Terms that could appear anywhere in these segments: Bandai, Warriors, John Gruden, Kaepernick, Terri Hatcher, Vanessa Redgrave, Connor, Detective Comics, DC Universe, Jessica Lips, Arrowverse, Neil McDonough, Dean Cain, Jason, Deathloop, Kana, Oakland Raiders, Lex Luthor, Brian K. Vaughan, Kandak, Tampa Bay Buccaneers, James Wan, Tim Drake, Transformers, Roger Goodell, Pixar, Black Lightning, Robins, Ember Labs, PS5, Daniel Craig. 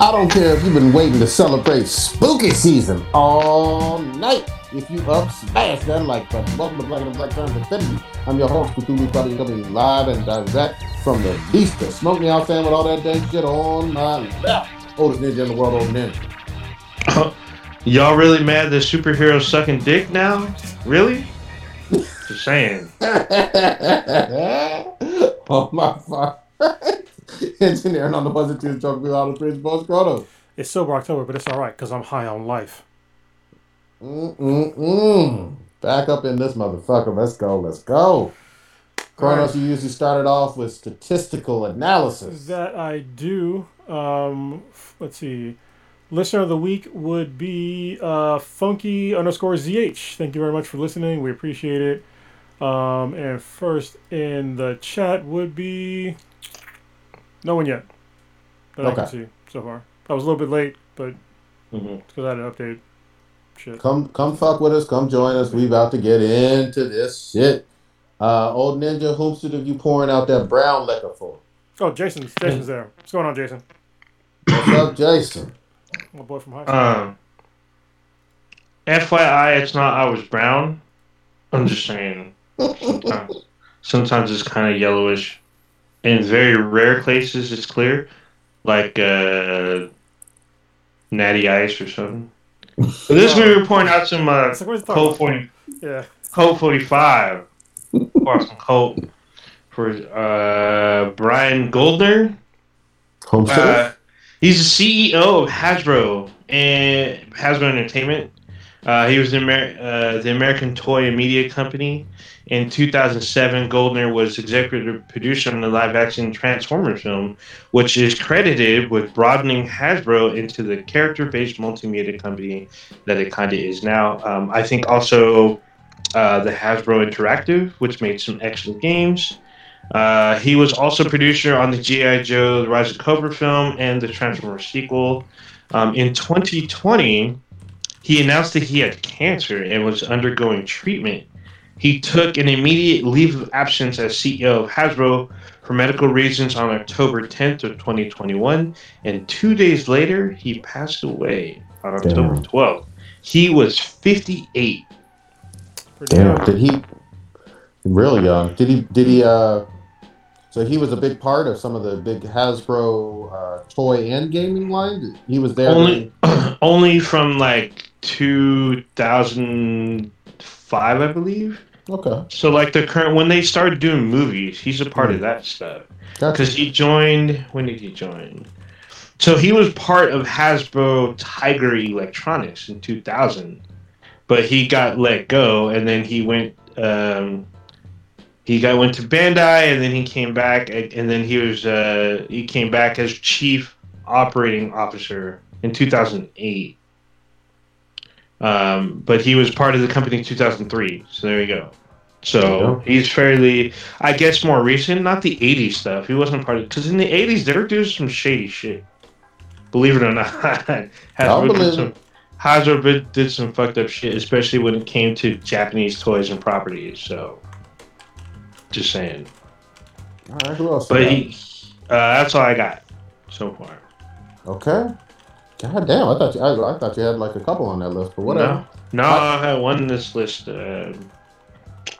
I don't care if you've been waiting to celebrate spooky season all night. If you up, smash that like button. Welcome to Black Panther. I'm your host, Butuli, probably coming live and direct from the Easter. Smoke me out, fam, with all that dang shit on my left. Oldest ninja in the world, old ninja. Y'all really mad that superheroes sucking dick now? Really? Just saying. Oh my fuck. Engineering on the buzzer to talk about the Prince Boss Kronos. It's sober October, but it's alright because I'm high on life. Back up in this motherfucker. Let's go. Kronos, you usually started off with statistical analysis. That I do. Let's see. Listener of the week would be Funky_ZH. Thank you very much for listening. We appreciate it. And first in the chat would be no one yet that okay. I can see so far. I was a little bit late, but it's because I had an update. Shit. Come fuck with us. Come join us. We about to get into this shit. Old Ninja, whom should have you pouring out that brown liquor for? Oh, Jason's there. What's going on, Jason? What's up, Jason? My boy from high school. FYI, it's not I was brown. I'm just saying. Sometimes it's kind of yellowish. In very rare places, it's clear, like Natty Ice or something. So this we were pouring out some Colt 45 for some Colt for Brian Goldner. He's the CEO of Hasbro and Hasbro Entertainment. He was the American Toy and Media Company. In 2007, Goldner was executive producer on the live-action Transformers film, which is credited with broadening Hasbro into the character-based multimedia company that it kind of is now. I think also the Hasbro Interactive, which made some excellent games. He was also producer on the G.I. Joe, the Rise of Cobra film, and the Transformers sequel. In 2020, he announced that he had cancer and was undergoing treatment. He took an immediate leave of absence as CEO of Hasbro for medical reasons on October 10th of 2021, and 2 days later, he passed away on October 12th. He was 58. Damn, did he... Really young. Did he so he was a big part of some of the big Hasbro toy and gaming lines? He was there only from like 2005, I believe. Okay. So like the current when they started doing movies, he's a part of that stuff. Gotcha. Cuz he joined when did he join? So he was part of Hasbro Tiger Electronics in 2000. But he got let go and then he went to Bandai, and then he came back, and then he came back as chief operating officer in 2008. But he was part of the company in 2003. So there you go. So he's fairly, I guess, more recent. Not the '80s stuff. He wasn't part of because in the '80s they were doing some shady shit. Believe it or not, Hasbro did some fucked up shit, especially when it came to Japanese toys and properties. So, just saying. All right, who else? But that's all I got so far. Okay. God damn, I thought you had like a couple on that list, but whatever. No, I had one on this list.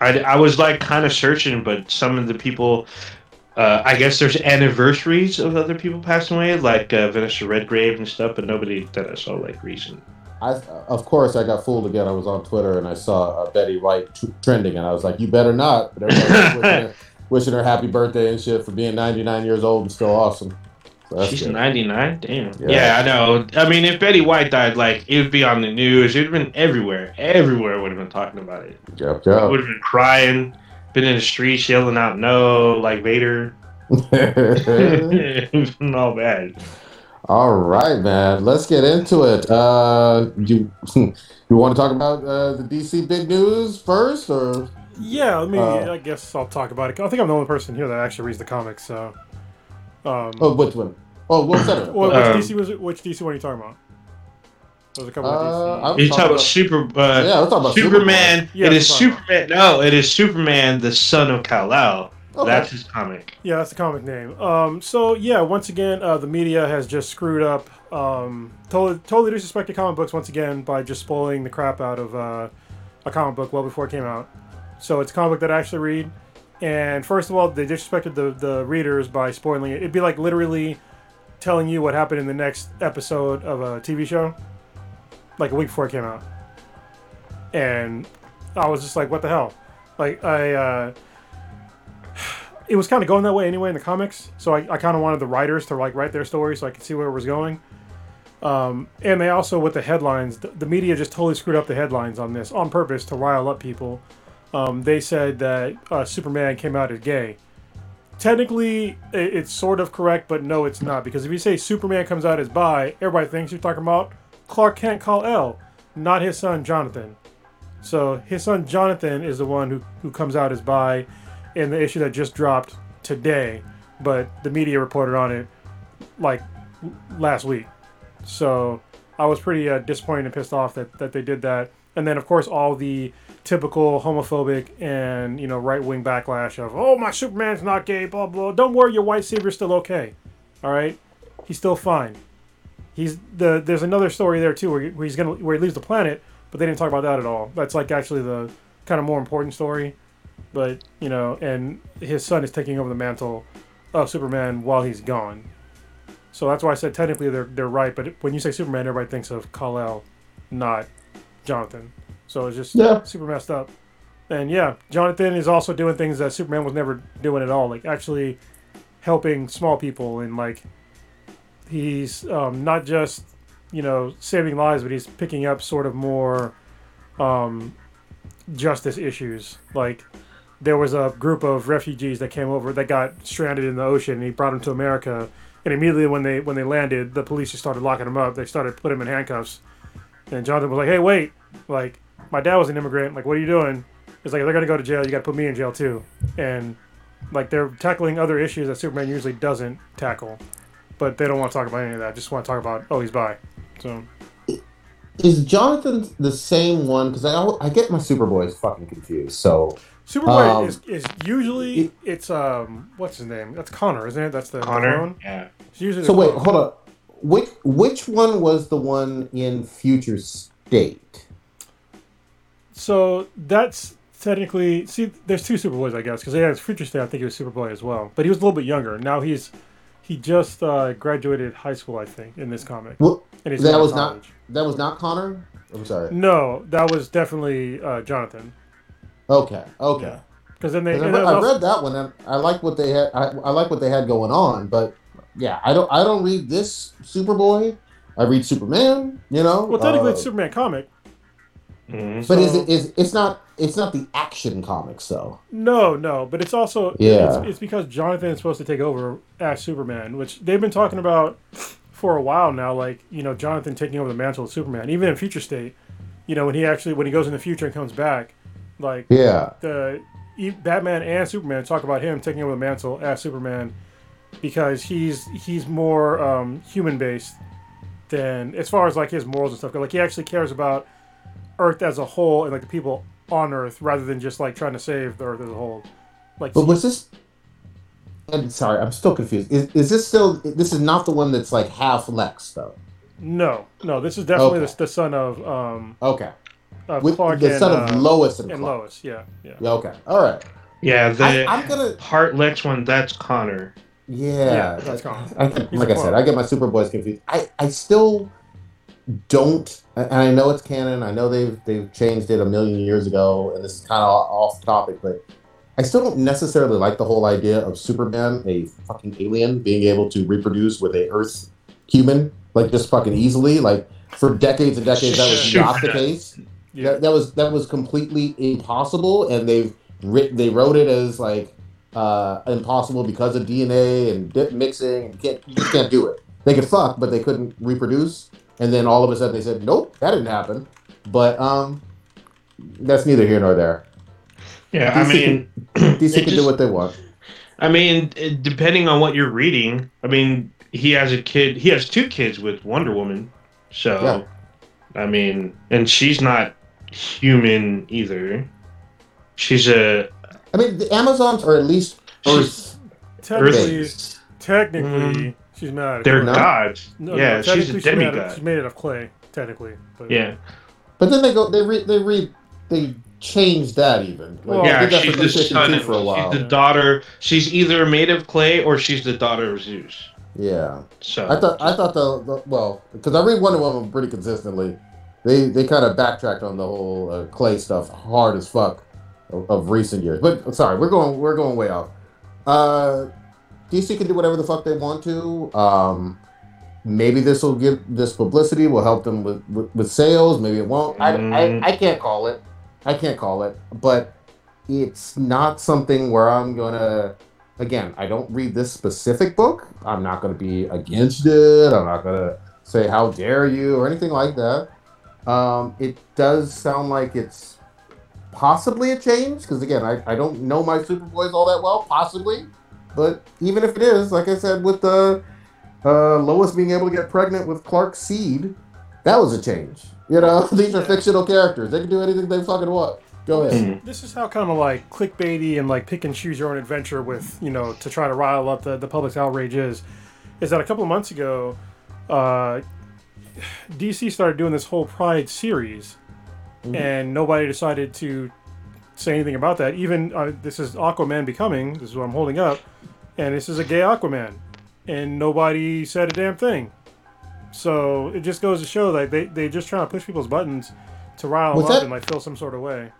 I was like kind of searching, but some of the people. I guess there's anniversaries of other people passing away, like Vanessa Redgrave and stuff, but nobody that I saw like recent. Of course, I got fooled again. I was on Twitter and I saw Betty White trending, and I was like, "You better not!" But everybody was wishing her happy birthday and shit for being 99 years old and still awesome. So she's 99. Damn. Yeah, I know. I mean, if Betty White died, like it would be on the news. It'd been everywhere. Everywhere would have been talking about it. Yep. Would have been crying. Been in the streets yelling out no, like Vader. It's been all bad. All right, man. Let's get into it. You want to talk about the DC big news first, or? Yeah, I guess I'll talk about it. I think I'm the only person here that actually reads the comics. So. Which one? Oh, what's that? Which DC one are you talking about? There's a couple of DC. Superman. Superman. Yeah, it is Superman. No, it is Superman, the son of Kal-El. Okay. That's his comic. Yeah, that's the comic name. So, yeah, once again, the media has just screwed up. Totally disrespected comic books once again by just spoiling the crap out of a comic book well before it came out. So it's a comic book that I actually read. And first of all, they disrespected the readers by spoiling it. It'd be like literally telling you what happened in the next episode of a TV show. Like a week before it came out. And I was just like, what the hell? Like, it was kind of going that way anyway in the comics, so I kind of wanted the writers to like write their story so I could see where it was going. And they also, with the headlines, the media just totally screwed up the headlines on this on purpose to rile up people. They said that Superman came out as gay. Technically, it's sort of correct, but no, it's not, because if you say Superman comes out as bi, everybody thinks you're talking about Clark Kent, Kal-El, not his son Jonathan. So his son Jonathan is the one who comes out as bi. In the issue that just dropped today, but the media reported on it like last week. So I was pretty disappointed and pissed off that they did that. And then, of course, all the typical homophobic and, you know, right-wing backlash of, oh, my Superman's not gay, blah, blah. Don't worry, your white savior's still okay. All right? He's still fine. There's another story there, too, where he leaves the planet, but they didn't talk about that at all. That's, like, actually the kind of more important story. But, you know, and his son is taking over the mantle of Superman while he's gone. So that's why I said technically they're right. But when you say Superman, everybody thinks of Kal-El, not Jonathan. So it's just super messed up. And, yeah, Jonathan is also doing things that Superman was never doing at all. Like, actually helping small people. And, like, he's not just, you know, saving lives, but he's picking up sort of more justice issues. Like, there was a group of refugees that came over that got stranded in the ocean, and he brought them to America. And immediately when they landed, the police just started locking them up. They started putting them in handcuffs. And Jonathan was like, hey, wait. Like, my dad was an immigrant. Like, what are you doing? It's like, if they're going to go to jail, you got to put me in jail, too. And, like, they're tackling other issues that Superman usually doesn't tackle. But they don't want to talk about any of that. Just want to talk about, oh, he's bi. So... Is Jonathan the same one? Because I get my Superboys fucking confused. So Superboy is usually it's what's his name? That's Connor, isn't it? That's the Connor one. Yeah. So wait, hold on. Which one was the one in Future State? So that's technically there's two Superboys, I guess, because yeah, it's Future State. I think he was Superboy as well, but he was a little bit younger. Now he just graduated high school, I think, in this comic. Well, that was not Connor? I'm sorry. No, that was definitely Jonathan. Okay. Because yeah. I read that one, and I like what they had. I like what they had going on, but yeah, I don't read this Superboy. I read Superman. You know. Well, technically, it's Superman comic. Mm-hmm. But it's not the action comics though. No, but it's also it's because Jonathan is supposed to take over as Superman, which they've been talking about for a while now, like, you know, Jonathan taking over the mantle of Superman, even in Future State, you know, when he goes in the future and comes back, like, yeah, the Batman and Superman talk about him taking over the mantle as Superman because he's more human based than, as far as like his morals and stuff go, like he actually cares about Earth as a whole and like the people on Earth rather than just like trying to save the Earth as a whole. Like, but was this? I'm sorry, I'm still confused. Is this still? This is not the one that's like half Lex, though. No. This is definitely the son of Clark, the son of Lois and Clark. Lois, yeah. Okay, all right. Yeah, Heart Lex one. That's Connor. Yeah, that's Connor. I get my Superboys confused. I still don't, and I know it's canon. I know they've changed it a million years ago, and this is kind of off topic, but. I still don't necessarily like the whole idea of Superman, a fucking alien, being able to reproduce with a Earth human, like just fucking easily. Like for decades and decades, that was not the case. Yeah. That was completely impossible, and they wrote it as like impossible because of DNA and mixing. And you can't do it. They could fuck, but they couldn't reproduce. And then all of a sudden, they said, "Nope, that didn't happen." But that's neither here nor there. Yeah, DC can do what they want. I mean, depending on what you're reading, I mean, he has a kid. He has two kids with Wonder Woman, so yeah. I mean, and she's not human either. She's a. I mean, the Amazons are at least Technically, she's not. They're god. No, she's a demigod. She's made out of clay, technically. But yeah. But then they go. They change that even. Like, she's the son for a while. She's the daughter. She's either made of clay or she's the daughter of Zeus. Yeah. So I thought because I read Wonder Woman pretty consistently. They kind of backtracked on the whole clay stuff hard as fuck of recent years. But sorry, we're going way off. DC can do whatever the fuck they want to. Maybe this will give this publicity will help them with sales. Maybe it won't. I can't call it. But it's not something where I'm gonna. Again, I don't read this specific book. I'm not gonna be against it. I'm not gonna say how dare you or anything like that. It does sound like it's possibly a change, because again, I don't know my Superboys all that well, possibly. But even if it is, like I said, with the Lois being able to get pregnant with Clark Seed, that was a change. You know, these are fictional characters. They can do anything they fucking want. Go ahead. This is how kind of like clickbaity and like pick and choose your own adventure with, you know, to try to rile up the public's outrage is that a couple of months ago, DC started doing this whole Pride series, and nobody decided to say anything about that. Even this is Aquaman Becoming. This is what I'm holding up, and this is a gay Aquaman, and nobody said a damn thing. So it just goes to show that they just trying to push people's buttons to rile them up and like feel some sort of way.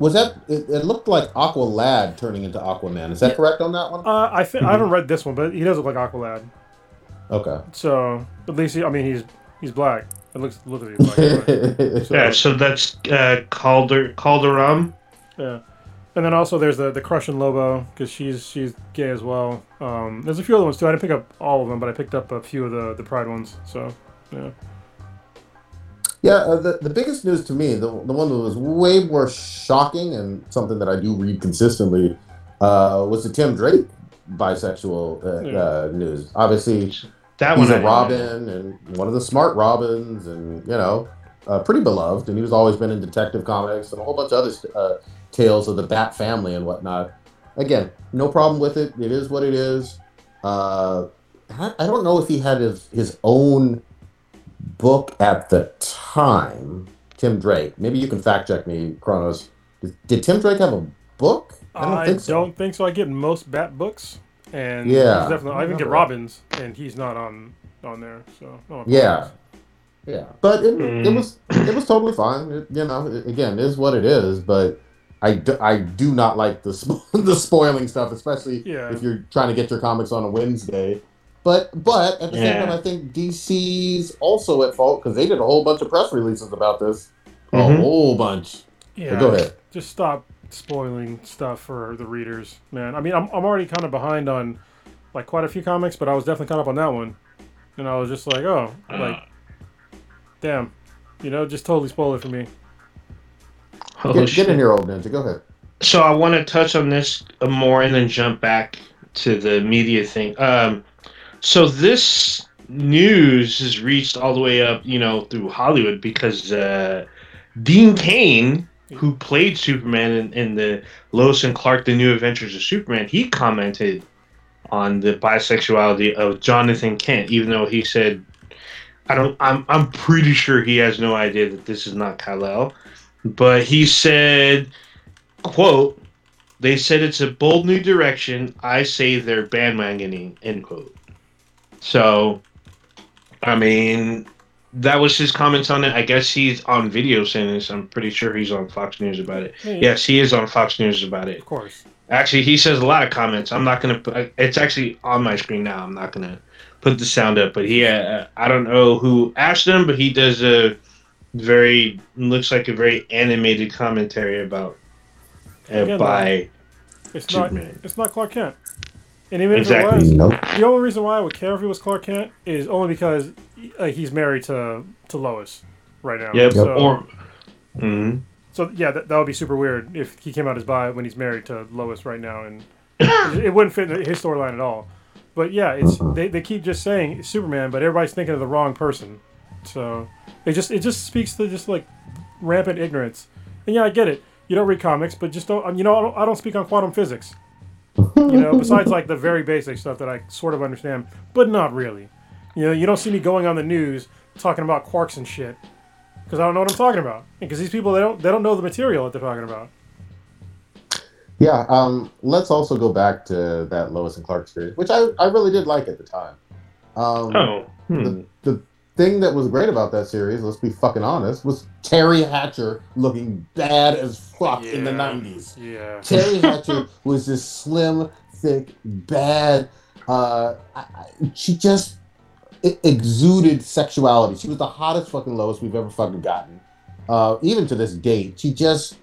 Was that? It looked like Aqualad turning into Aquaman. Is that correct on that one? I haven't read this one, but he does look like Aqualad. Okay. So at least he's black. It looks like he's black. Right? So, yeah, so that's Calderam. Yeah, and then also there's the Crushing Lobo, because she's gay as well. There's a few other ones too. I didn't pick up all of them, but I picked up a few of the Pride ones. So yeah. Yeah, the biggest news to me, the one that was way more shocking and something that I do read consistently, was the Tim Drake bisexual news. Obviously. That he's a Robin, and one of the smart Robins, and, you know, pretty beloved. And he's always been in detective comics and a whole bunch of other tales of the Bat family and whatnot. Again, no problem with it. It is what it is. I don't know if he had his own book at the time, Tim Drake. Maybe you can fact check me, Kronos. Did Tim Drake have a book? I don't think so. I get most Bat books. And he's definitely, I even get Robins, and he's not on there. So yeah, but it was totally fine. It, you know, again, is what it is. But I do not like the spoiling stuff, especially if you're trying to get your comics on a Wednesday. But at the same time, I think DC's also at fault, because they did a whole bunch of press releases about this, a whole bunch. Yeah, so go ahead. Just stop spoiling stuff for the readers, man. I mean, I'm already kind of behind on like quite a few comics, but I was definitely caught up on that one, and I was just like, damn, you know, just totally spoil it for me. Get in here, old ninja. Go ahead. So I want to touch on this more and then jump back to the media thing. So this news has reached all the way up, you know, through Hollywood, because Dean Cain, who played Superman in the Lois and Clark, The New Adventures of Superman, he commented on the bisexuality of Jonathan Kent, even though he said, I'm pretty sure he has no idea that this is not Kal-El. But he said, quote, "They said it's a bold new direction. I say they're bandwagoning," end quote. So, I mean, that was his comments on it. I guess he's on video saying this. I'm pretty sure he's on Fox News about it. Hey. Yes, he is on Fox News about it. Of course. Actually, he says a lot of comments. I'm not going to... It's actually on my screen now. I'm not going to put the sound up. But he... I don't know who asked him, but he does a very... Looks like a very animated commentary about... It's not Clark Kent. And even if it was... Nope. The only reason why I would care if it was Clark Kent is only because... he's married to Lois right now. Yep. So, that would be super weird if he came out as bi when he's married to Lois right now, and it wouldn't fit his storyline at all. But yeah, it's they keep just saying it's Superman, but everybody's thinking of the wrong person. So it just speaks to just like rampant ignorance. And yeah, I get it. You don't read comics, but just don't. You know, I don't speak on quantum physics. You know, besides like the very basic stuff that I sort of understand, but not really. You know, you don't see me going on the news talking about quarks and shit because I don't know what I'm talking about. Because these people, they don't know the material that they're talking about. Yeah, let's also go back to that Lois and Clark series, which I really did like at the time. The thing that was great about that series, let's be fucking honest, was Terri Hatcher looking bad as fuck in the 90s. Yeah. Terri Hatcher was this slim, thick, bad. She just exuded sexuality. She was the hottest fucking Lois we've ever fucking gotten. Even to this date, she just...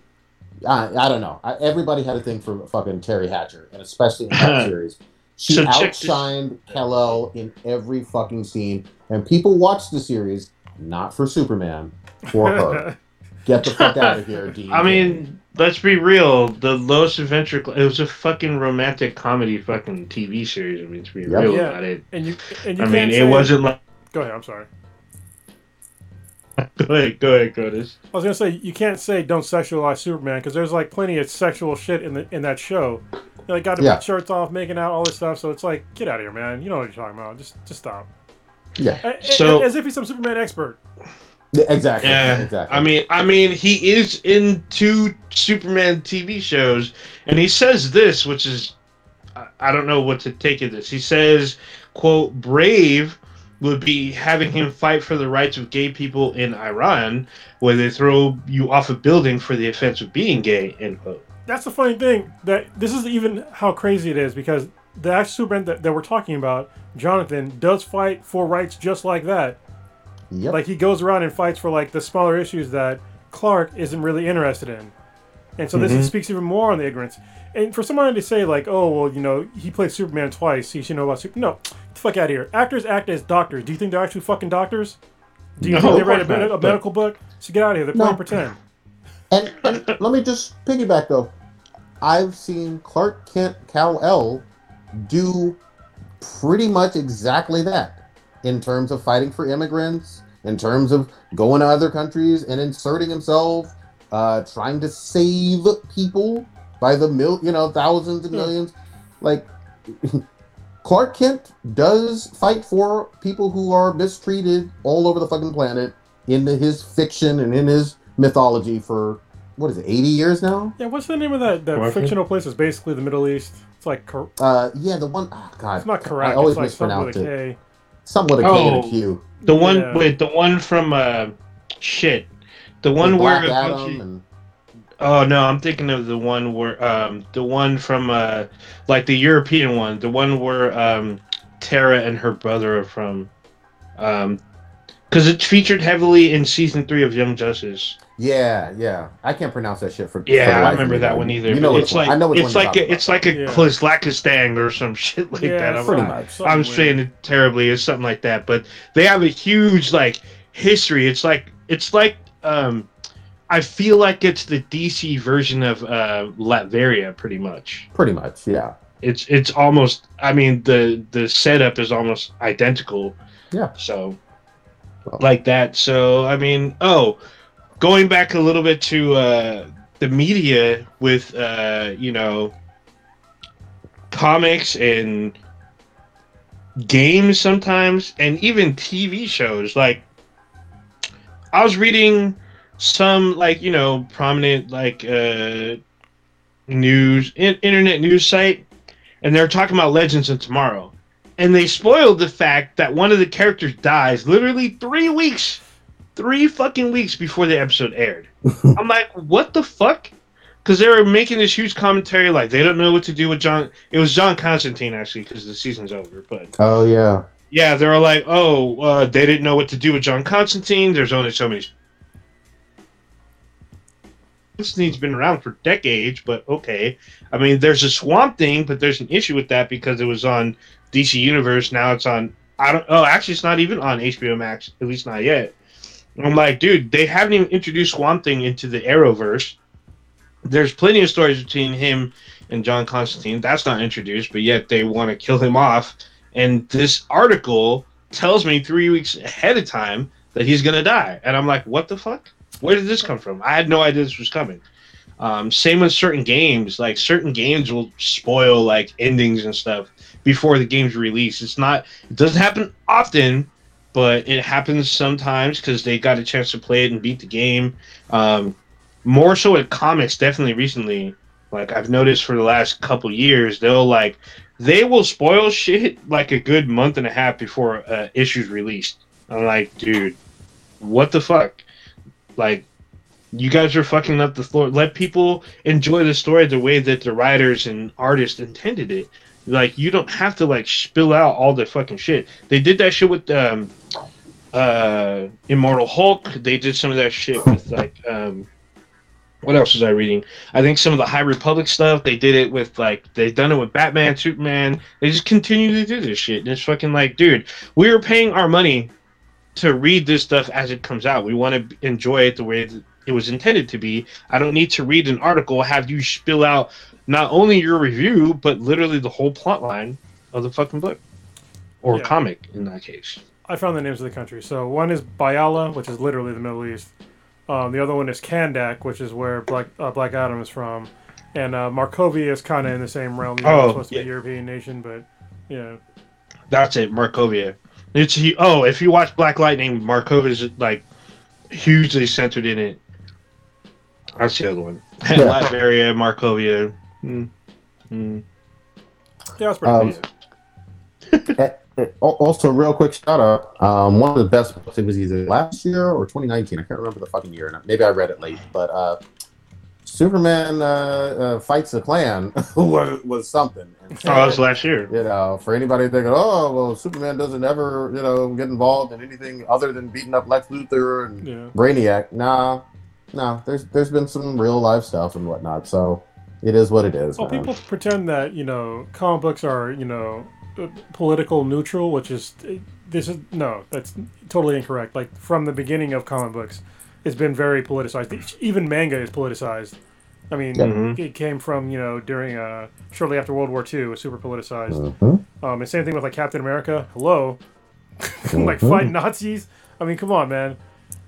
I don't know. Everybody had a thing for fucking Terri Hatcher, and especially in that series. She outshined Kal-El in every fucking scene, and people watched the series not for Superman, for her. Get the fuck out of here, Dean. I mean, let's be real. The Lois Adventure, it was a fucking romantic comedy fucking TV series. I mean, to be real about it. And you I mean, it wasn't like... Go ahead, I'm sorry. Go ahead, Curtis. I was gonna say you can't say don't sexualize Superman because there's like plenty of sexual shit in that show. They got to put shirts off, making out, all this stuff. So it's like, get out of here, man. You know what you're talking about. Just stop. Yeah. So as if he's some Superman expert. Exactly. Yeah. Exactly. I mean, he is in two Superman TV shows, and he says this, which is, I don't know what to take of this. He says, "quote brave." would be having him fight for the rights of gay people in Iran, where they throw you off a building for the offense of being gay, end quote. That's the funny thing, that this is even how crazy it is, because the actual Superman that we're talking about, Jonathan, does fight for rights just like that. Yep. Like, he goes around and fights for, like, the smaller issues that Clark isn't really interested in. And so this speaks even more on the ignorance. And for somebody to say, like, oh, well, you know, he played Superman twice, he should know about Superman. No, get the fuck out of here. Actors act as doctors. Do you think they're actually fucking doctors? Do you think they read a medical book? So get out of here. They're playing pretend. And let me just piggyback, though. I've seen Clark Kent, Kal-El, do pretty much exactly that in terms of fighting for immigrants, in terms of going to other countries and inserting himself, trying to save people. By the thousands and millions. Like, Clark Kent does fight for people who are mistreated all over the fucking planet in his fiction and in his mythology for, what is it, 80 years now? Yeah, what's the name of that fictional place that's basically the Middle East? It's like... the one... Oh, God. It's not correct. I always mispronounce it. Somewhat a K and a Q. The one from... The one where... Black Adam and... Oh no, I'm thinking of the one where the one from like the European one, the one where Tara and her brother are from, because it's featured heavily in season 3 of Young Justice. Yeah, I can't pronounce that shit for. Yeah, I remember that one either. You know, it's like it's like a Kazakistan or some shit like that. I'm saying it terribly, it's something like that, but they have a huge like history. It's like. I feel like it's the DC version of Latveria, pretty much. Pretty much, yeah. It's almost. I mean, the setup is almost identical. Yeah. So, like that. So I mean, going back a little bit to the media with comics and games sometimes, and even TV shows. Like, I was reading. Some prominent news internet news site, and they're talking about Legends of Tomorrow, and they spoiled the fact that one of the characters dies literally 3 fucking weeks before the episode aired. I'm like, what the fuck? Because they were making this huge commentary, like they don't know what to do with John. It was John Constantine actually, because the season's over. But yeah, they were like, they didn't know what to do with John Constantine. There's only so many. Constantine's been around for decades, but okay. I mean, there's a Swamp Thing, but there's an issue with that because it was on DC Universe. Now it's on. Actually, it's not even on HBO Max, at least not yet. I'm like, dude, they haven't even introduced Swamp Thing into the Arrowverse. There's plenty of stories between him and John Constantine that's not introduced, but yet they want to kill him off. And this article tells me 3 weeks ahead of time that he's gonna die, and I'm like, what the fuck? Where did this come from? I had no idea this was coming. Same with certain games. Like, certain games will spoil, like, endings and stuff before the game's released. It doesn't happen often, but it happens sometimes because they got a chance to play it and beat the game. More so with comics, definitely recently. Like, I've noticed for the last couple years, they will spoil shit like a good month and a half before an issue's released. I'm like, dude, what the fuck? Like, you guys are fucking up the floor. Let people enjoy the story the way that the writers and artists intended it. Like, you don't have to, like, spill out all the fucking shit. They did that shit with Immortal Hulk. They did some of that shit with, like, what else was I reading? I think some of the High Republic stuff, they did it with, like, they've done it with Batman, Superman. They just continue to do this shit. And it's fucking like, dude, we are paying our money to read this stuff as it comes out. We want to enjoy it the way that it was intended to be. I don't need to read an article, have you spill out not only your review, but literally the whole plot line of the fucking book. Or comic, in that case. I found the names of the countries. So one is Biala, which is literally the Middle East. The other one is Kandak, which is where Black Adam is from, and Markovia is kind of in the same realm. You know, it's supposed to be a European nation, but yeah, that's it. Markovia. It's if you watch Black Lightning, Markovia is like hugely centered in it. That's the other one. Latveria, Markovia. Yeah, that's pretty amazing. Also, real quick shout out, one of the best books, it was either last year or 2019, I can't remember the fucking year, and maybe I read it late, but Superman Fights the Klan was something. And so, that was last year. You know, for anybody thinking, Superman doesn't ever, get involved in anything other than beating up Lex Luthor and Brainiac. Nah, there's been some real life stuff and whatnot, so it is what it is. Well, people pretend that, comic books are, political neutral, which is that's totally incorrect. Like, from the beginning of comic books, it's been very politicized. Even manga is politicized. I mean, It came from during shortly after World War II, it was super politicized. And same thing with like Captain America. Hello, like fight Nazis. I mean, come on, man.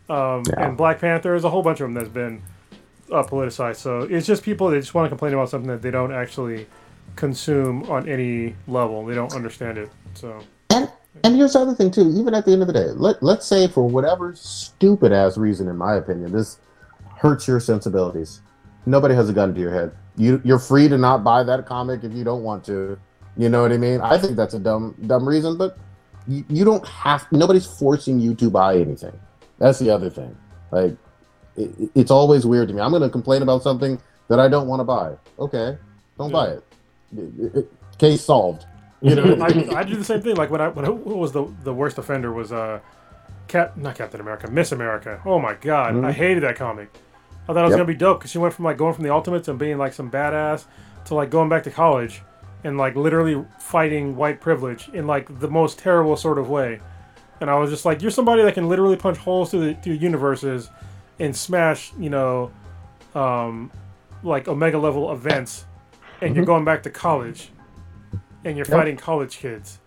And Black Panther. There's a whole bunch of them that's been politicized. So it's just people that just want to complain about something that they don't actually consume on any level. They don't understand it. So and here's the other thing too, even at the end of the day, let's say for whatever stupid ass reason, in my opinion, this hurts your sensibilities. Nobody has a gun to your head. You're free to not buy that comic if you don't want to. You know what I mean? I think that's a dumb reason, but you don't have, nobody's forcing you to buy anything. That's the other thing. Like, it's always weird to me. I'm going to complain about something that I don't want to buy. Okay, don't buy it. Case solved. I do the same thing. Like when I was the worst offender was Captain America, Miss America. Oh my god, I hated that comic. I thought it was gonna be dope because she went from like going from the Ultimates and being like some badass to like going back to college and like literally fighting white privilege in like the most terrible sort of way. And I was just like, you're somebody that can literally punch holes through universes and smash like Omega level events. And you're going back to college, and you're fighting college kids.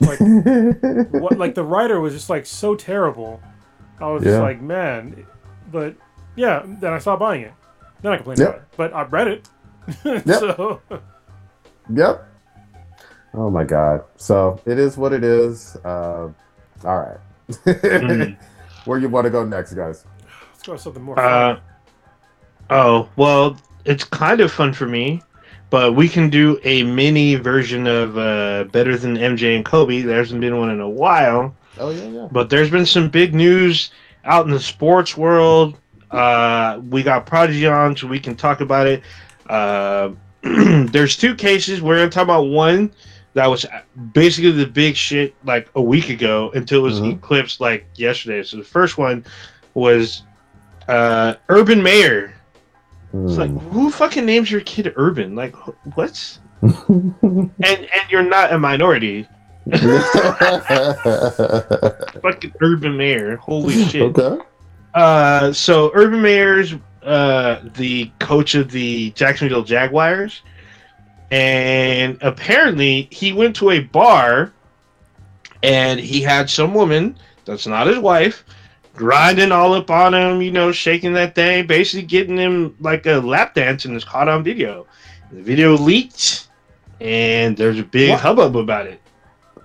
Like, what? Like the writer was just like so terrible. I was just like, man. But then I stopped buying it. Then I complained about it, but I read it. So. Oh my god. So it is what it is. All right. Where you want to go next, guys? Let's go with something more fun. It's kind of fun for me. But we can do a mini version of Better Than MJ and Kobe. There hasn't been one in a while. Oh, yeah. But there's been some big news out in the sports world. We got Prodigy on, so we can talk about it. There's two cases. We're going to talk about one that was basically the big shit like a week ago until it was eclipsed like yesterday. So the first one was Urban Meyer. It's like, who fucking names your kid Urban? Like, what? and you're not a minority. Fucking Urban Meyer. Holy shit. Okay. So Urban Meyer's the coach of the Jacksonville Jaguars. And apparently he went to a bar and he had some woman that's not his wife grinding all up on him, you know, shaking that thing, basically getting him like a lap dance, and it's caught on video. The video leaked, and there's a big hubbub about it.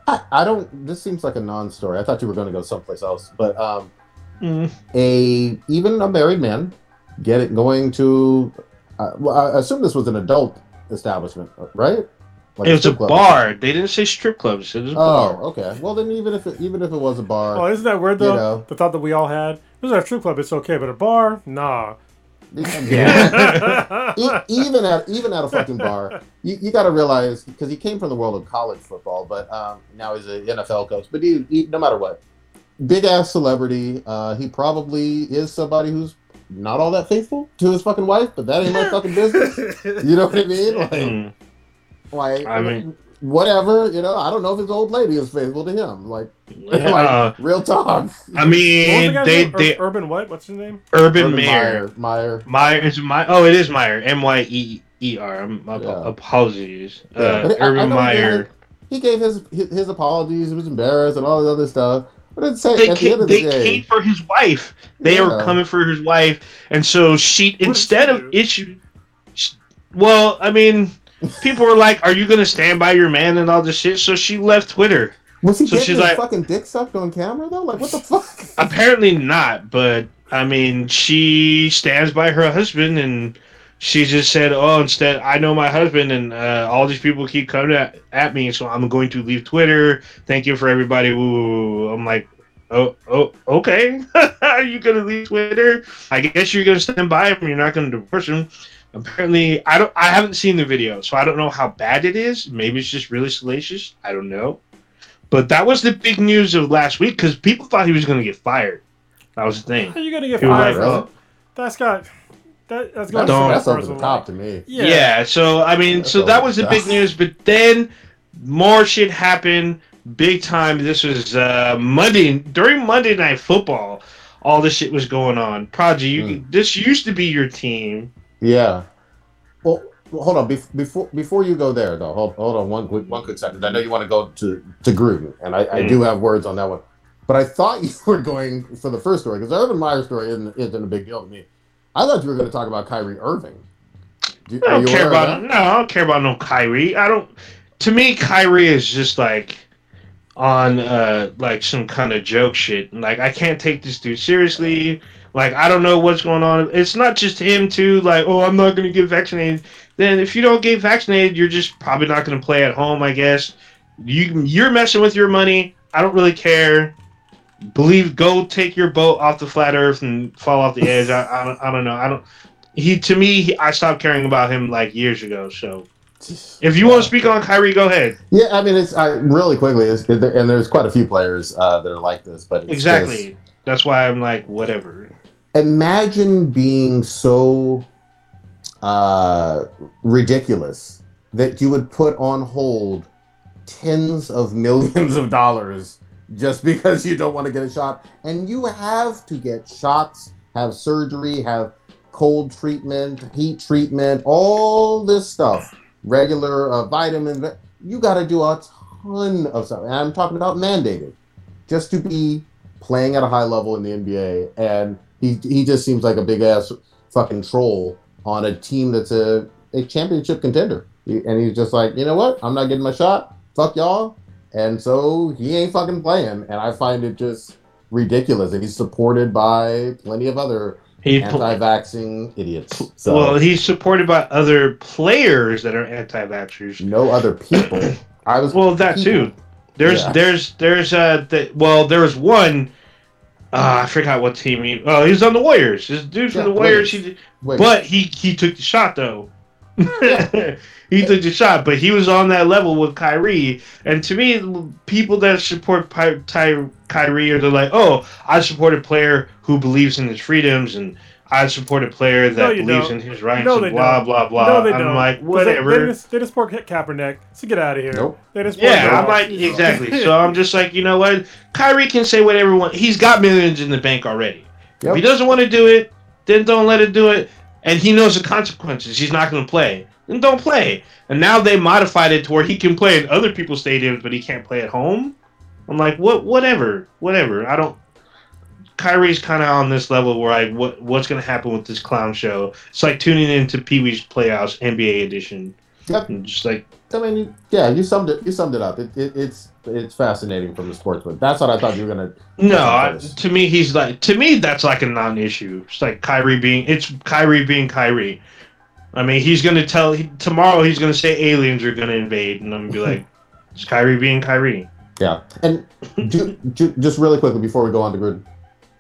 I don't. This seems like a non-story. I thought you were going to go someplace else, but even a married man going to. Well, I assume this was an adult establishment, right? Like it was a bar. They didn't say strip clubs. It was a bar. Oh, okay. Well, then even if it was a bar. Oh, isn't that weird though? You know, the thought that we all had. This is a strip club. It's okay, but a bar, nah. Yeah. even at a fucking bar, you got to realize, because he came from the world of college football, but now he's an NFL coach. But he, no matter what, big ass celebrity. He probably is somebody who's not all that faithful to his fucking wife, but that ain't my fucking business. You know what I mean? Like, I mean, whatever, you know, I don't know if his old lady is faithful to him. Like, real talk. I mean, they Urban what? What's his name? Urban Meyer. It is Meyer. Myeer. Apologies. Urban Meyer. He gave his apologies. He was embarrassed and all this other stuff. But they came for his wife. They were coming for his wife, and so Well, I mean. People were like, "Are you gonna stand by your man and all this shit?" So she left Twitter. Was he getting his fucking dick sucked on camera though? Like, what the fuck? Apparently not. But I mean, she stands by her husband, and she just said, "Oh, instead, I know my husband, and all these people keep coming at me, so I'm going to leave Twitter. Thank you for everybody." Ooh, I'm like, "Oh, okay. Are you gonna leave Twitter? I guess you're gonna stand by him. You're not gonna divorce him." Apparently, I haven't seen the video, so I don't know how bad it is. Maybe it's just really salacious. I don't know. But that was the big news of last week, because people thought he was going to get fired. That was the thing. How are you going to get fired? Like, that's over the top to me. Yeah. So, I mean, so that was the big news. But then more shit happened big time. This was Monday. During Monday Night Football, all this shit was going on. Prodigy, this used to be your team. Yeah, well, hold on. Before you go there, though, hold on one quick second. I know you want to go to Gruden, and I do have words on that one. But I thought you were going for the first story, because the Urban Meyer story isn't a big deal to me. I thought you were going to talk about Kyrie Irving. I don't care about no Kyrie. I don't. To me, Kyrie is just like on like some kind of joke shit. Like, I can't take this dude seriously. Like, I don't know what's going on. It's not just him, too. Like, oh, I'm not going to get vaccinated. Then if you don't get vaccinated, you're just probably not going to play at home, I guess. You're messing with your money. I don't really care. Go take your boat off the flat earth and fall off the edge. I don't know. I stopped caring about him, like, years ago. So if you want to speak on Kyrie, go ahead. Yeah, I mean, really quickly, and there's quite a few players that are like this. But exactly. That's why I'm like, whatever. Imagine being so ridiculous that you would put on hold tens of millions of dollars just because you don't want to get a shot. And you have to get shots, have surgery, have cold treatment, heat treatment, all this stuff, regular vitamins. You got to do a ton of stuff. And I'm talking about mandated, just to be playing at a high level in the NBA. And he just seems like a big ass fucking troll on a team that's a championship contender. And he's just like, you know what? I'm not getting my shot. Fuck y'all. And so he ain't fucking playing. And I find it just ridiculous. And he's supported by plenty of other anti-vaxxing idiots. So, well, he's supported by other players that are anti-vaxxers. No other people. Too. There was one. I forgot what team he. Oh, he was on the Warriors. This dude from the Warriors. But he took the shot though. He took the shot, but he was on that level with Kyrie. And to me, people that support Kyrie are like, oh, I support a player who believes in his freedoms, and I support a player that believes in his rights. No, and blah, blah, blah, blah. I'm like, whatever. They just support Kaepernick, so get out of here. Nope. I'm like, exactly. So I'm just like, you know what? Kyrie can say whatever he wants. He's got millions in the bank already. Yep. If he doesn't want to do it, then don't let him do it. And he knows the consequences. He's not going to play. Then don't play. And now they modified it to where he can play in other people's stadiums, but he can't play at home. I'm like, whatever. I don't. Kyrie's kind of on this level where what's going to happen with this clown show? It's like tuning into Pee Wee's Playhouse NBA edition. Yep. And just like, I mean, yeah, you summed it up. It's fascinating from the sportsbook. That's what I thought you were gonna. To me, that's like a non-issue. It's like Kyrie being Kyrie. I mean, he's gonna tomorrow. He's gonna say aliens are gonna invade, and I'm gonna be like, it's Kyrie being Kyrie. Yeah, and just really quickly before we go on to Gruden,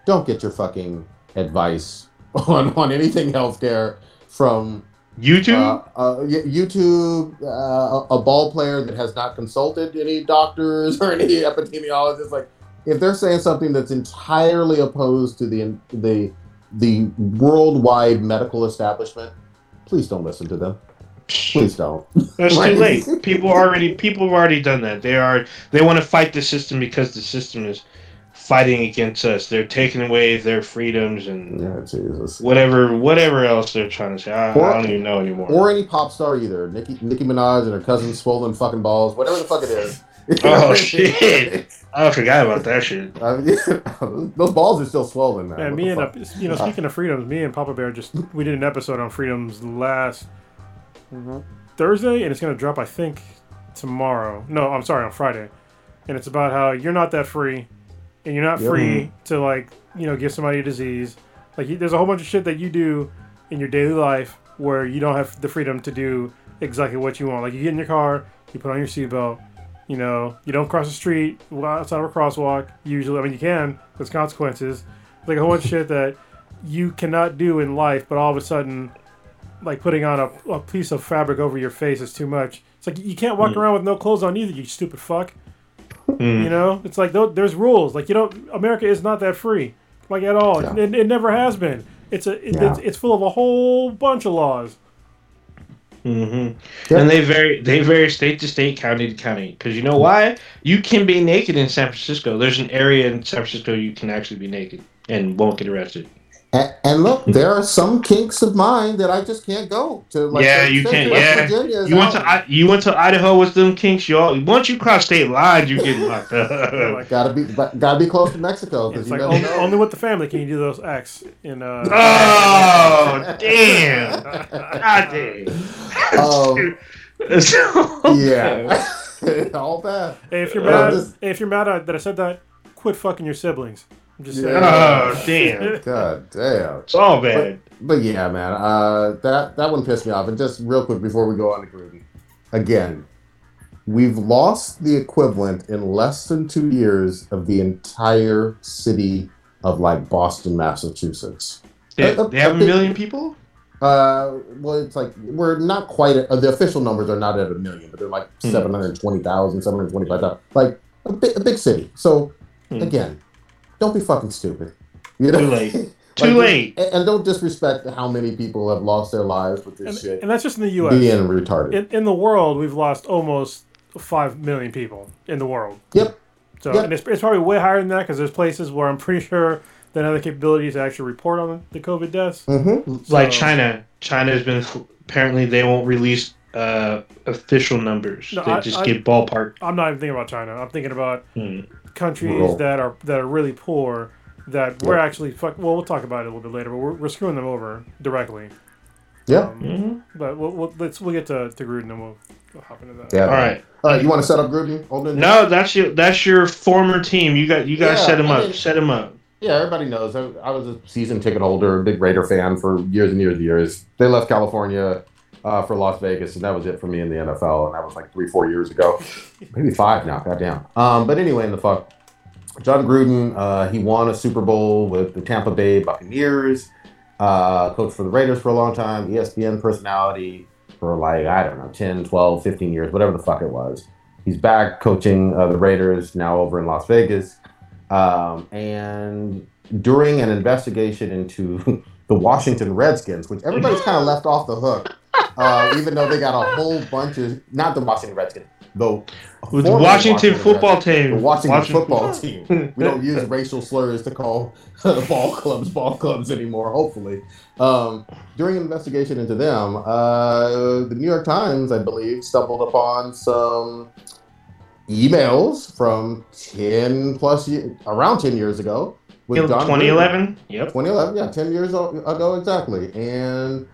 don't get your fucking advice on anything healthcare from YouTube? A ball player that has not consulted any doctors or any epidemiologists. Like, if they're saying something that's entirely opposed to the worldwide medical establishment, please don't listen to them. Please don't. It's too late. People have already done that. They want to fight the system because the system is fighting against us. They're taking away their freedoms and whatever else they're trying to say. I don't even know anymore. Or any pop star either. Nicki Minaj and her cousin's swollen fucking balls. Whatever the fuck it is. Oh shit! I forgot about that shit. Those balls are still swollen now. Yeah, speaking of freedoms, me and Papa Bear we did an episode on freedoms last Thursday, and it's gonna drop I think tomorrow. No, I'm sorry, on Friday. And it's about how you're not that free. And you're not free to, like, you know, give somebody a disease. Like, there's a whole bunch of shit that you do in your daily life where you don't have the freedom to do exactly what you want. Like, you get in your car, you put on your seatbelt, you know, you don't cross the street outside of a crosswalk. Usually, I mean, you can. There's consequences. Like, a whole bunch of shit that you cannot do in life, but all of a sudden, like, putting on a piece of fabric over your face is too much. It's like, you can't walk around with no clothes on either, you stupid fuck. You know, it's like there's rules. Like, you don't. America is not that free, like, at all. Yeah. It never has been. It's full of a whole bunch of laws. Mm-hmm. Yeah. And they vary state to state, county to county. Because you know why? You can be naked in San Francisco. There's an area in San Francisco you can actually be naked and won't get arrested. And look, there are some kinks of mine that I just can't go to. Like, yeah, you can't. Yeah, you went to Idaho with them kinks. Once you cross state lines, you get locked up. Like, gotta be close to Mexico. It's like, only with the family can you do those acts. Oh damn! God damn. Yeah, all bad. Hey, if you're mad that I said that, quit fucking your siblings. Oh damn! God damn! It's all bad. But yeah, man, that one pissed me off. And just real quick before we go on to Gruden, again, we've lost the equivalent in less than 2 years of the entire city of, like, Boston, Massachusetts. They have 1 million people. Well, it's like we're not quite. The official numbers are not at 1 million, but they're like 720,000, 725,000. Like a big city. So again. Don't be fucking stupid. You know? Too late. Too late. And don't disrespect how many people have lost their lives with this shit. And that's just in the U.S. Being retarded. In the world, we've lost almost 5 million people in the world. Yep. So and it's probably way higher than that because there's places where I'm pretty sure they have the capability to actually report on the COVID deaths. Mm-hmm. So, like China. China has been, apparently they won't release official numbers. No, they just get ballpark. I'm not even thinking about China. I'm thinking about... countries that are really poor that we're actually we'll talk about it a little bit later, but we're screwing them over directly. Yeah. But we'll get to Gruden and we'll hop into that. Yeah. All right. You want to set up Gruden? No, that's your former team. You got to set him up. Set him up. Yeah, everybody knows. I was a season ticket holder, a big Raider fan for years and years and years. They left California for Las Vegas, and that was it for me in the NFL, and that was like 3-4 years ago. Maybe 5 now, goddamn. But anyway, in the fuck, John Gruden, he won a Super Bowl with the Tampa Bay Buccaneers, coached for the Raiders for a long time, ESPN personality for, like, I don't know, 10, 12, 15 years, whatever the fuck it was. He's back coaching the Raiders, now over in Las Vegas. And during an investigation into the Washington Redskins, which everybody's kind of left off the hook, even though they got a whole bunch of, not the Washington Redskins, though. The Washington Football Team. We don't use racial slurs to call ball clubs anymore, hopefully. During an investigation into them, the New York Times, I believe, stumbled upon some emails from around 10 years ago, with John 2011. Gruden. Yep. 2011. Yeah, 10 years ago exactly. And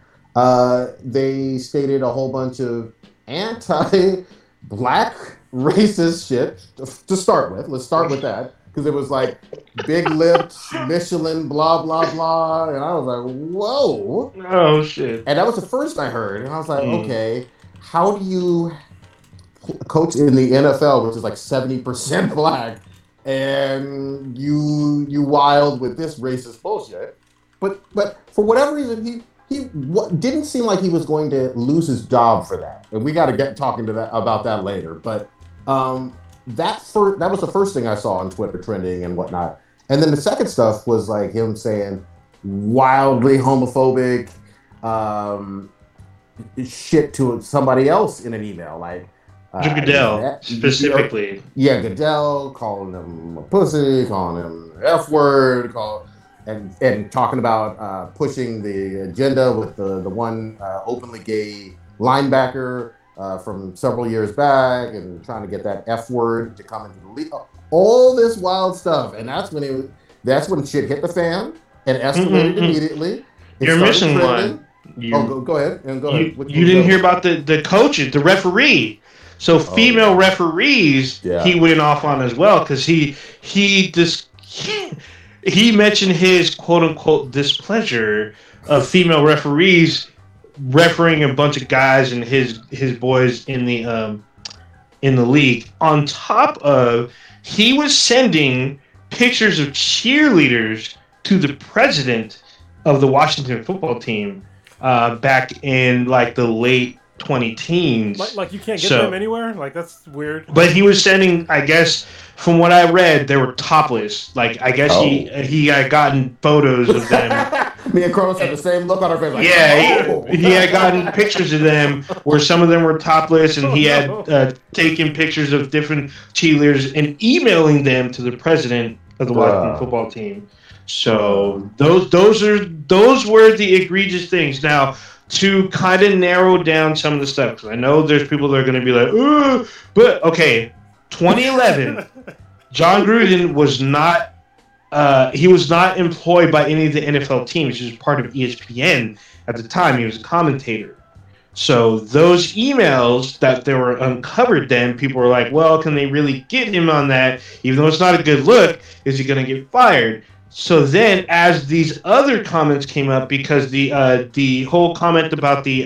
they stated a whole bunch of anti-black racist shit to start with. Let's start with that. Because it was like big lips, Michelin, blah, blah, blah. And I was like, whoa. Oh, shit. And that was the first I heard. And I was like, okay, how do you coach in the NFL, which is like 70% black, and you wild with this racist bullshit? But for whatever reason, he didn't seem like he was going to lose his job for that. And we got to get talking about that later. But that was the first thing I saw on Twitter trending and whatnot. And then the second stuff was like him saying wildly homophobic shit to somebody else in an email. Like Goodell, specifically. Yeah, Goodell, calling him a pussy, calling him an F-word, and talking about pushing the agenda with the one openly gay linebacker from several years back, and trying to get that F word to come into the league. All this wild stuff, and that's when shit hit the fan and escalated immediately. It You're missing trending. One. Go ahead. You didn't hear about the coaches, the referee. So female referees, he went off on as well, because he mentioned his quote-unquote displeasure of female referees refereeing a bunch of guys and his boys in the league. On top of, he was sending pictures of cheerleaders to the president of the Washington Football Team back in like the late 2010s. Like you can't get them anywhere? Like, that's weird. But he was sending, I guess, from what I read, they were topless. Like, I guess he had gotten photos of them. Me and Kronos had the same look on our face. Like, he had gotten pictures of them where some of them were topless, and he had taken pictures of different cheerleaders and emailing them to the president of the Washington Football Team. So those were the egregious things. Now, to kind of narrow down some of the stuff, because I know there's people that are going to be like, ooh, but okay, 2011, John Gruden was not. He was not employed by any of the NFL teams. He was part of ESPN at the time. He was a commentator. So those emails that they were uncovered then, people were like, well, can they really get him on that? Even though it's not a good look, is he going to get fired? So then as these other comments came up, because the whole comment about the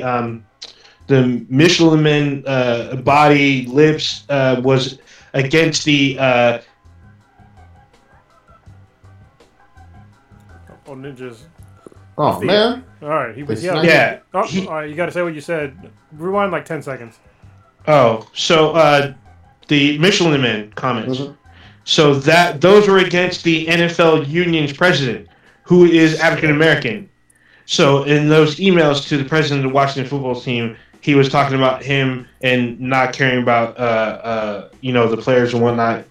Michelin man body, lips was against the... ninjas. Oh, man. All right. He was yelling. Yeah. All right, you got to say what you said. Rewind like 10 seconds. Oh, so the Michelin Man comments. Mm-hmm. So those were against the NFL union's president, who is African American. So in those emails to the president of the Washington Football Team, he was talking about him and not caring about the players and whatnot.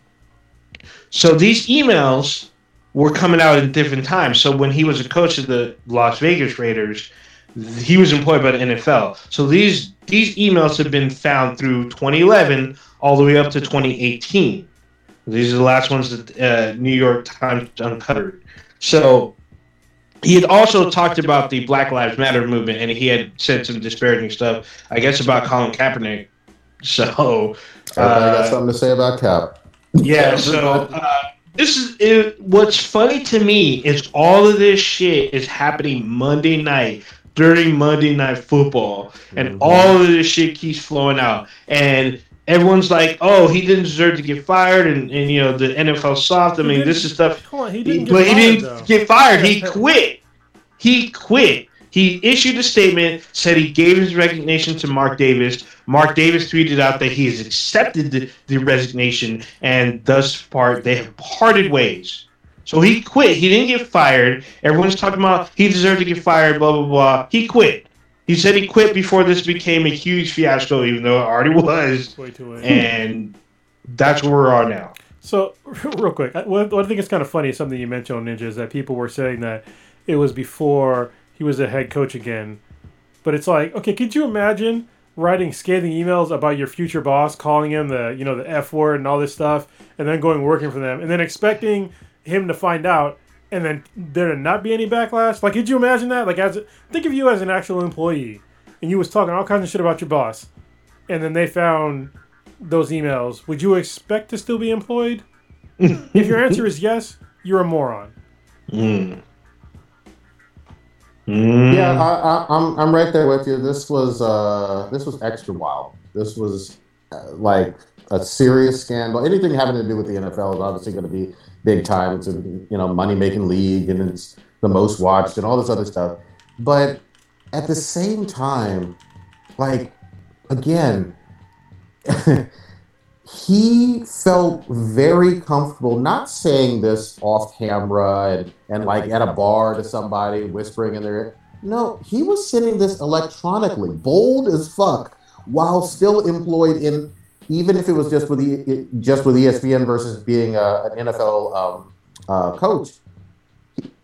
So these emails were coming out at different times. So when he was a coach of the Las Vegas Raiders, he was employed by the NFL. So these emails have been found through 2011 all the way up to 2018. These are the last ones that New York Times uncovered. So he had also talked about the Black Lives Matter movement, and he had said some disparaging stuff, I guess, about Colin Kaepernick. So... I got something to say about Cap. Yeah, so... This is it. What's funny to me is all of this shit is happening Monday night during Monday Night Football, and all of this shit keeps flowing out. And everyone's like, "Oh, he didn't deserve to get fired," and the NFL soft. I mean, this is stuff. Come on, he didn't get fired. He quit. He issued a statement, said he gave his resignation to Mark Davis. Mark Davis tweeted out that he has accepted the resignation, and thus far they have parted ways. So he quit. He didn't get fired. Everyone's talking about he deserved to get fired, blah, blah, blah. He quit. He said he quit before this became a huge fiasco, even though it already was. Way too late. And that's where we are now. So, real quick, what I think is kind of funny, something you mentioned on Ninja, is that people were saying that it was before... he was a head coach again. But it's like, okay, could you imagine writing scathing emails about your future boss, calling him the F word and all this stuff, and then going working for them, and then expecting him to find out and then there to not be any backlash? Like, could you imagine that? Like, as think of you as an actual employee, and you was talking all kinds of shit about your boss, and then they found those emails. Would you expect to still be employed? If your answer is yes, you're a moron. Mm. Mm. Yeah, I'm right there with you. This was extra wild. This was like a serious scandal. Anything having to do with the NFL is obviously going to be big time. It's a money making league, and it's the most watched, and all this other stuff. But at the same time, like again, he felt very comfortable not saying this off camera and like at a bar to somebody whispering in their ear. No, he was sending this electronically, bold as fuck, while still employed in. Even if it was just with ESPN versus being an NFL coach,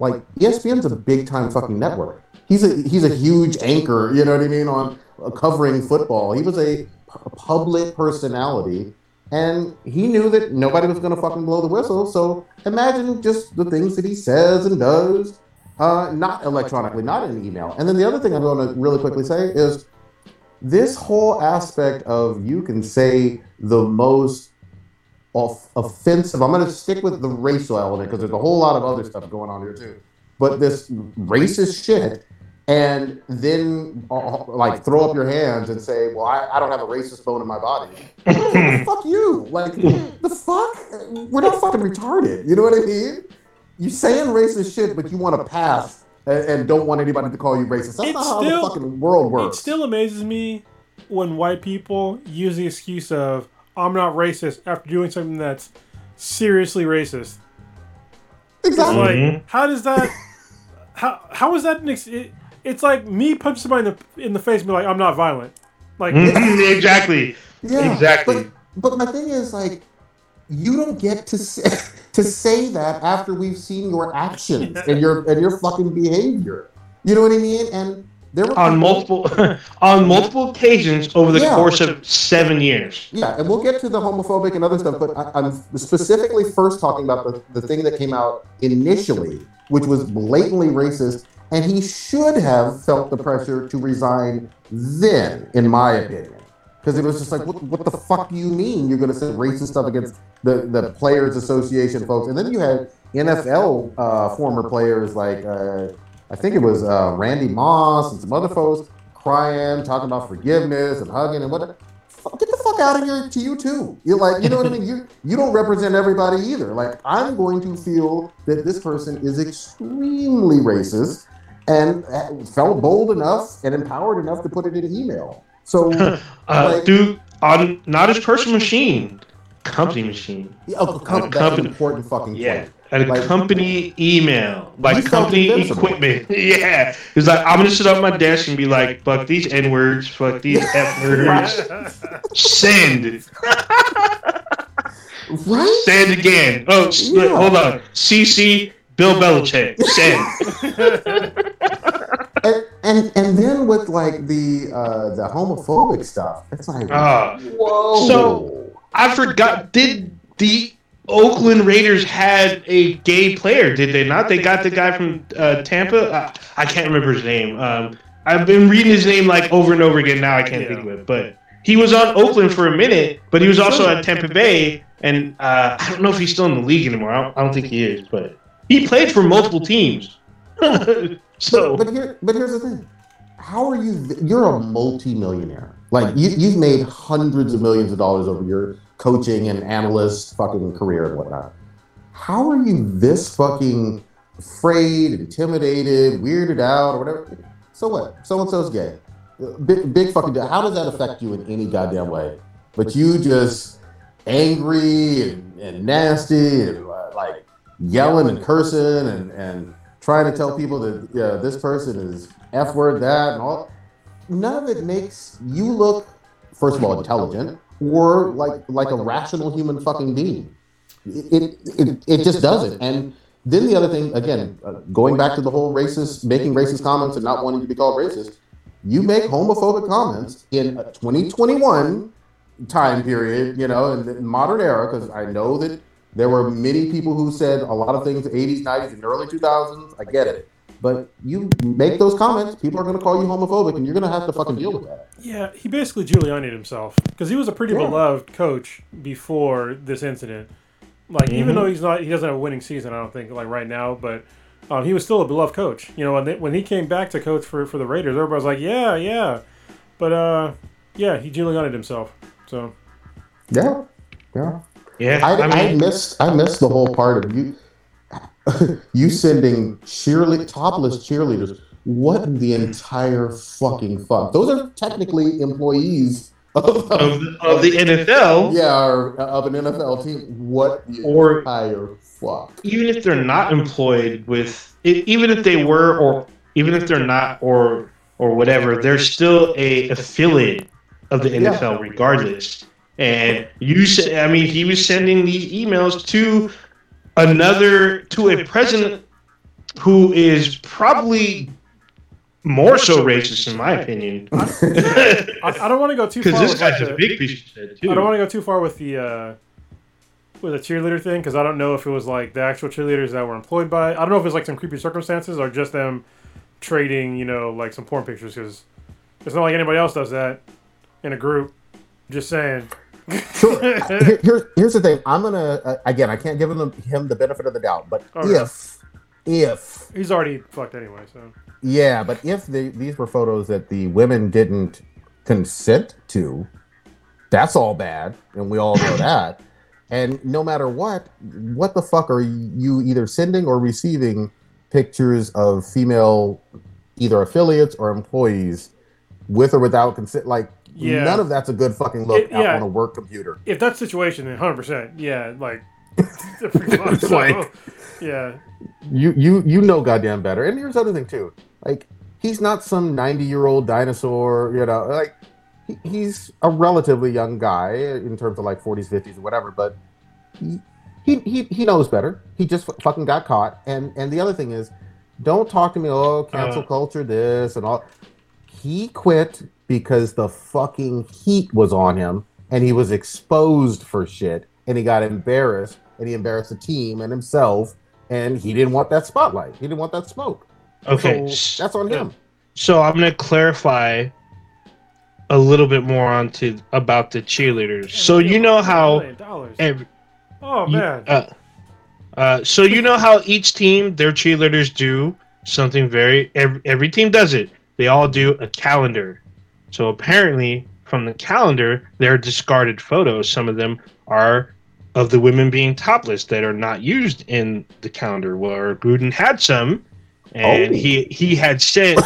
like ESPN's a big time fucking network. He's a huge anchor, you know what I mean, on covering football. He was a public personality, and he knew that nobody was going to fucking blow the whistle. So imagine just the things that he says and does, not electronically, not in email. And then the other thing I'm going to really quickly say is, this whole aspect of you can say the most offensive. I'm going to stick with the racial element because there's a whole lot of other stuff going on here too. But this racist shit, and then like throw up your hands and say, "Well, I don't have a racist bone in my body." Fuck you! Like the fuck? We're not fucking retarded. You know what I mean? You saying racist shit, but you want to pass. And don't want anybody to call you racist. That's not how the fucking world works. It still amazes me when white people use the excuse of, I'm not racist, after doing something that's seriously racist. Exactly. Like, mm-hmm. How does that... how is that... It's like me punching somebody in the face and be like, I'm not violent. Like Exactly. Yeah, exactly. But my thing is, like, you don't get to say that after we've seen your actions and your fucking behavior. You know what I mean? And there were on multiple occasions over the course of 7 years. Yeah, and we'll get to the homophobic and other stuff, but I'm specifically first talking about the thing that came out initially, which was blatantly racist, and he should have felt the pressure to resign then, in my opinion. Because it was just like, what the fuck do you mean you're going to say racist stuff against the Players Association folks? And then you had NFL former players like, I think it was Randy Moss and some other folks crying, talking about forgiveness and hugging and whatever. Get the fuck out of here to you too. You're like, you know what I mean? You don't represent everybody either. Like, I'm going to feel that this person is extremely racist and felt bold enough and empowered enough to put it in an email. So, dude, on not his personal machine, company machine. Oh, that's an important fucking point. Yeah, like, a company email, like company equipment. Yeah, he's like, I'm gonna sit on my desk and be like, fuck these N words, fuck these F words, send. Right? Send again. Oh, yeah. Wait, hold on. CC Bill Belichick. Send. And then with like the homophobic stuff, it's like whoa. So I forgot. Did the Oakland Raiders had a gay player? Did they not? They got the guy from Tampa. I can't remember his name. I've been reading his name like over and over again. Now I can't think of it. But he was on Oakland for a minute. But he was also at Tampa Bay, and I don't know if he's still in the league anymore. I don't think he is. But he played for multiple teams. So, but here's the thing. How are you? You're a multi-millionaire. Like you've made hundreds of millions of dollars over your coaching and analyst fucking career and whatnot. How are you this fucking afraid, intimidated, weirded out, or whatever? So what? So and so's gay. Big fucking deal. How does that affect you in any goddamn way? But you just angry and nasty and like yelling and cursing and trying to tell people that this person is F word, that, and all. None of it makes you look, first of all, intelligent or like a rational human fucking being. It just doesn't. And then the other thing, again, going back to the whole racist, making racist comments and not wanting to be called racist, you make homophobic comments in a 2021 time period, in the modern era, because I know that There were many people who said a lot of things, 80s, 90s, and early 2000s. I get it. But you make those comments, people are going to call you homophobic, and you're going to have to fucking deal with that. Yeah, he basically Giuliani'd himself. Because he was a pretty beloved coach before this incident. Like, even though he's not, he doesn't have a winning season, I don't think, like, right now. But he was still a beloved coach. You know, when he came back to coach for the Raiders, everybody was like, yeah. But, yeah, he Giuliani'd himself. So. Yeah. I missed the whole part of you. You sending topless cheerleaders. What in the entire fucking fuck? Those are technically employees of the NFL. Yeah, or of an NFL team. What the entire fuck? Even if they're not employed with, even if they were, or even if they're not, or whatever, they're still a affiliate of the NFL regardless. And you said, I mean, he was sending these emails to a president who is probably more so racist, in my opinion. I don't want to go too far because this guy's a big piece of shit too. I don't want to go too far with the cheerleader thing because I don't know if it was like the actual cheerleaders that were employed by. I don't know if it was like some creepy circumstances or just them trading, you know, like some porn pictures. Because it's not like anybody else does that in a group. Just saying. Sure. Here's the thing. I'm gonna again. I can't give him the benefit of the doubt, but if he's already fucked anyway, so yeah. But if these were photos that the women didn't consent to, that's all bad, and we all know that. And no matter what the fuck are you either sending or receiving pictures of female either affiliates or employees with or without consent, like. Yeah. None of that's a good fucking look on a work computer. If that's the situation, then 100%. Yeah, like, so, like yeah. You know goddamn better. And here's the other thing, too. Like, he's not some 90-year-old dinosaur, you know. Like, he's a relatively young guy in terms of, like, 40s, 50s, or whatever. But he knows better. He just fucking got caught. And the other thing is, don't talk to me, cancel culture, this and all. He quit because the fucking heat was on him and he was exposed for shit and he got embarrassed and he embarrassed the team and himself and he didn't want that spotlight. He didn't want that smoke. Okay. So that's on him. So I'm going to clarify a little bit more about the cheerleaders. So you know how so you know how each team, their cheerleaders do something every team does it. They all do a calendar. So apparently, from the calendar, there are discarded photos. Some of them are of the women being topless that are not used in the calendar. Where Gruden had some, and he had sent.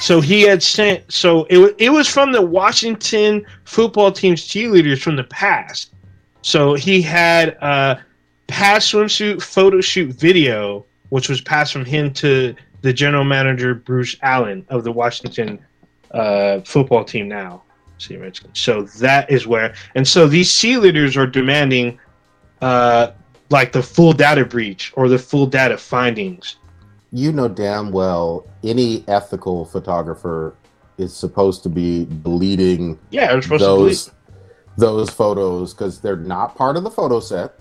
So it was from the Washington Football Team's cheerleaders from the past. So he had a past swimsuit photo shoot video, which was passed from him to the general manager Bruce Allen of the Washington football team now. See, Redskins. So that is where, and so these cheerleaders are demanding like the full data breach or the full data findings. You know damn well any ethical photographer is supposed to be bleeding. Yeah, they're supposed to bleed those photos because they're not part of the photo set.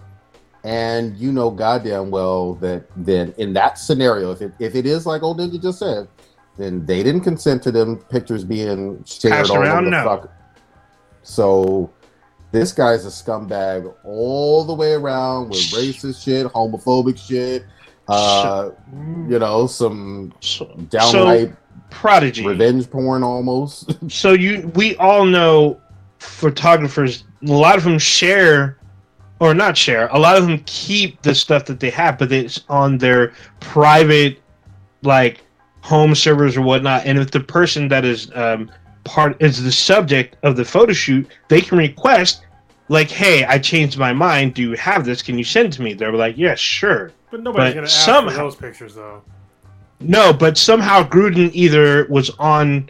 And you know goddamn well that then in that scenario, if it is like old Ninja just said, then they didn't consent to them pictures being shared all around. So this guy's a scumbag all the way around with racist shit, homophobic shit, you know, some downright prodigy revenge porn almost. So we all know photographers, a lot of them share. Or not share. A lot of them keep the stuff that they have, but it's on their private, like, home servers or whatnot. And if the person that is is the subject of the photo shoot, they can request, like, "Hey, I changed my mind. Do you have this? Can you send it to me?" They're like, "Yeah, sure." But nobody's gonna ask for those pictures, though. No, but somehow Gruden either was on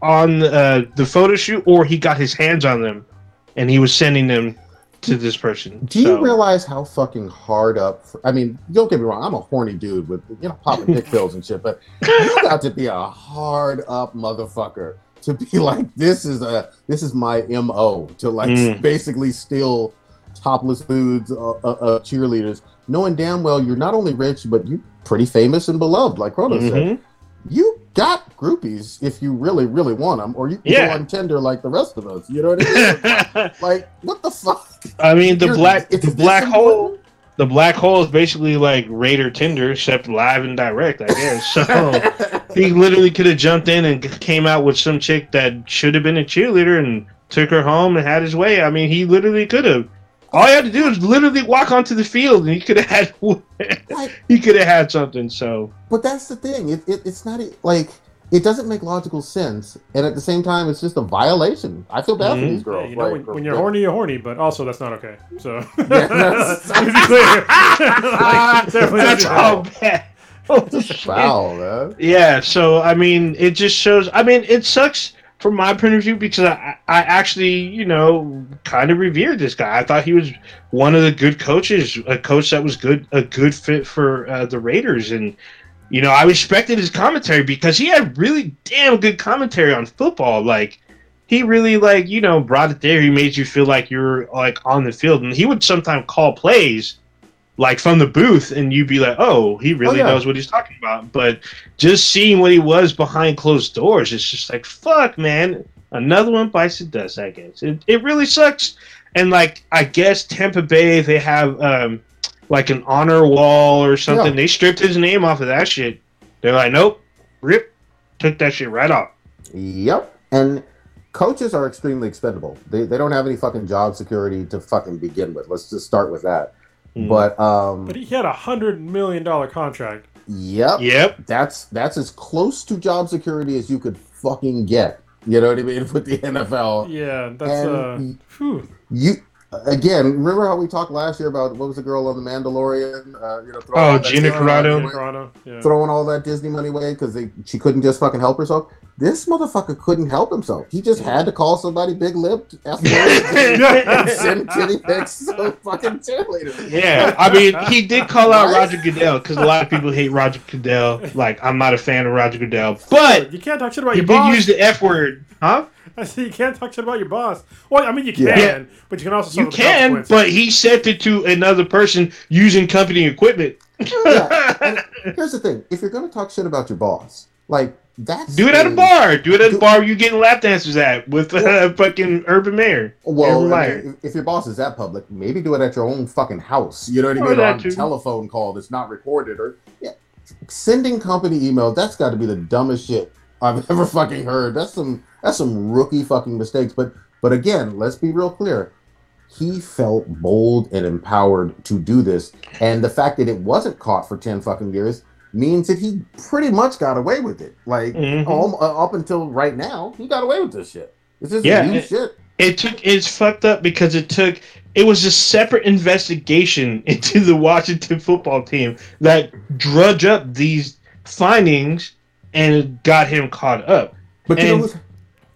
the photo shoot, or he got his hands on them. And he was sending them to this person. Do you realize how fucking hard up... I mean, don't get me wrong. I'm a horny dude with, you know, popping dick pills and shit. But you got to be a hard up motherfucker to be like, this is my M.O. To, like, basically steal topless dudes, cheerleaders, knowing damn well you're not only rich, but you're pretty famous and beloved, like Kronos said. You got groupies if you really, really want them, or you can go on Tinder like the rest of us. You know what I mean? Like, what the fuck? I mean, the black hole is basically like Raider Tinder, except live and direct, I guess. So he literally could have jumped in and came out with some chick that should have been a cheerleader and took her home and had his way. I mean, he literally could have. All you had to do is literally walk onto the field, and he could have had something. So, but that's the thing. It's not like it doesn't make logical sense, and at the same time, it's just a violation. I feel bad for these girls. Yeah, you know, when you're horny, you're horny, but also that's not okay. So that's all bad. Wow, man. Yeah. So I mean, it just shows. I mean, it sucks. From my point of view, because I actually, you know, kind of revered this guy. I thought he was one of the good coaches, a coach that was good, a good fit for the Raiders. And, you know, I respected his commentary because he had really damn good commentary on football. Like, he really, like, you know, brought it there. He made you feel like you're, like, on the field. And he would sometimes call plays, like, from the booth, and you'd be like, oh, he really knows what he's talking about. But just seeing what he was behind closed doors, it's just like, fuck, man. Another one bites the dust, I guess. It really sucks. And, like, I guess Tampa Bay, they have, like, an honor wall or something. Yeah. They stripped his name off of that shit. They're like, nope, rip, took that shit right off. Yep. And coaches are extremely expendable. They don't have any fucking job security to fucking begin with. Let's just start with that. But he had $100 million contract. Yep. That's as close to job security as you could fucking get. You know what I mean? With the NFL. Yeah, that's you again. Remember how we talked last year about what was the girl on The Mandalorian? You know, Gina Carano. Yeah. Throwing all that Disney money away because she couldn't just fucking help herself. This motherfucker couldn't help himself. He just had to call somebody big-lipped, and send kitty pics to fucking cheerleaders. Yeah, I mean, he did call out Roger Goodell because a lot of people hate Roger Goodell. Like, I'm not a fan of Roger Goodell, but you can't talk shit about your boss. You did use the F word, huh? I said you can't talk shit about your boss. Well, I mean, you can, but you can also you can, but he said it to another person using company equipment. Here's the thing: if you're gonna talk shit about your boss, like. Do it at a bar. Do it at a bar where you're getting lap dancers at with fucking Urban Meyer. Well, I mean, if your boss is that public, maybe do it at your own fucking house. You know what I mean? On a telephone call that's not recorded. Or sending company email, that's got to be the dumbest shit I've ever fucking heard. That's some rookie fucking mistakes. But again, let's be real clear. He felt bold and empowered to do this. And the fact that it wasn't caught for 10 fucking years means that he pretty much got away with it. Like, up until right now, he got away with this shit. It's just new shit. It's fucked up because it was a separate investigation into the Washington Football Team that drudged up these findings and got him caught up. But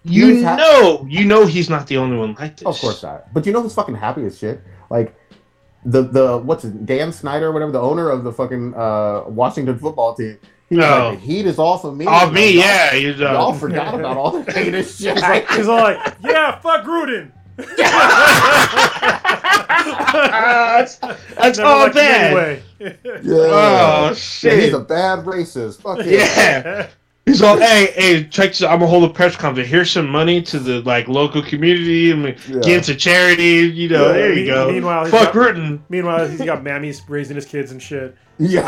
you know he's not the only one like this. Of course not. But you know who's fucking happy as shit? Like, Dan Snyder, whatever, the owner of the fucking Washington Football Team. He was like, the heat is off of me. Off me, y'all forgot about all the heinous shit. He's all like, yeah, fuck Gruden. That's all bad. Anyway. Oh, shit. Yeah, he's a bad racist. Fuck yeah. He's all, hey, check this out. I'm going to hold a press conference. Here's some money to the, like, local community. I'm give it to charity. You know, there you go. Meanwhile, he's got mammies raising his kids and shit. Yeah.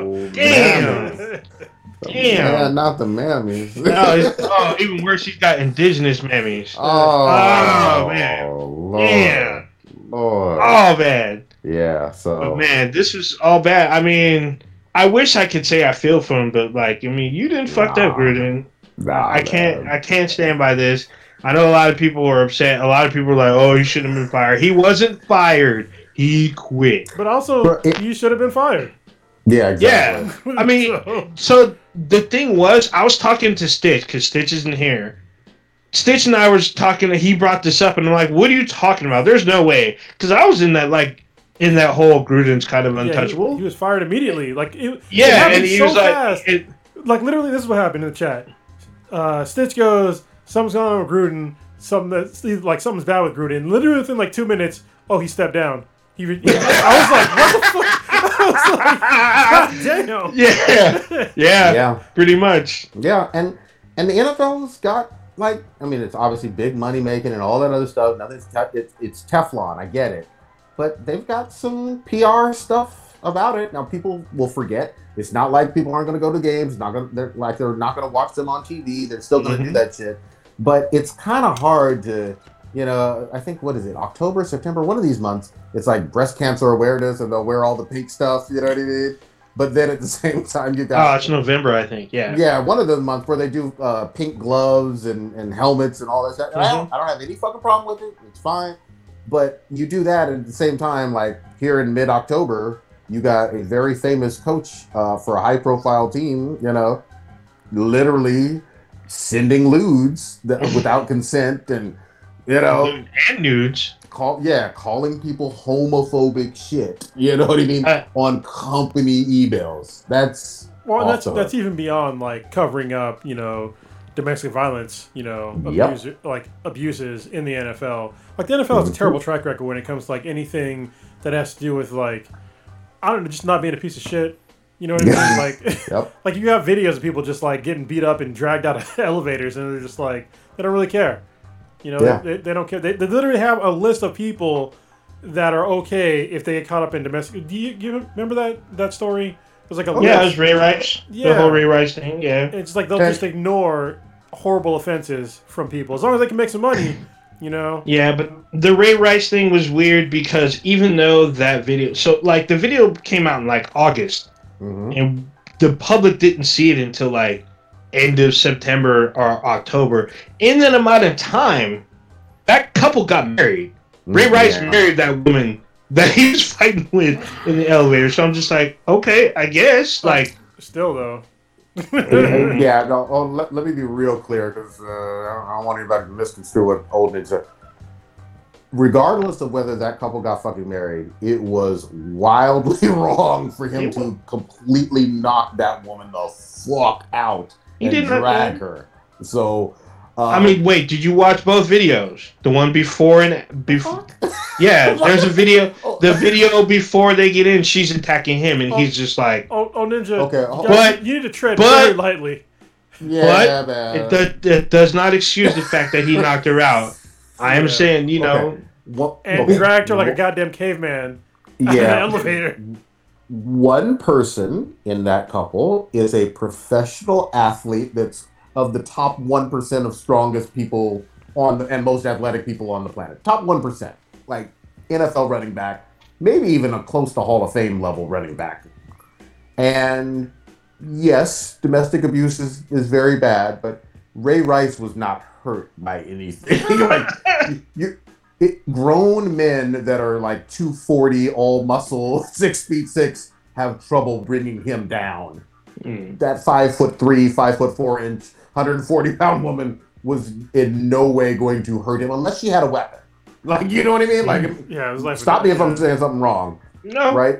Oh, Damn. Yeah, not the mammies. No, even worse, he's got indigenous mammies. Oh man. Lord. Yeah. Lord. All bad. Yeah, so. But, man, this was all bad. I mean, I wish I could say I feel for him, but like, I mean, you didn't fuck up, Gruden. I can't stand by this. I know a lot of people are upset. A lot of people are like, "Oh, you shouldn't have been fired." He wasn't fired. He quit. But also, you should have been fired. Yeah, exactly. Yeah. I mean, so the thing was, I was talking to Stitch because Stitch isn't here. Stitch and I was talking, and he brought this up, and I'm like, "What are you talking about? There's no way," because I was in that in that whole Gruden's kind of untouchable. He was fired immediately. Like literally, this is what happened in the chat. Stitch goes, something's going on with Gruden. something's bad with Gruden. And literally within like 2 minutes, oh, he stepped down. I was like, what the fuck? Yeah, pretty much. Yeah, and the NFL's got like, I mean, it's obviously big money making and all that other stuff. Nothing's it's Teflon, I get it, but they've got some PR stuff about it. Now people will forget. It's not like people aren't going to go to games. They're not going to watch them on TV. They're still going to do that shit. But it's kind of hard to. You know, I think, what is it, October, September, one of these months, it's like breast cancer awareness, and they'll wear all the pink stuff, you know what I mean? But then at the same time, you got... Oh, it's November, I think, yeah. Yeah, one of the months where they do pink gloves and helmets and all that stuff. I don't have any fucking problem with it. It's fine. But you do that, and at the same time, like, here in mid-October, you got a very famous coach for a high-profile team, you know, literally sending lewds without consent and... You know, and nudes. Calling people homophobic shit. You know what I mean? On company emails. That's even beyond like covering up, you know, domestic violence, you know, abuses in the NFL. Like the NFL has a terrible track record when it comes to like anything that has to do with like, I don't know, just not being a piece of shit. You know what I mean? Like, like you have videos of people just like getting beat up and dragged out of elevators, and they're just like, they don't really care. You know, they don't care. They literally have a list of people that are okay if they get caught up in domestic. Do you remember that story? It was like it was Ray Rice. Yeah. The whole Ray Rice thing. Yeah, it's like they'll just ignore horrible offenses from people as long as they can make some money. You know. Yeah, but the Ray Rice thing was weird because even though that video, so like the video came out in like August, and the public didn't see it until like. End of September or October. In that amount of time, that couple got married. Ray Rice married that woman that he was fighting with in the elevator. So I'm just like, okay, I guess. Like, still though. Let me be real clear because I don't want anybody to misconstrue what old Nick said. Regardless of whether that couple got fucking married, it was wildly wrong for him to completely knock that woman the fuck out. He didn't drag her. So, I mean, wait. Did you watch both videos? The one before and before. Yeah, there's a video. The video before they get in, she's attacking him, and he's just like, "Oh, Ninja." Okay, but you need to tread very lightly. Yeah, but it does not excuse the fact that he knocked her out. I am saying, you know, dragged her like a goddamn caveman. Yeah, in an elevator. One person in that couple is a professional athlete that's of the top 1% of strongest people and most athletic people on the planet. Top 1%. Like NFL running back, maybe even a close to Hall of Fame level running back. And yes, domestic abuse is very bad, but Ray Rice was not hurt by anything. Like, grown men that are like 240, all muscle, 6'6", have trouble bringing him down. That 5'3", 5'4", 140-pound woman was in no way going to hurt him unless she had a weapon. Like, you know what I mean? Like, it was like stop me if I'm saying something wrong. No, right?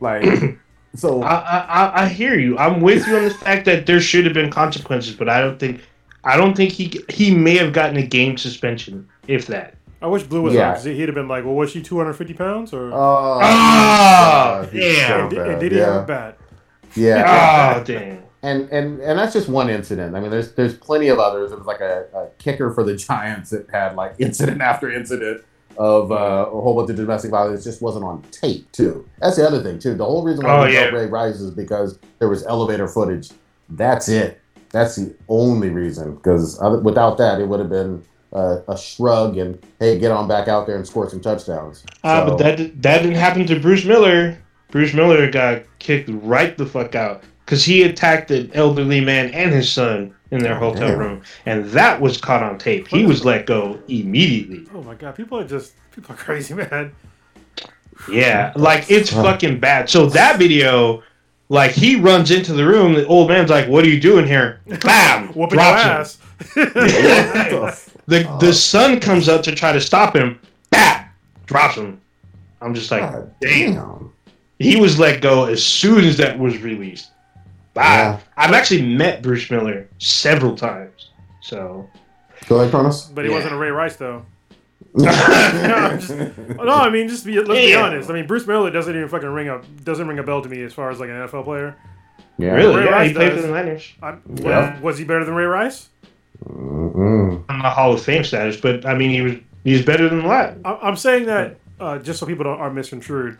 Like, so I hear you. I'm with you on the fact that there should have been consequences, but I don't think he may have gotten a game suspension if that. I wish Blue was on because he'd have been like, well, was she 250 pounds? Or? Damn. So and did he have a bat? Yeah. Oh, damn. And that's just one incident. I mean, there's plenty of others. It was like a kicker for the Giants that had like incident after incident of a whole bunch of domestic violence. It just wasn't on tape, too. That's the other thing, too. The whole reason why Ray Rice is because there was elevator footage. That's it. That's the only reason. Because without that, it would have been... a shrug and hey, get on back out there and score some touchdowns. But that didn't happen to Bruce Miller. Bruce Miller got kicked right the fuck out because he attacked an elderly man and his son in their hotel room, and that was caught on tape. He was let go immediately. Oh my god, people are crazy, man. Yeah, like it's fucking bad. So that video. Like, he runs into the room, the old man's like, what are you doing here? Bam! Whooping your ass. The son comes up to try to stop him. Bam! Drops him. I'm just like, damn. He was let go as soon as that was released. Bye. Yeah. I've actually met Bruce Miller several times. So, Go ahead, Kronos. But he wasn't a Ray Rice, though. Let's be honest. I mean, Bruce Miller doesn't even fucking ring a bell to me as far as like an NFL player. Yeah, really? Yeah, he played for the Niners. Was he better than Ray Rice? Mm-hmm. I'm not Hall of Fame status, but I mean, he's better than that. I'm saying that just so people aren't misconstrued.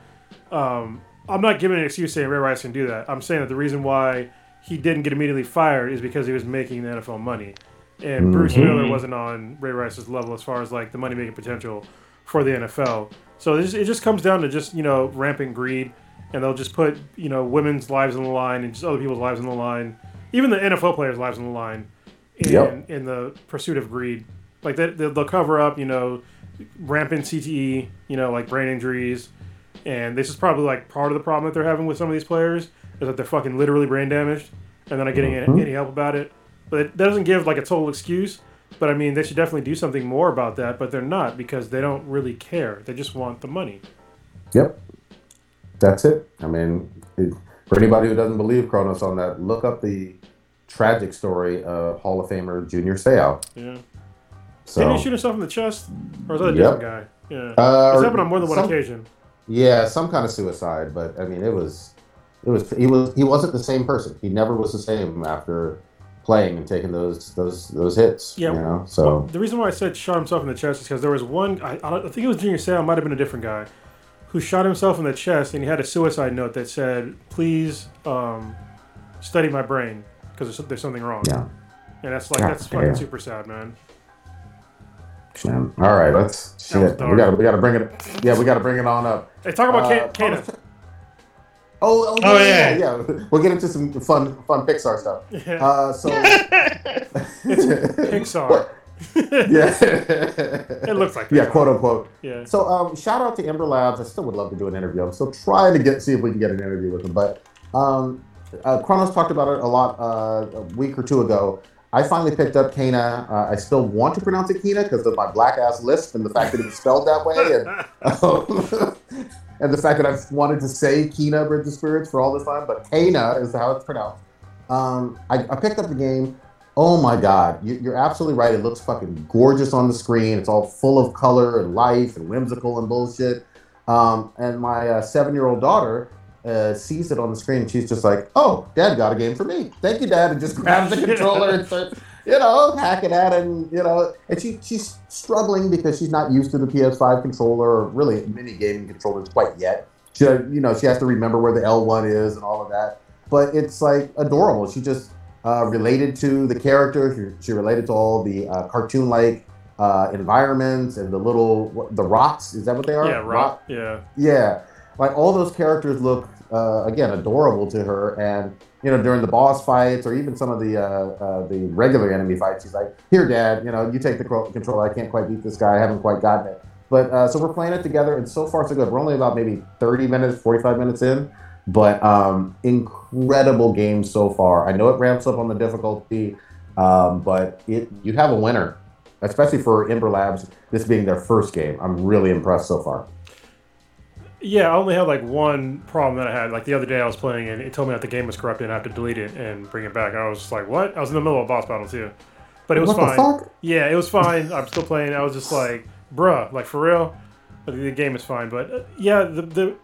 I'm not giving an excuse saying Ray Rice can do that. I'm saying that the reason why he didn't get immediately fired is because he was making the NFL money. And Bruce Miller wasn't on Ray Rice's level as far as like the money making potential for the NFL. So it just comes down to just rampant greed, and they'll just put women's lives on the line and just other people's lives on the line, even the NFL players' lives on the line, in the pursuit of greed. Like they'll cover up rampant CTE, like brain injuries, and this is probably like part of the problem that they're having with some of these players is that they're fucking literally brain damaged and they're not getting any help about it. But that doesn't give, a total excuse. But, I mean, they should definitely do something more about that. But they're not because they don't really care. They just want the money. Yep. That's it. I mean, for anybody who doesn't believe Kronos on that, look up the tragic story of Hall of Famer Junior Seau. Yeah. So, didn't he shoot himself in the chest? Or was that a different guy? Yeah. It's happened on more than one occasion. Yeah, some kind of suicide. But, I mean, he wasn't the same person. He never was the same after playing and taking those hits, so well, the reason why I said shot himself in the chest is because there was one, I think it was Junior Seau, might have been a different guy, who shot himself in the chest, and he had a suicide note that said, please study my brain because there's something wrong. Yeah. And that's fucking super sad, man. All right, we gotta bring it. Yeah, we gotta bring it on up. Hey, talk about Kana. Oh yeah. We'll get into some fun Pixar stuff. Yeah. Pixar. Yeah. It looks like Pixar. Yeah, quote unquote. Yeah. So shout out to Ember Labs. I still would love to do an interview. I'm still trying to see if we can get an interview with them. But Kronos talked about it a lot a week or two ago. I finally picked up Kana. I still want to pronounce it Kena because of my black ass lisp and the fact that it was spelled that way. And and the fact that I've wanted to say Kena Bridge of Spirits for all this time, but Kana is how it's pronounced. I picked up the game. Oh my God, you're absolutely right. It looks fucking gorgeous on the screen. It's all full of color and life and whimsical and bullshit. And my 7-year-old daughter sees it on the screen and she's just like, oh, Dad got a game for me. Thank you, Dad. And just grabs the controller and starts, hacking at it. And, and she's struggling because she's not used to the PS5 controller or really mini gaming controllers quite yet. She, she has to remember where the L1 is and all of that. But it's like adorable. She just related to the characters. She related to all the cartoon-like environments and the rocks. Is that what they are? Yeah, rock. Yeah. Yeah. Like all those characters look again adorable to her, and during the boss fights or even some of the regular enemy fights, she's like, "Here, Dad, you take the controller. I can't quite beat this guy. I haven't quite gotten it." But so we're playing it together, and so far so good. We're only about maybe 30 minutes, 45 minutes in, but incredible game so far. I know it ramps up on the difficulty, but you have a winner, especially for Ember Labs. This being their first game, I'm really impressed so far. Yeah, I only had one problem that I had. The other day I was playing and it told me that the game was corrupted and I have to delete it and bring it back. And I was just like, what? I was in the middle of a boss battle too. But it was fine. The fuck? Yeah, it was fine. I'm still playing. I was just like, bruh, for real? The game is fine. But the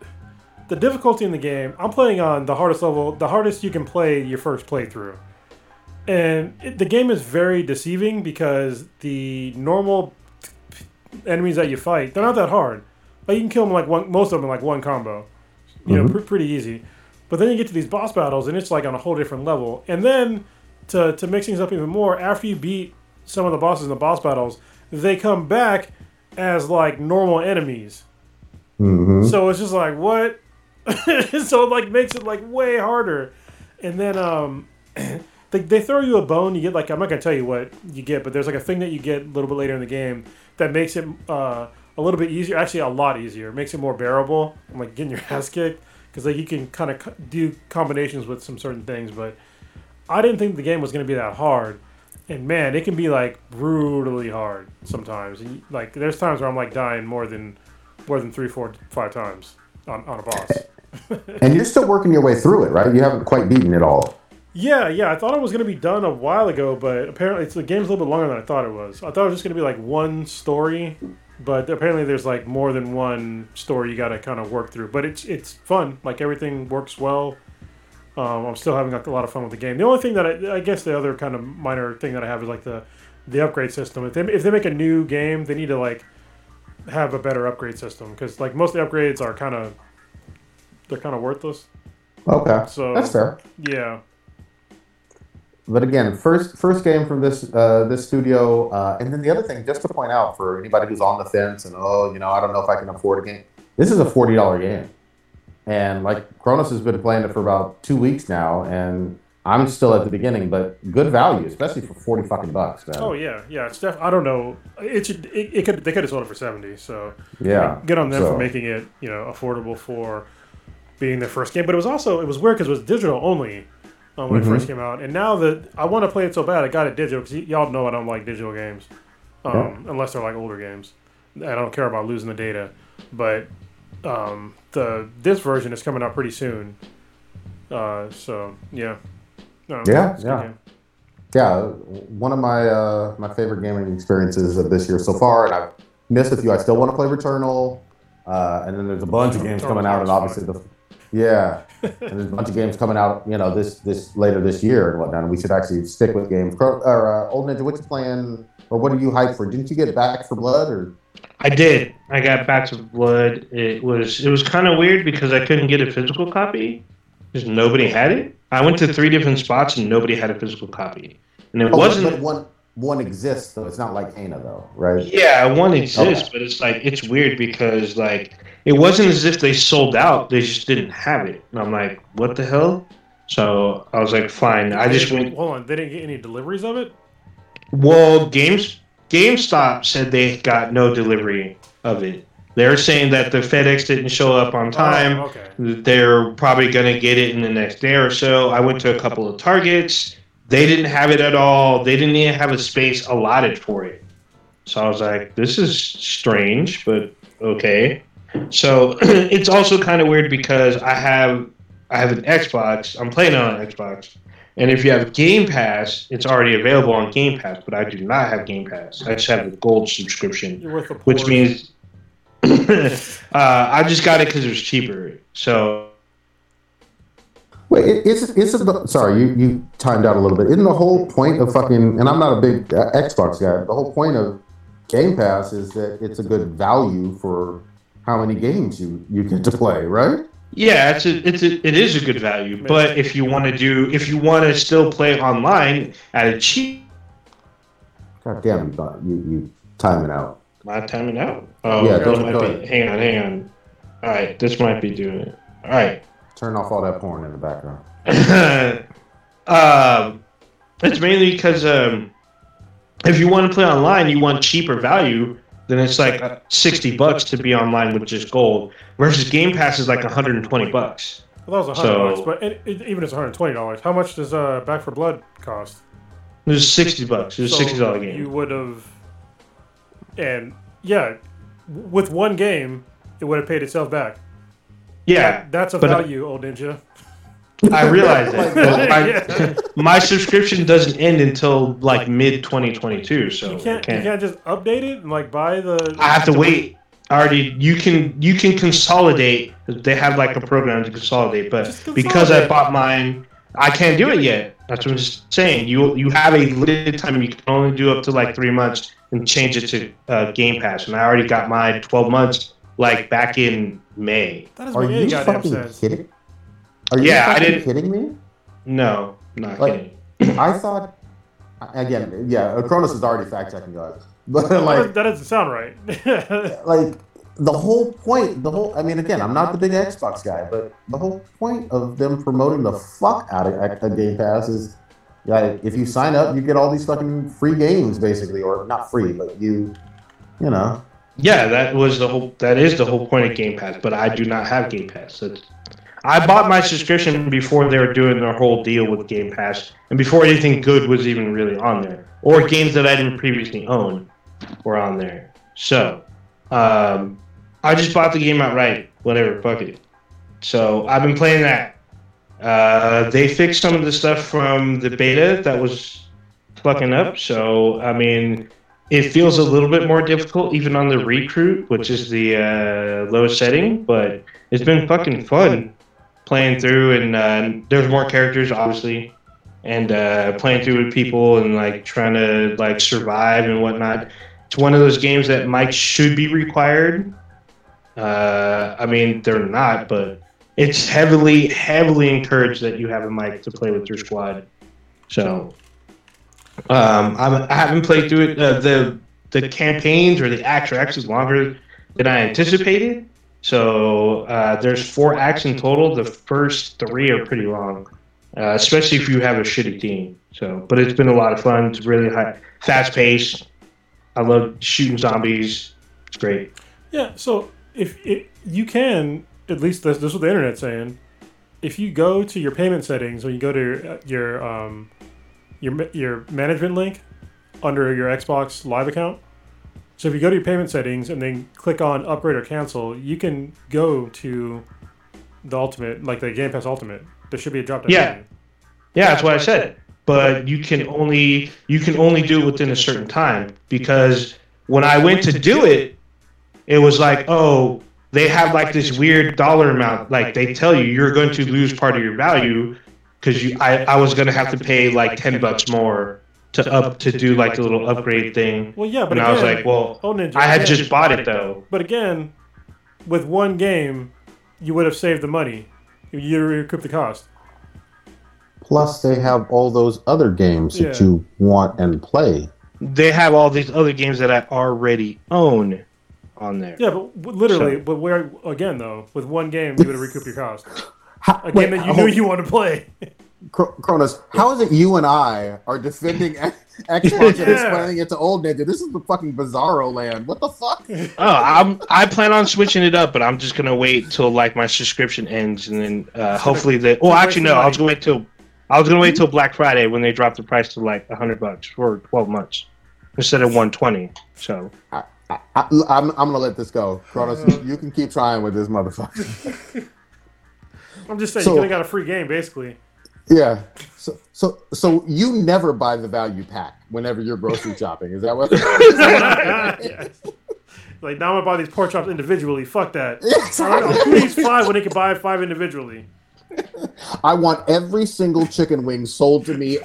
difficulty in the game, I'm playing on the hardest level, the hardest you can play your first playthrough. And the game is very deceiving because the normal enemies that you fight, they're not that hard. You can kill them most of them one combo, pretty easy. But then you get to these boss battles and it's on a whole different level. And then to mix things up even more, after you beat some of the bosses in the boss battles, they come back as normal enemies. Mm-hmm. So it's just what? So it makes it way harder. And then they throw you a bone. You get I'm not gonna tell you what you get, but there's a thing that you get a little bit later in the game that makes it a little bit easier, actually a lot easier. It makes it more bearable. I'm getting your ass kicked because you can kind of do combinations with some certain things. But I didn't think the game was going to be that hard, and man, it can be brutally hard sometimes. And there's times where I'm dying more than 3, 4, 5 times on a boss. And you're still working your way through it, right? You haven't quite beaten it all. Yeah. I thought it was going to be done a while ago, but apparently the game's a little bit longer than I thought it was. I thought it was just going to be like one story, but apparently there's like more than one story you got to kind of work through. But it's fun. Like everything works well. I'm still having like a lot of fun with the game. The only thing that I guess the other kind of minor thing that I have is like the upgrade system. If they make a new game, they need to like have a better upgrade system, because like most of the upgrades are kind of worthless. Okay, so that's fair. Yeah. But again, first game from this studio, and then the other thing, just to point out for anybody who's on the fence and I don't know if I can afford a game. This is a $40 game, and like Kronos has been playing it for about 2 weeks now, and I'm still at the beginning, but good value, especially for $40 fucking bucks, man. Oh yeah. It's I don't know. They could have sold it for $70. So yeah, good on them for making it affordable for being their first game. But it was weird because it was digital only. When it first came out, and now that I want to play it so bad, I got it digital, because y'all know I don't like digital games, unless they're like older games. I don't care about losing the data, but this version is coming out pretty soon. So yeah, no, yeah. One of my my favorite gaming experiences of this year so far, and I've missed a few. I still want to play Returnal, and then there's a bunch of games coming out, and obviously the. Yeah, and there's a bunch of games coming out, this later this year and whatnot. And we should actually stick with games. Old Ninja, what you playing, or what are you hyped for? Didn't you get Back for Blood? Or I did. I got Back for Blood. It was kind of weird because I couldn't get a physical copy because nobody had it. I went to 3 different spots and nobody had a physical copy, and it wasn't. But one exists though. It's not like Ana though, right? Yeah, one exists, but it's like it's weird because like. It wasn't as if they sold out, they just didn't have it. And I'm like, what the hell? So I was like, fine. I just went... Hold on, they didn't get any deliveries of it? Well, GameStop said they got no delivery of it. They're saying that the FedEx didn't show up on time. Oh, okay. They're probably going to get it in the next day or so. I went to a couple of Targets. They didn't have it at all. They didn't even have a space allotted for it. So I was like, this is strange, but okay. So it's also kind of weird because I have an Xbox. I'm playing it on Xbox, and if you have Game Pass, it's already available on Game Pass. But I do not have Game Pass. I just have the gold subscription, which means I just got it because it was cheaper. So wait, sorry, you timed out a little bit. Isn't the whole point of fucking? And I'm not a big Xbox guy. The whole point of Game Pass is that it's a good value for. How many games you get to play, right? Yeah, it is a good value. But if you want to still play online at a cheap. God damn it, you timing out. My timing out. Oh, yeah, hang on. All right, this might be doing it. All right. Turn off all that porn in the background. It's mainly because if you want to play online, you want cheaper value. Then it's like $60 to be online with just gold, versus Game Pass is like $120. Well, that was $100, but even it's $120. How much does Back for Blood cost? It was $60. It was $60 game. You would have, and yeah, with one game, it would have paid itself back. Yeah, that's a value, old ninja. I realize that. My subscription doesn't end until like mid 2022, so you can't just update it and like buy the. I have to wait. Already, you can consolidate. They have like a program to consolidate, but because I bought mine, I can't do it yet. That's what I'm just saying. You have a limited time. You can only do up to like 3 months and change it to Game Pass. And I already got my 12 months like back in May. That is really goddamn kidding? Are you kidding me? No, not kidding. I thought, again, yeah, Kronos is already fact-checking us. But like, that doesn't sound right. Like, the whole point, I mean, again, I'm not the big Xbox guy, but the whole point of them promoting the fuck out of Game Pass is, like, if you sign up, you get all these fucking free games, basically, or not free, but you know. Yeah, that is the whole point of Game Pass, but I do not have Game Pass. That's... I bought my subscription before they were doing their whole deal with Game Pass, and before anything good was even really on there, or games that I didn't previously own were on there. So, I just bought the game outright. Whatever, fuck it. So I've been playing that. They fixed some of the stuff from the beta that was fucking up. So, I mean, it feels a little bit more difficult, even on the recruit, which is the lowest setting. But it's been fucking fun playing through. And there's more characters, obviously. And playing through with people and, like, trying to, like, survive and whatnot. It's one of those games that mics should be required. I mean, they're not, but it's heavily, heavily encouraged that you have a mic to play with your squad. So I haven't played through it. The campaigns or the acts are actually longer than I anticipated. So there's 4 acts in total. The first 3 are pretty long. Especially if you have a shitty team. So, but it's been a lot of fun. It's really high, fast paced. I love shooting zombies. It's great. Yeah. So if it, you can, at least this is what the internet's saying. If you go to your payment settings, when you go to your management link under your Xbox Live account. So if you go to your payment settings and then click on upgrade or cancel, you can go to the Ultimate, like the Game Pass Ultimate. There should be a drop down. Yeah. Yeah, that's what I said. But you can only do it within a certain time, because when I went to do it, it was like, oh, they have like this weird dollar amount. Like they tell you you're going to lose part of your value because I was going to have to pay like $10 more to do like the little upgrade thing. Well, yeah, but and again, I was like, well, I had just bought it though. But again, with one game, you would have saved the money. You recoup the cost. Plus, they have all those other games that you want and play. They have all these other games that I already own on there. Yeah, but literally, but where again though, with one game, you would have recouped your cost. Wait, game that you knew you wanted to play. Kronos, how is it you and I are defending Xbox and explaining it to old Ninja? This is the fucking Bizarro land. What the fuck? Oh, I plan on switching it up, but I'm just gonna wait till like my subscription ends, and then hopefully they. Oh, actually no, I was gonna wait till Black Friday when they drop the price to like $100 for 12 months instead of 120. So I'm gonna let this go, Kronos. You can keep trying with this motherfucker. I'm just saying, you could have got a free game basically. Yeah, so you never buy the value pack whenever you're grocery shopping. Is that what? Like now I'm gonna buy these pork chops individually. Fuck that. Yes, I don't know who needs 5 when they can buy 5 individually. I want every single chicken wing sold to me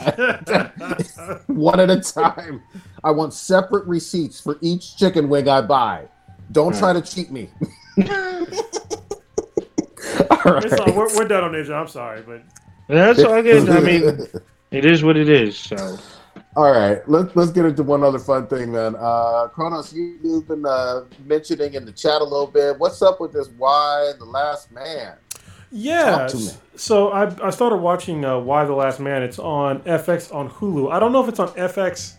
one at a time. I want separate receipts for each chicken wing I buy. Don't try to cheat me. All right. We're done on Asia. I'm sorry, but. That's all good. I mean, it is what it is. So, all right, let's get into one other fun thing, man. Kronos, you've been mentioning in the chat a little bit. What's up with this? Why the Last Man? Yeah. So I started watching Why the Last Man. It's on FX on Hulu. I don't know if it's on FX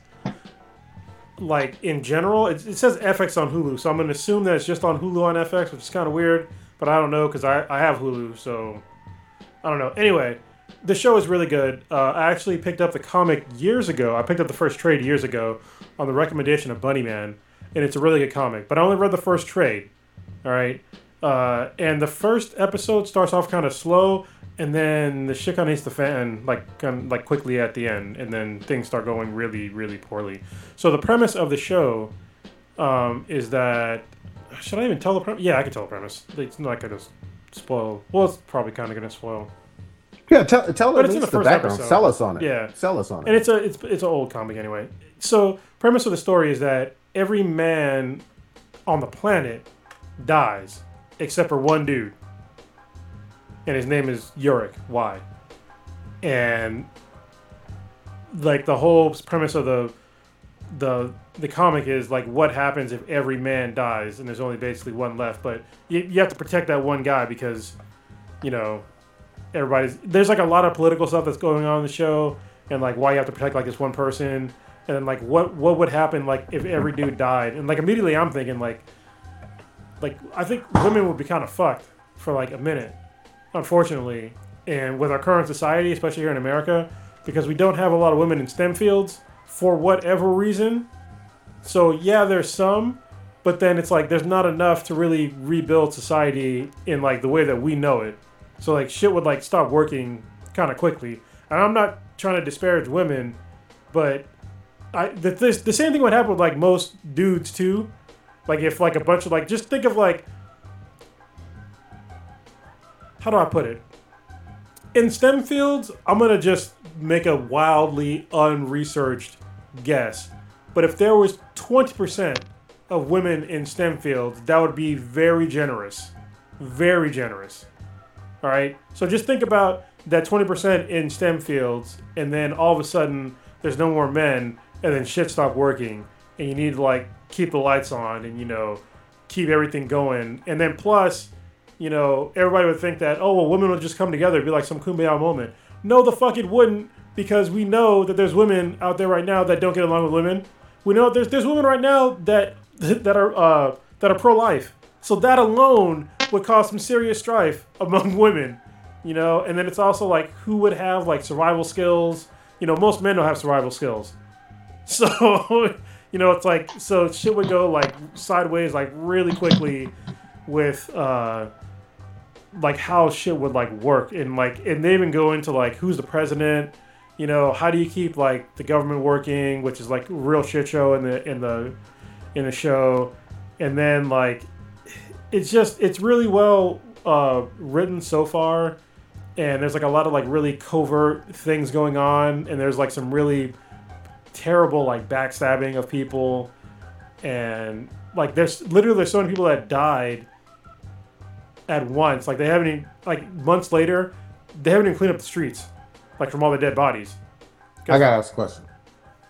like in general. It says FX on Hulu, so I'm gonna assume that it's just on Hulu on FX, which is kind of weird. But I don't know because I have Hulu, so I don't know. Anyway. The show is really good. I actually picked up the comic years ago. I picked up the first trade years ago on the recommendation of Bunny Man, and it's a really good comic. But I only read the first trade, all right? And the first episode starts off kind of slow, and then the shit kind of hits the fan like quickly at the end, and then things start going really, really poorly. So the premise of the show is that... Should I even tell the premise? Yeah, I can tell the premise. It's not going to spoil. Well, it's probably kind of going to spoil. Yeah, tell us the background. Episode. Sell us on it. Yeah, sell us on it. And it's an old comic anyway. So premise of the story is that every man on the planet dies except for one dude, and his name is Yurik. Why? And like the whole premise of the comic is like what happens if every man dies and there's only basically one left, but you have to protect that one guy because you know. There's like a lot of political stuff that's going on in the show, and like why you have to protect like this one person, and then like what would happen like if every dude died, and like immediately I'm thinking like I think women would be kind of fucked for like a minute, unfortunately, and with our current society, especially here in America, because we don't have a lot of women in STEM fields for whatever reason. So yeah, there's some, but then it's like there's not enough to really rebuild society in like the way that we know it. So like shit would like stop working kind of quickly. And I'm not trying to disparage women, but the same thing would happen with like most dudes too. Like if like a bunch of like, just think of like, how do I put it? In STEM fields, I'm going to just make a wildly unresearched guess. But if there was 20% of women in STEM fields, that would be very generous. Very generous. All right? So just think about that 20% in STEM fields, and then all of a sudden there's no more men, and then shit stopped working, and you need to like keep the lights on and, you know, keep everything going. And then plus, you know, everybody would think that, oh, well, women would just come together. It'd be like some kumbaya moment. No, the fuck it wouldn't, because we know that there's women out there right now that don't get along with women. We know there's women right now that are pro-life. So that alone would cause some serious strife among women, you know. And then it's also like who would have like survival skills. You know, most men don't have survival skills. So, you know, it's like, so shit would go like sideways like really quickly with like how shit would like work. And like, and they even go into like who's the president. You know, how do you keep like the government working, which is like a real shit show in the show. And then like it's really well written so far, and there's like a lot of like really covert things going on, and there's like some really terrible like backstabbing of people, and like there's so many people that died at once. Like they haven't even, like months later, they haven't even cleaned up the streets. Like from all the dead bodies. I gotta ask a question,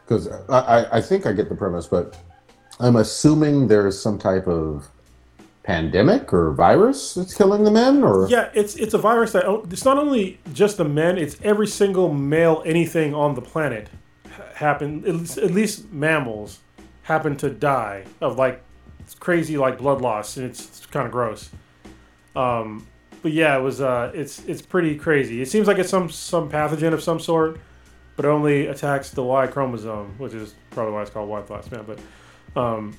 because I think I get the premise, but I'm assuming there's some type of pandemic or virus that's killing the men, or yeah, it's a virus that it's not only just the men; it's every single male anything on the planet happen. At least mammals happen to die of like crazy like blood loss, and it's kind of gross. But yeah, it was it's pretty crazy. It seems like it's some pathogen of some sort, but it only attacks the Y chromosome, which is probably why it's called white flies, man. But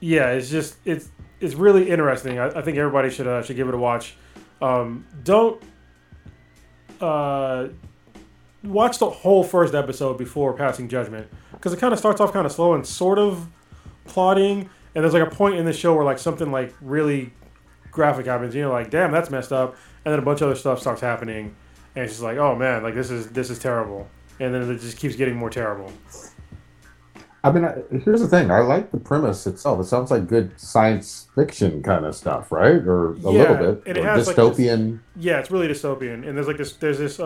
yeah, it's just it's really interesting. I think everybody should give it a watch. Don't watch the whole first episode before passing judgment, because it kind of starts off kind of slow and sort of plotting, and there's like a point in the show where like something like really graphic happens, you know, like damn, that's messed up, and then a bunch of other stuff starts happening, and it's just like, oh man, like this is terrible, and then it just keeps getting more terrible. I mean, here's the thing: I like the premise itself. It sounds like good science fiction kind of stuff, right? Or a little bit, and it has dystopian. Like this, yeah, it's really dystopian, and there's this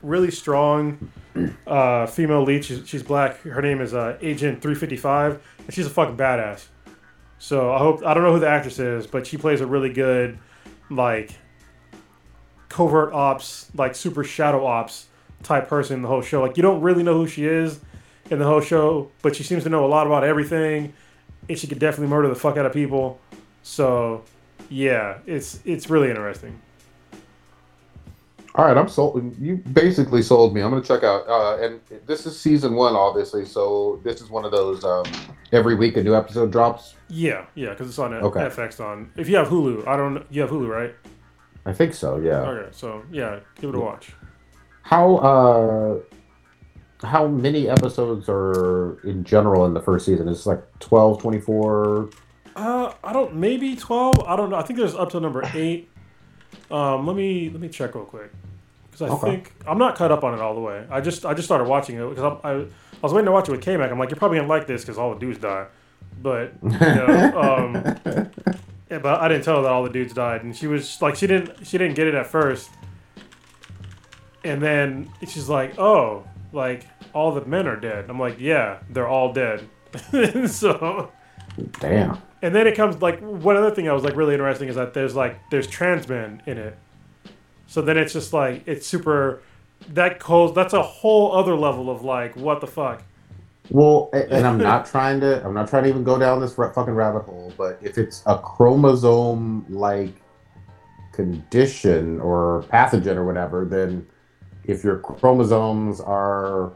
really strong female lead. She's black. Her name is Agent 355, and she's a fucking badass. So I don't know who the actress is, but she plays a really good, like, covert ops, like super shadow ops type person in the whole show. Like, you don't really know who she is in the whole show, but she seems to know a lot about everything, and she could definitely murder the fuck out of people. So, yeah, it's really interesting. All right, I'm sold. You basically sold me. I'm going to check out. And this is season one, obviously. So this is one of those every week a new episode drops. Yeah, because it's on FX. If you have Hulu, you have Hulu, right? I think so. Yeah. Okay, so yeah, give it a watch. How many episodes are in general in the first season? Is it like 12, 24? I don't. Maybe 12. I don't know. I think there's up to number 8. Let me check real quick, because I think I'm not caught up on it all the way. I just started watching it because I was waiting to watch it with K-Mac. I'm like, you're probably gonna like this because all the dudes die, but you know, yeah, but I didn't tell her that all the dudes died, and she was like, she didn't get it at first, and then she's like, oh, like all the men are dead. I'm like, yeah, they're all dead. So damn. And then it comes, like, one other thing that was, like, really interesting is that there's trans men in it. So then it's just, like, it's super, that's a whole other level of, like, what the fuck. Well, and I'm not trying to even go down this fucking rabbit hole, but if it's a chromosome-like condition or pathogen or whatever, then if your chromosomes are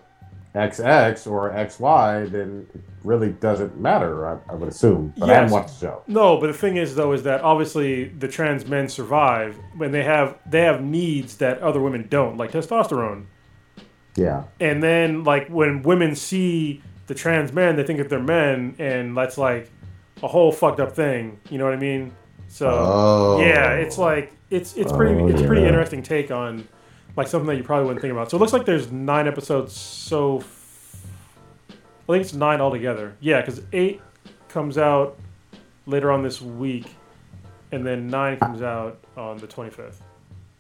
XX or XY, then it really doesn't matter, I would assume. But yes. I haven't watched the show. No, but the thing is, though, is that obviously the trans men survive, and they have needs that other women don't, like testosterone. Yeah. And then, like, when women see the trans men, they think that they're men, and that's, like, a whole fucked up thing. You know what I mean? So, yeah, it's, like, it's pretty interesting take on, like, something that you probably wouldn't think about. So it looks like there's 9 episodes, so I think it's 9 altogether. Yeah, because 8 comes out later on this week, and then 9 comes out on the 25th.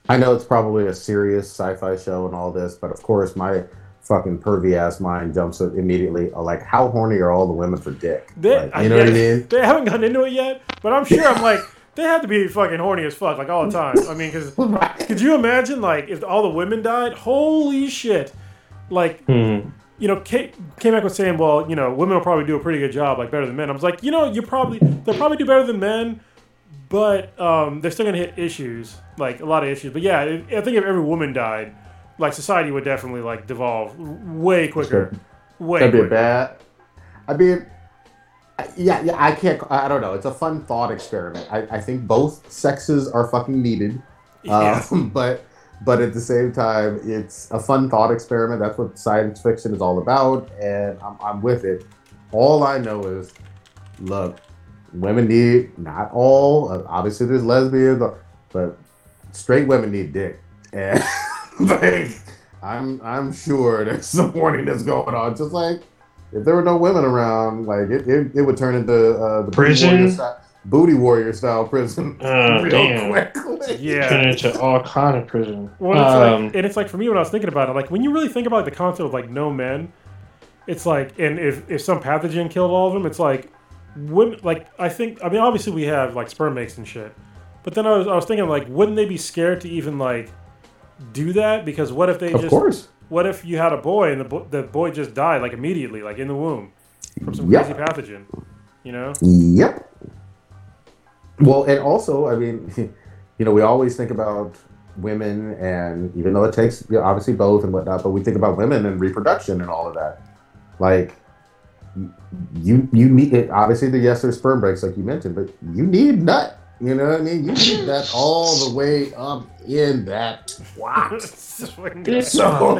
I know it's probably a serious sci-fi show and all this, but of course my fucking pervy-ass mind jumps immediately, like, how horny are all the women for dick? What I mean? They haven't gotten into it yet, but I'm sure I'm like, they have to be fucking horny as fuck, like, all the time. I mean, because could you imagine, like, if all the women died? Holy shit. Like, you know, Kate came back with saying, well, you know, women will probably do a pretty good job, like, better than men. I was like, you know, they'll probably do better than men, but they're still going to hit issues, like a lot of issues. But yeah, I think if every woman died, like, society would definitely, like, devolve way quicker. Sure. That'd be bad. I mean, yeah, I can't, I don't know. It's a fun thought experiment. I think both sexes are fucking needed. Yeah. But at the same time, it's a fun thought experiment. That's what science fiction is all about, and I'm with it. All I know is, look, women need, not all, obviously there's lesbians, but straight women need dick. And like, I'm sure there's some horniness going on. Just like, if there were no women around, like, it would turn into the prison, booty warrior style prison real quickly. Yeah, turn into all kind of prison. Well, it's like, and it's like, for me, when I was thinking about it, like, when you really think about, like, the concept of, like, no men, it's like, and if some pathogen killed all of them, it's like, women, like, I think, I mean, obviously we have, like, sperm banks and shit, but then I was thinking, like, wouldn't they be scared to even, like, do that? Because what if they just, of course, what if you had a boy and the boy just died, like, immediately, like, in the womb from some crazy pathogen, you know? Yep. Well, and also, I mean, you know, we always think about women, and even though it takes, you know, obviously both and whatnot, but we think about women and reproduction and all of that, like, you need it. Obviously, there's sperm breaks, like you mentioned, but you need nut. You know what I mean? You need that all the way up in that twat. So,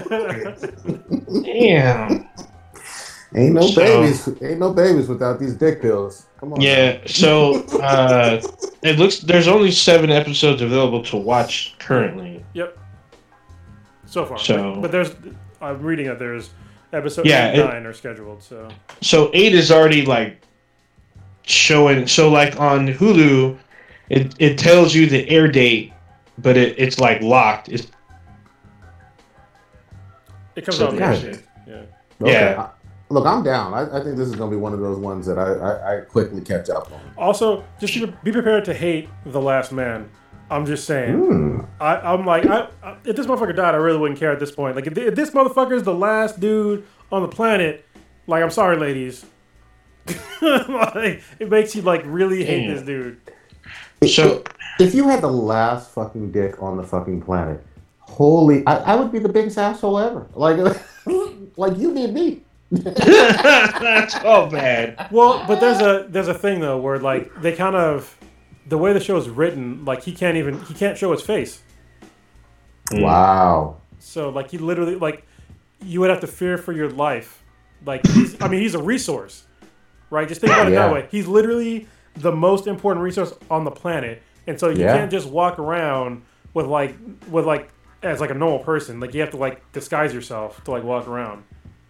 damn. Ain't no babies without these dick pills. Come on. Yeah. So it looks there's only 7 episodes available to watch currently. Yep. So far. So, but there's, I'm reading that there's. Episode 8 and 9 are scheduled, so... So 8 is already, like, showing... So, like, on Hulu, it tells you the air date, but it's like, locked. It comes out next year. Yeah. Okay. Yeah. Look, I'm down. I think this is going to be one of those ones that I quickly catch up on. Also, just be prepared to hate The Last Man. I'm just saying. I'm like, if this motherfucker died, I really wouldn't care at this point. Like, if this motherfucker is the last dude on the planet, like, I'm sorry, ladies. Like, it makes you, like, really hate this dude. So, if you had the last fucking dick on the fucking planet, holy, I would be the biggest asshole ever. Like you need me. That's so bad. Well, but there's a thing though where, like, they kind of. The way the show is written, like, he can't show his face. Wow. So, like, he literally, like, you would have to fear for your life. Like, he's a resource, right? Just think about it that way. He's literally the most important resource on the planet. And so you can't just walk around with as, like, a normal person. Like, you have to, like, disguise yourself to, like, walk around.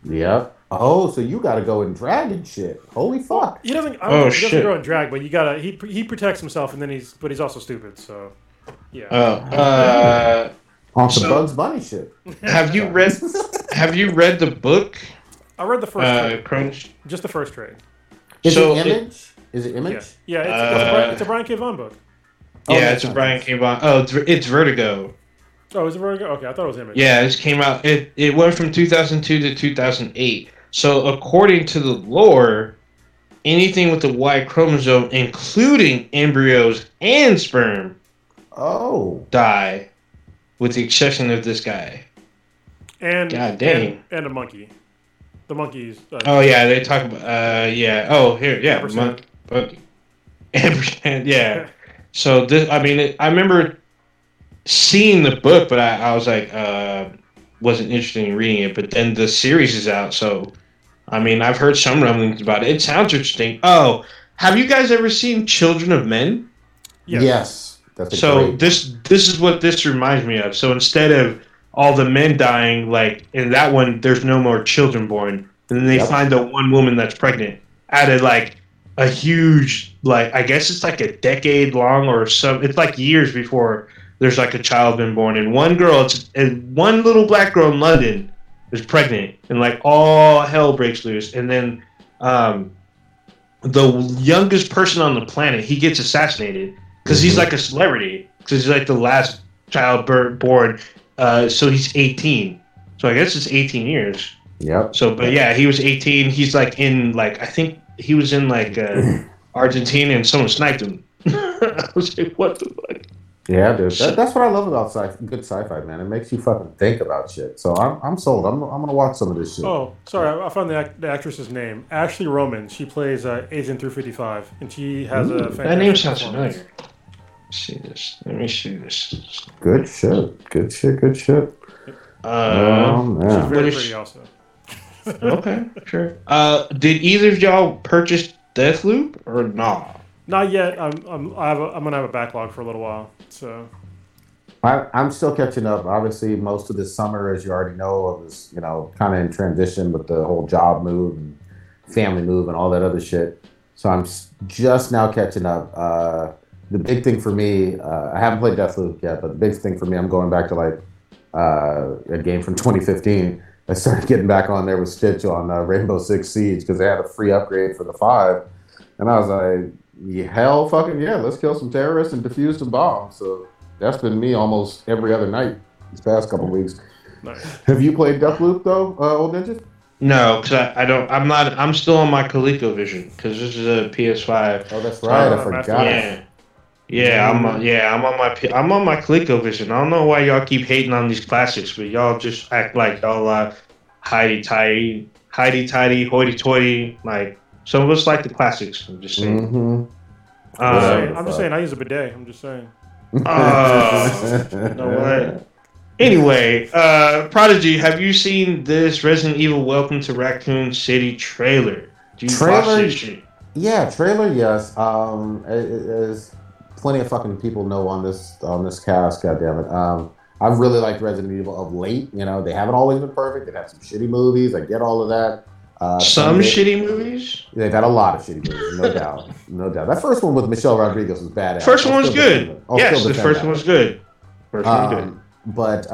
Yeah. Oh, so you gotta go in drag and shit. Holy fuck. He doesn't. He doesn't go in drag, but you gotta. He protects himself, and then he's also stupid. So, yeah. On some Bugs Bunny shit. Have you read the book? I read the first trade. Crunch. Just the first trade. Is it Image? Yeah. It's a Brian K. Vaughan book. It's a Brian K. Vaughan. Oh, it's Vertigo. Oh, is it Vertigo? Okay, I thought it was Image. Yeah, this came out. It went from 2002 to 2008. So, according to the lore, anything with the Y chromosome, including embryos and sperm, die, with the exception of this guy. And God dang, and a monkey. The monkeys. Oh yeah, they talk about yeah. Oh here, yeah, monkey. Yeah. So this, I mean, I remember seeing the book, but I was like, wasn't interested in reading it. But then the series is out, so I mean, I've heard some rumblings about it. It sounds interesting. Oh, have you guys ever seen Children of Men? Yes. That's so great. This is what this reminds me of. So instead of all the men dying, like in that one, there's no more children born, and then they find the one woman that's pregnant. Added like a huge, like I guess it's like a decade long or some. It's like years before there's like a child been born, and one girl, and one little black girl in London is pregnant, and like all hell breaks loose, and then the youngest person on the planet, he gets assassinated because he's like a celebrity because he's like the last child born. So he's 18. So I guess it's 18 years. Yep. So, but yeah, he was 18. He's like in like I think he was in like Argentina, and someone sniped him. I was like, what the fuck? Yeah, dude. That's what I love about good sci-fi, man. It makes you fucking think about shit. So I'm sold. I'm gonna watch some of this shit. Oh, sorry, I found the actress's name, Ashley Roman. She plays Agent 355, and she has a fantastic that name sounds familiar. See this. Let me see this. Good shit. Good shit. Good shit. Oh man, she's very pretty also. Okay, sure. Did either of y'all purchase Deathloop or not? Not yet. I'm gonna have a backlog for a little while. So I'm still catching up. Obviously, most of this summer, as you already know, I was kind of in transition with the whole job move and family move and all that other shit. So I'm just now catching up. The big thing for me, I haven't played Deathloop yet, but the big thing for me, I'm going back to like a game from 2015. I started getting back on there with Stitch on Rainbow Six Siege because they had a free upgrade for the 5, and I was like, hell fucking yeah, let's kill some terrorists and defuse some bombs. So that's been me almost every other night these past couple weeks. Nice. Have you played Deathloop though, Old Ninja? No, because I don't. I'm not. I'm still on my ColecoVision because this is a PS5. Oh, that's right. I forgot. Yeah. Yeah, I'm on my ColecoVision. I don't know why y'all keep hating on these classics, but y'all just act like y'all hidey-tidy, hoity-toity. Like some of us like the classics. I'm just saying. Mm-hmm. I'm just saying. I use a bidet. I'm just saying. No way. Anyway, Prodigy, have you seen this Resident Evil Welcome to Raccoon City trailer? Do you watch this shit? Yeah, trailer. Yes. It is. Plenty of fucking people know on this cast, goddammit. I've really liked Resident Evil of late. They haven't always been perfect. They've had some shitty movies. I get all of that. Shitty movies? They've had a lot of shitty movies, no doubt. No doubt. That first one with Michelle Rodriguez was badass. First one was good. Yes, the first one was good. But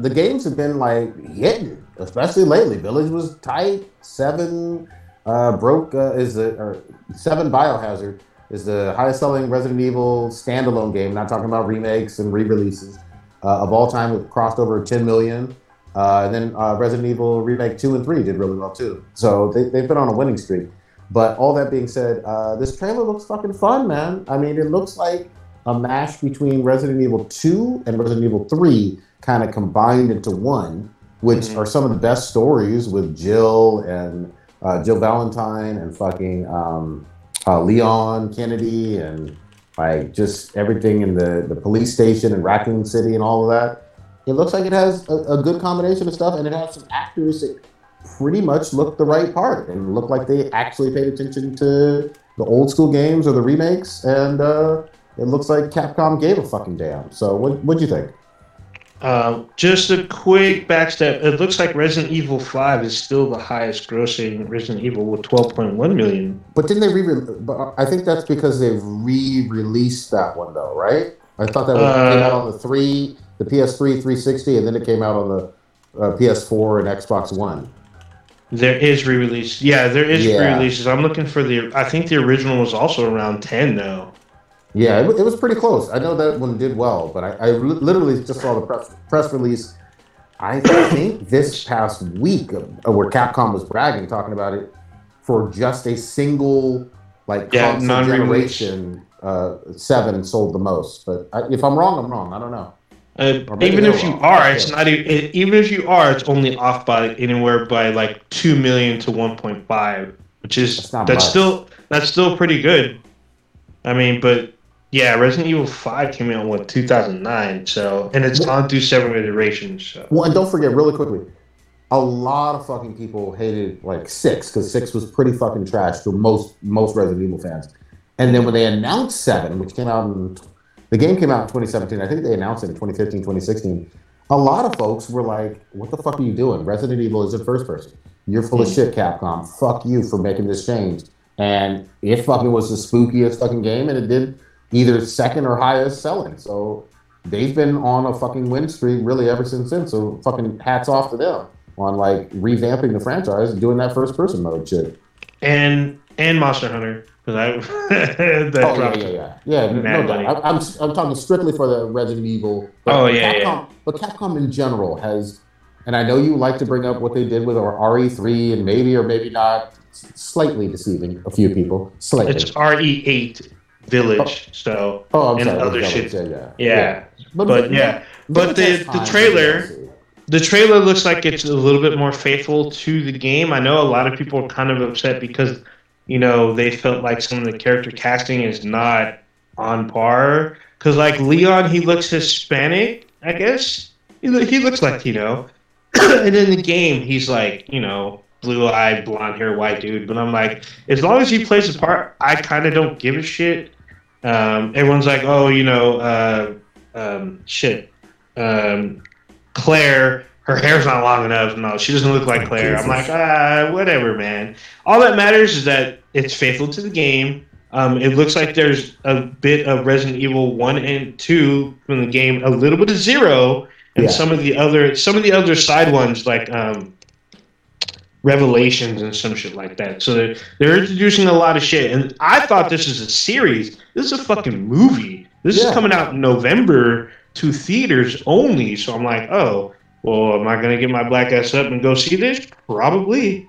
the games have been like hitting, especially lately. Village was tight. 7 7 Biohazard is the highest-selling Resident Evil standalone game, not talking about remakes and re-releases, of all time. It crossed over 10 million. And then Resident Evil Remake 2 and 3 did really well, too. So they've been on a winning streak. But all that being said, this trailer looks fucking fun, man. I mean, it looks like a mash between Resident Evil 2 and Resident Evil 3 kind of combined into one, which are some of the best stories with Jill and Jill Valentine and fucking... Leon Kennedy and like just everything in the police station and Raccoon City and all of that. It looks like it has a good combination of stuff, and it has some actors that pretty much look the right part and look like they actually paid attention to the old school games or the remakes, and it looks like Capcom gave a fucking damn. So what'd you think? Just a quick backstep. It looks like Resident Evil 5 is still the highest grossing Resident Evil with 12.1 million. But didn't they re-release? I think that's because they re-released that one though, right? I thought that one came out on the PS3 360, and then it came out on the PS4 and Xbox One. There is re-release. Yeah, there is re-releases. I'm looking for I think the original was also around 10 though. Yeah, it was pretty close. I know that one did well, but I literally just saw the press release, I think this past week, where Capcom was bragging, talking about it for just a single, non-generation, 7 sold the most. But if I'm wrong, I don't know. Even if you are, it's not even if you are, it's only off by anywhere by like 2 million to 1.5, which is that's still pretty good. I mean, but yeah, Resident Evil 5 came out in 2009, so and it's gone through several iterations. So. Well, and don't forget, really quickly, a lot of fucking people hated like 6 because 6 was pretty fucking trash to most Resident Evil fans. And then when they announced 7, which came out in the game came out in 2017. I think they announced it in 2015, 2016. A lot of folks were like, what the fuck are you doing? Resident Evil is in first person. You're full of shit, Capcom. Fuck you for making this change. And it fucking was the spookiest fucking game, and it did either second or highest selling. So they've been on a fucking win streak really ever since then. So fucking hats off to them on like revamping the franchise and doing that first person mode shit. And Monster Hunter. No doubt. I'm talking strictly for the Resident Evil. But Capcom in general has, and I know you like to bring up what they did with our RE3 and maybe or maybe not, slightly deceiving a few people. Slightly. It's RE8 Village. Village, shit. Yeah. But the trailer looks like it's a little bit more faithful to the game. I know a lot of people are kind of upset because. You know, they felt like some of the character casting is not on par. Because, like, Leon, he looks Hispanic, I guess. He looks Latino. And in the game, he's like, you know, blue-eyed, blonde-haired, white dude. But I'm like, as long as he plays the part, I kind of don't give a shit. Everyone's like, oh, you know, Claire... Her hair's not long enough. No, she doesn't look like Claire. I'm like, whatever, man. All that matters is that it's faithful to the game. It looks like there's a bit of Resident Evil 1 and 2 from the game, a little bit of 0, and some of the other side ones like Revelations and some shit like that. So they're introducing a lot of shit. And I thought this was a series. This is a fucking movie. This is coming out in November to theaters only. So I'm like, oh. Well, am I going to get my black ass up and go see this? Probably.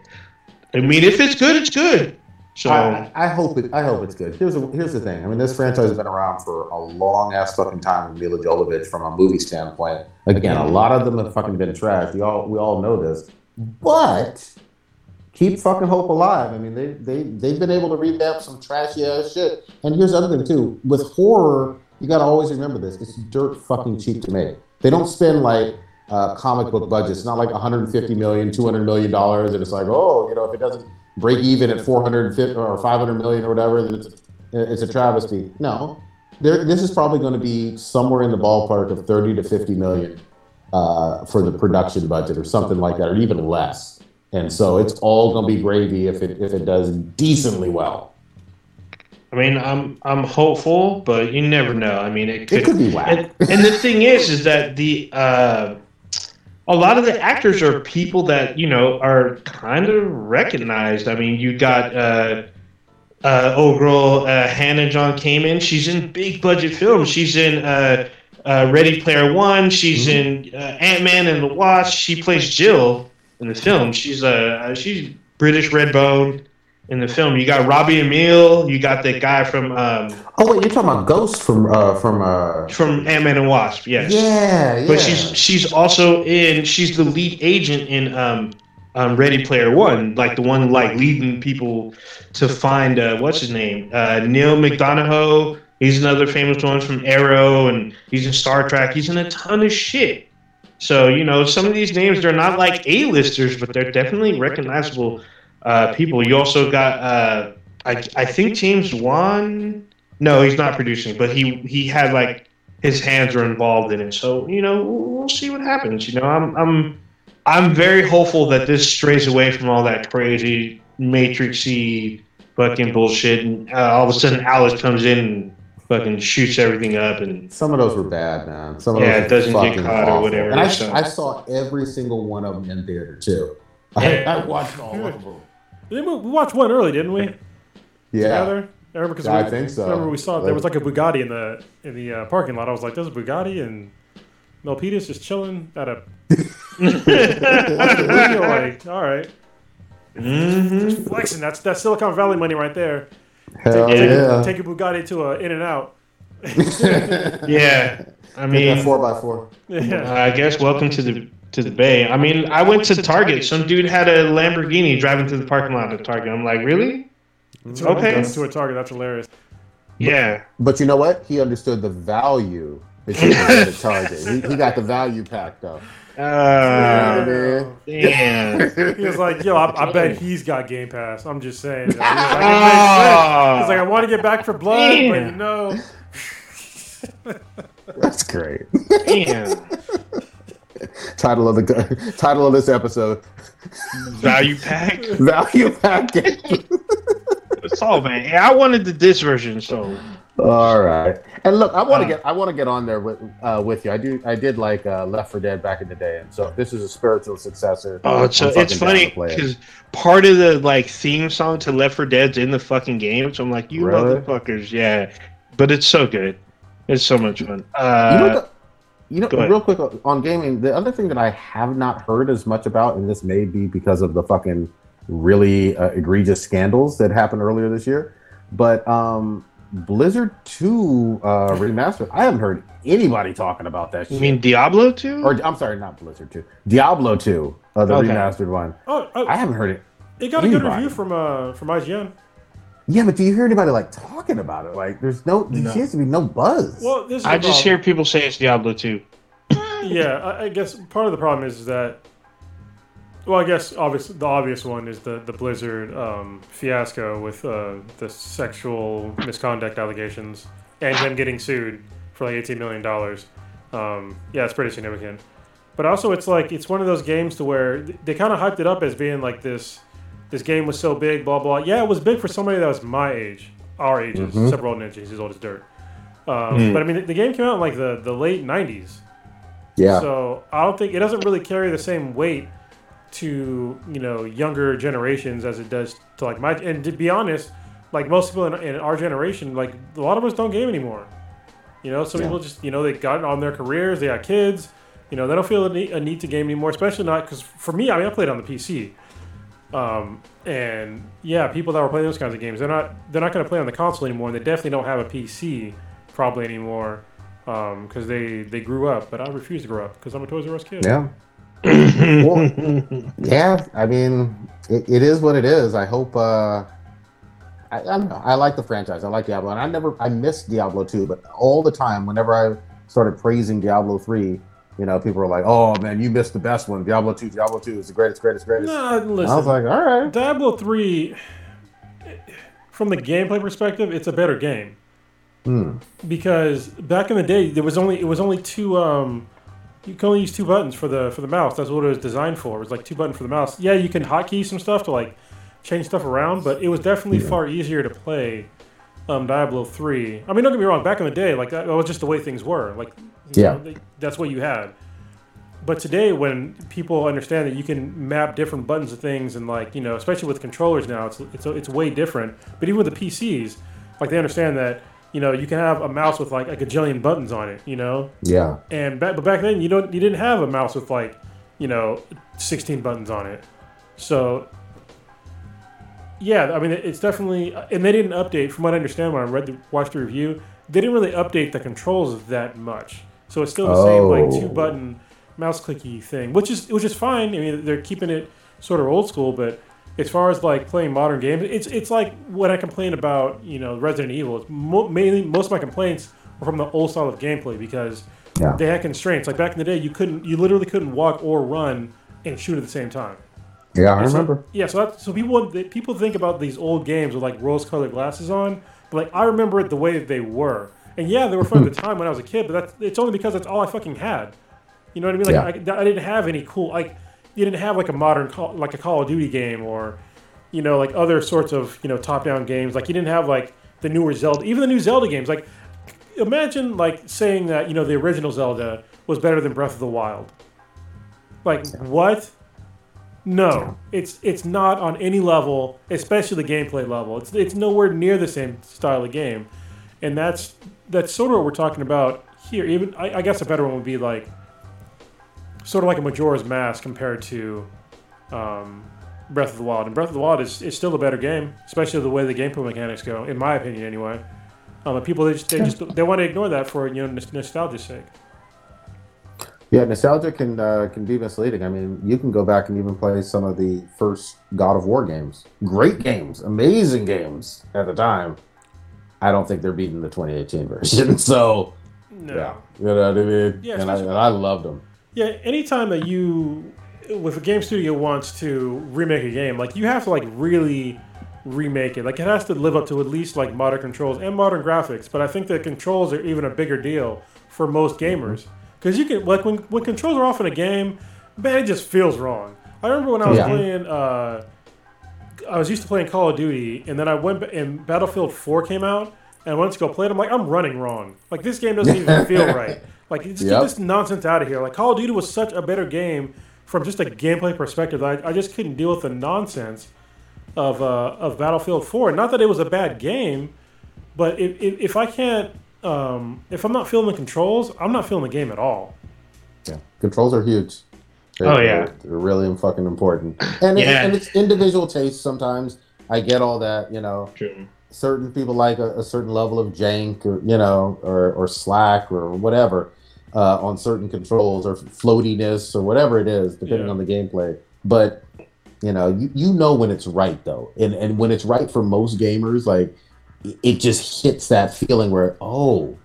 I mean, if it's good, it's good. So I hope it's good. Here's the thing. I mean, this franchise has been around for a long-ass fucking time with Mila Jovovich from a movie standpoint. Again, a lot of them have fucking been trash. We all know this. But keep fucking hope alive. I mean, they've been able to revamp some trashy-ass shit. And here's the other thing, too. With horror, you got to always remember this. It's dirt fucking cheap to make. They don't spend, like... comic book budgets, not like $150 million, $200 million, and it's like, oh, you know, if it doesn't break even at $450 or $500 million or whatever, then it's a travesty. No, this is probably going to be somewhere in the ballpark of $30 to $50 million for the production budget or something like that, or even less. And so it's all going to be gravy if it does decently well. I mean, I'm hopeful, but you never know. I mean, it could be whack. And the thing is that the... a lot of the actors are people that, you know, are kind of recognized. I mean, you got old girl Hannah John Kamen. She's in big budget films. She's in Ready Player One. She's in Ant-Man and the Wasp. She plays Jill in the film. She's British Redbone in the film. You got Robbie Amell. You got the guy from... you're talking about Ghost from Ant-Man and Wasp, yes. Yeah. But she's also in... She's the lead agent in Ready Player One, like the one like leading people to find... what's his name? Neil McDonough. He's another famous one from Arrow, and he's in Star Trek. He's in a ton of shit. So, you know, some of these names, they're not like A-listers, but they're definitely recognizable people. You also got, I think James Wan. No, he's not producing, but he had like his hands were involved in it. So you know, we'll see what happens. You know, I'm very hopeful that this strays away from all that crazy Matrixy fucking bullshit, and all of a sudden Alice comes in and fucking shoots everything up. And some of those were bad, man. Some of those it doesn't get caught awful. Or whatever. And I saw every single one of them in theater too. I watched all of them. We watched one early, didn't we? Yeah. Together? I remember because I think so. I remember we saw there was like a Bugatti in the parking lot. I was like, "There's a Bugatti and Milpitas just chilling at a." Like, all right. Just flexing. That's Silicon Valley money right there. Hell take a Bugatti to a In-N-Out. Yeah, I mean, 4x4. Yeah, I guess welcome to the Bay. I mean, I went to Target. Some dude had a Lamborghini driving through the parking lot at Target. I'm like, really? Okay, to a Target. That's hilarious. Yeah, but you know what? He understood the value. The Target. He got the value pack though. Damn. He was like, yo, I bet he's got Game Pass. I'm just saying. He's like, I want to get back for blood, but you know. That's great. Damn. Title of this episode. Value pack. Value pack. It's all, man. I wanted the disc version, so. All right, and look, I want to get on there with you. I did like Left 4 Dead back in the day, and so if this is a spiritual successor. Oh, so it's funny because part of the like theme song to Left 4 Dead's in the fucking game, so I'm like, you really? Motherfuckers, yeah. But it's so good, it's so much fun. You know, real quick on gaming, the other thing that I have not heard as much about, and this may be because of the fucking really egregious scandals that happened earlier this year, but Blizzard 2 remastered. I haven't heard anybody talking about that shit. You mean Diablo 2? Or I'm sorry, not Blizzard 2. Diablo 2, the remastered one. Oh, I haven't heard it. It got anybody. A good review from IGN. Yeah, but do you hear anybody like talking about it? Like, there's no. Seems to be no buzz. Well, this is I just hear people say it's Diablo 2. Yeah, I guess part of the problem is that. Well, I guess the obvious one is the Blizzard fiasco with the sexual misconduct allegations and them getting sued for like $18 million. Yeah, it's pretty significant. But also it's like it's one of those games to where they kind of hyped it up as being like this game was so big, blah, blah. Yeah, it was big for somebody that was my age, our ages, except for Old Ninja. He's as old as dirt. But I mean, the game came out in like the late 90s. Yeah. So I don't think it doesn't really carry the same weight to, you know, younger generations as it does to like my, and to be honest, like most people in our generation, like a lot of us don't game anymore, you know, so people just, you know, they got on their careers, they got kids, you know, they don't feel a need to game anymore, especially not because for me, I mean, I played on the PC, and yeah, people that were playing those kinds of games, they're not going to play on the console anymore, and they definitely don't have a PC probably anymore, because they grew up, but I refuse to grow up because I'm a Toys R Us kid. Yeah. Well, yeah, I mean, it is what it is. I hope. I don't know. I like the franchise. I like Diablo, and I missed Diablo 2, but all the time, whenever I started praising Diablo 3, you know, people were like, "Oh man, you missed the best one. Diablo 2 is the greatest." No, listen. I was like, all right, Diablo 3. From the gameplay perspective, it's a better game because back in the day, it was only two. You can only use two buttons for the mouse. That's what it was designed for. It was like two buttons for the mouse. Yeah, you can hotkey some stuff to like change stuff around, but it was definitely far easier to play Diablo 3. I mean, don't get me wrong. Back in the day, like that was just the way things were. Like, you know, that's what you had. But today, when people understand that you can map different buttons to things, and like, you know, especially with controllers now, it's way different. But even with the PCs, like they understand that. You know, you can have a mouse with like a gajillion buttons on it, you know? Yeah. And but back then you didn't have a mouse with like, you know, 16 buttons on it. So yeah, I mean it's definitely, and they didn't update, from what I understand when I watched the review, they didn't really update the controls that much. So it's still the same like two button mouse clicky thing, which is fine. I mean, they're keeping it sort of old school, but as far as like playing modern games, it's like when I complain about, you know, Resident Evil. It's mainly most of my complaints are from the old style of gameplay because they had constraints. Like back in the day, you literally couldn't walk or run and shoot at the same time. Yeah, I remember. Yeah, so people think about these old games with like rose-colored glasses on, but like I remember it the way that they were. And yeah, they were fun at the time when I was a kid, but it's only because that's all I fucking had. You know what I mean? Like I didn't have any cool like. You didn't have like a modern, like a Call of Duty game, or, you know, like other sorts of, you know, top-down games. Like you didn't have like the newer Zelda, even the new Zelda games. Like imagine like saying that, you know, the original Zelda was better than Breath of the Wild. Like what? No, it's not on any level, especially the gameplay level. It's nowhere near the same style of game, and that's sort of what we're talking about here. Even I guess a better one would be like. Sort of like a Majora's Mask compared to Breath of the Wild. And Breath of the Wild is still a better game, especially the way the gameplay mechanics go, in my opinion anyway. But people they want to ignore that for nostalgia's sake. Yeah, nostalgia can be misleading. I mean, you can go back and even play some of the first God of War games. Great games, amazing games at the time. I don't think they're beating the 2018 version. So, no. Yeah, you know what I mean? Yeah, and I loved them. Yeah, anytime that you, if a game studio wants to remake a game, like you have to like really remake it. Like it has to live up to at least like modern controls and modern graphics. But I think that controls are even a bigger deal for most gamers. Mm-hmm. Because you can, like, when controls are off in a game, man, it just feels wrong. I remember when I was playing, I was used to playing Call of Duty, and then I went and Battlefield 4 came out, and I went to go play it. I'm like, I'm running wrong. Like, this game doesn't even feel right. Like, just get this nonsense out of here. Like, Call of Duty was such a better game from just a gameplay perspective. I just couldn't deal with the nonsense of Battlefield 4. Not that it was a bad game, but if I can't... if I'm not feeling the controls, I'm not feeling the game at all. Yeah, controls are huge. They're really fucking important. And it's individual taste sometimes. I get all that, True. Certain people like a certain level of jank or, or slack or whatever on certain controls or floatiness or whatever it is, depending on the gameplay. But, you know when it's right, though. And when it's right for most gamers, like, it just hits that feeling where, oh,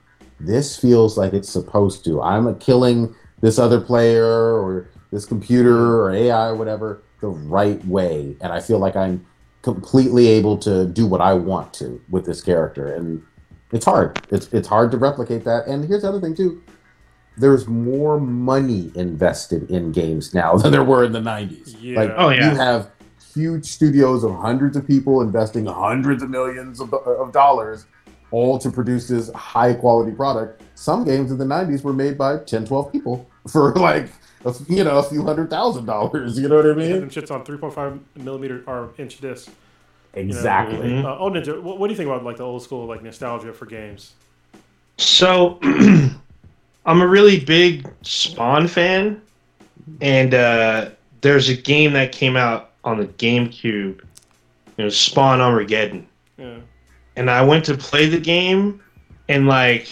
this feels like it's supposed to. I'm killing this other player or this computer or AI or whatever the right way. And I feel like I'm completely able to do what I want to with this character. And it's hard. It's hard to replicate that. And here's the other thing, too. There's more money invested in games now than there were in the 90s. Yeah. Like, you have... huge studios of hundreds of people investing hundreds of millions of dollars all to produce this high quality product. Some games in the 90s were made by 10, 12 people for like, a few $100,000. You know what I mean? And shit's on 3.5 millimeter or inch disc. Exactly. Ninja, what do you think about like the old school like nostalgia for games? So I'm a really big Spawn fan. And there's a game that came out on the GameCube, Spawn Armageddon. Yeah. And I went to play the game and, like,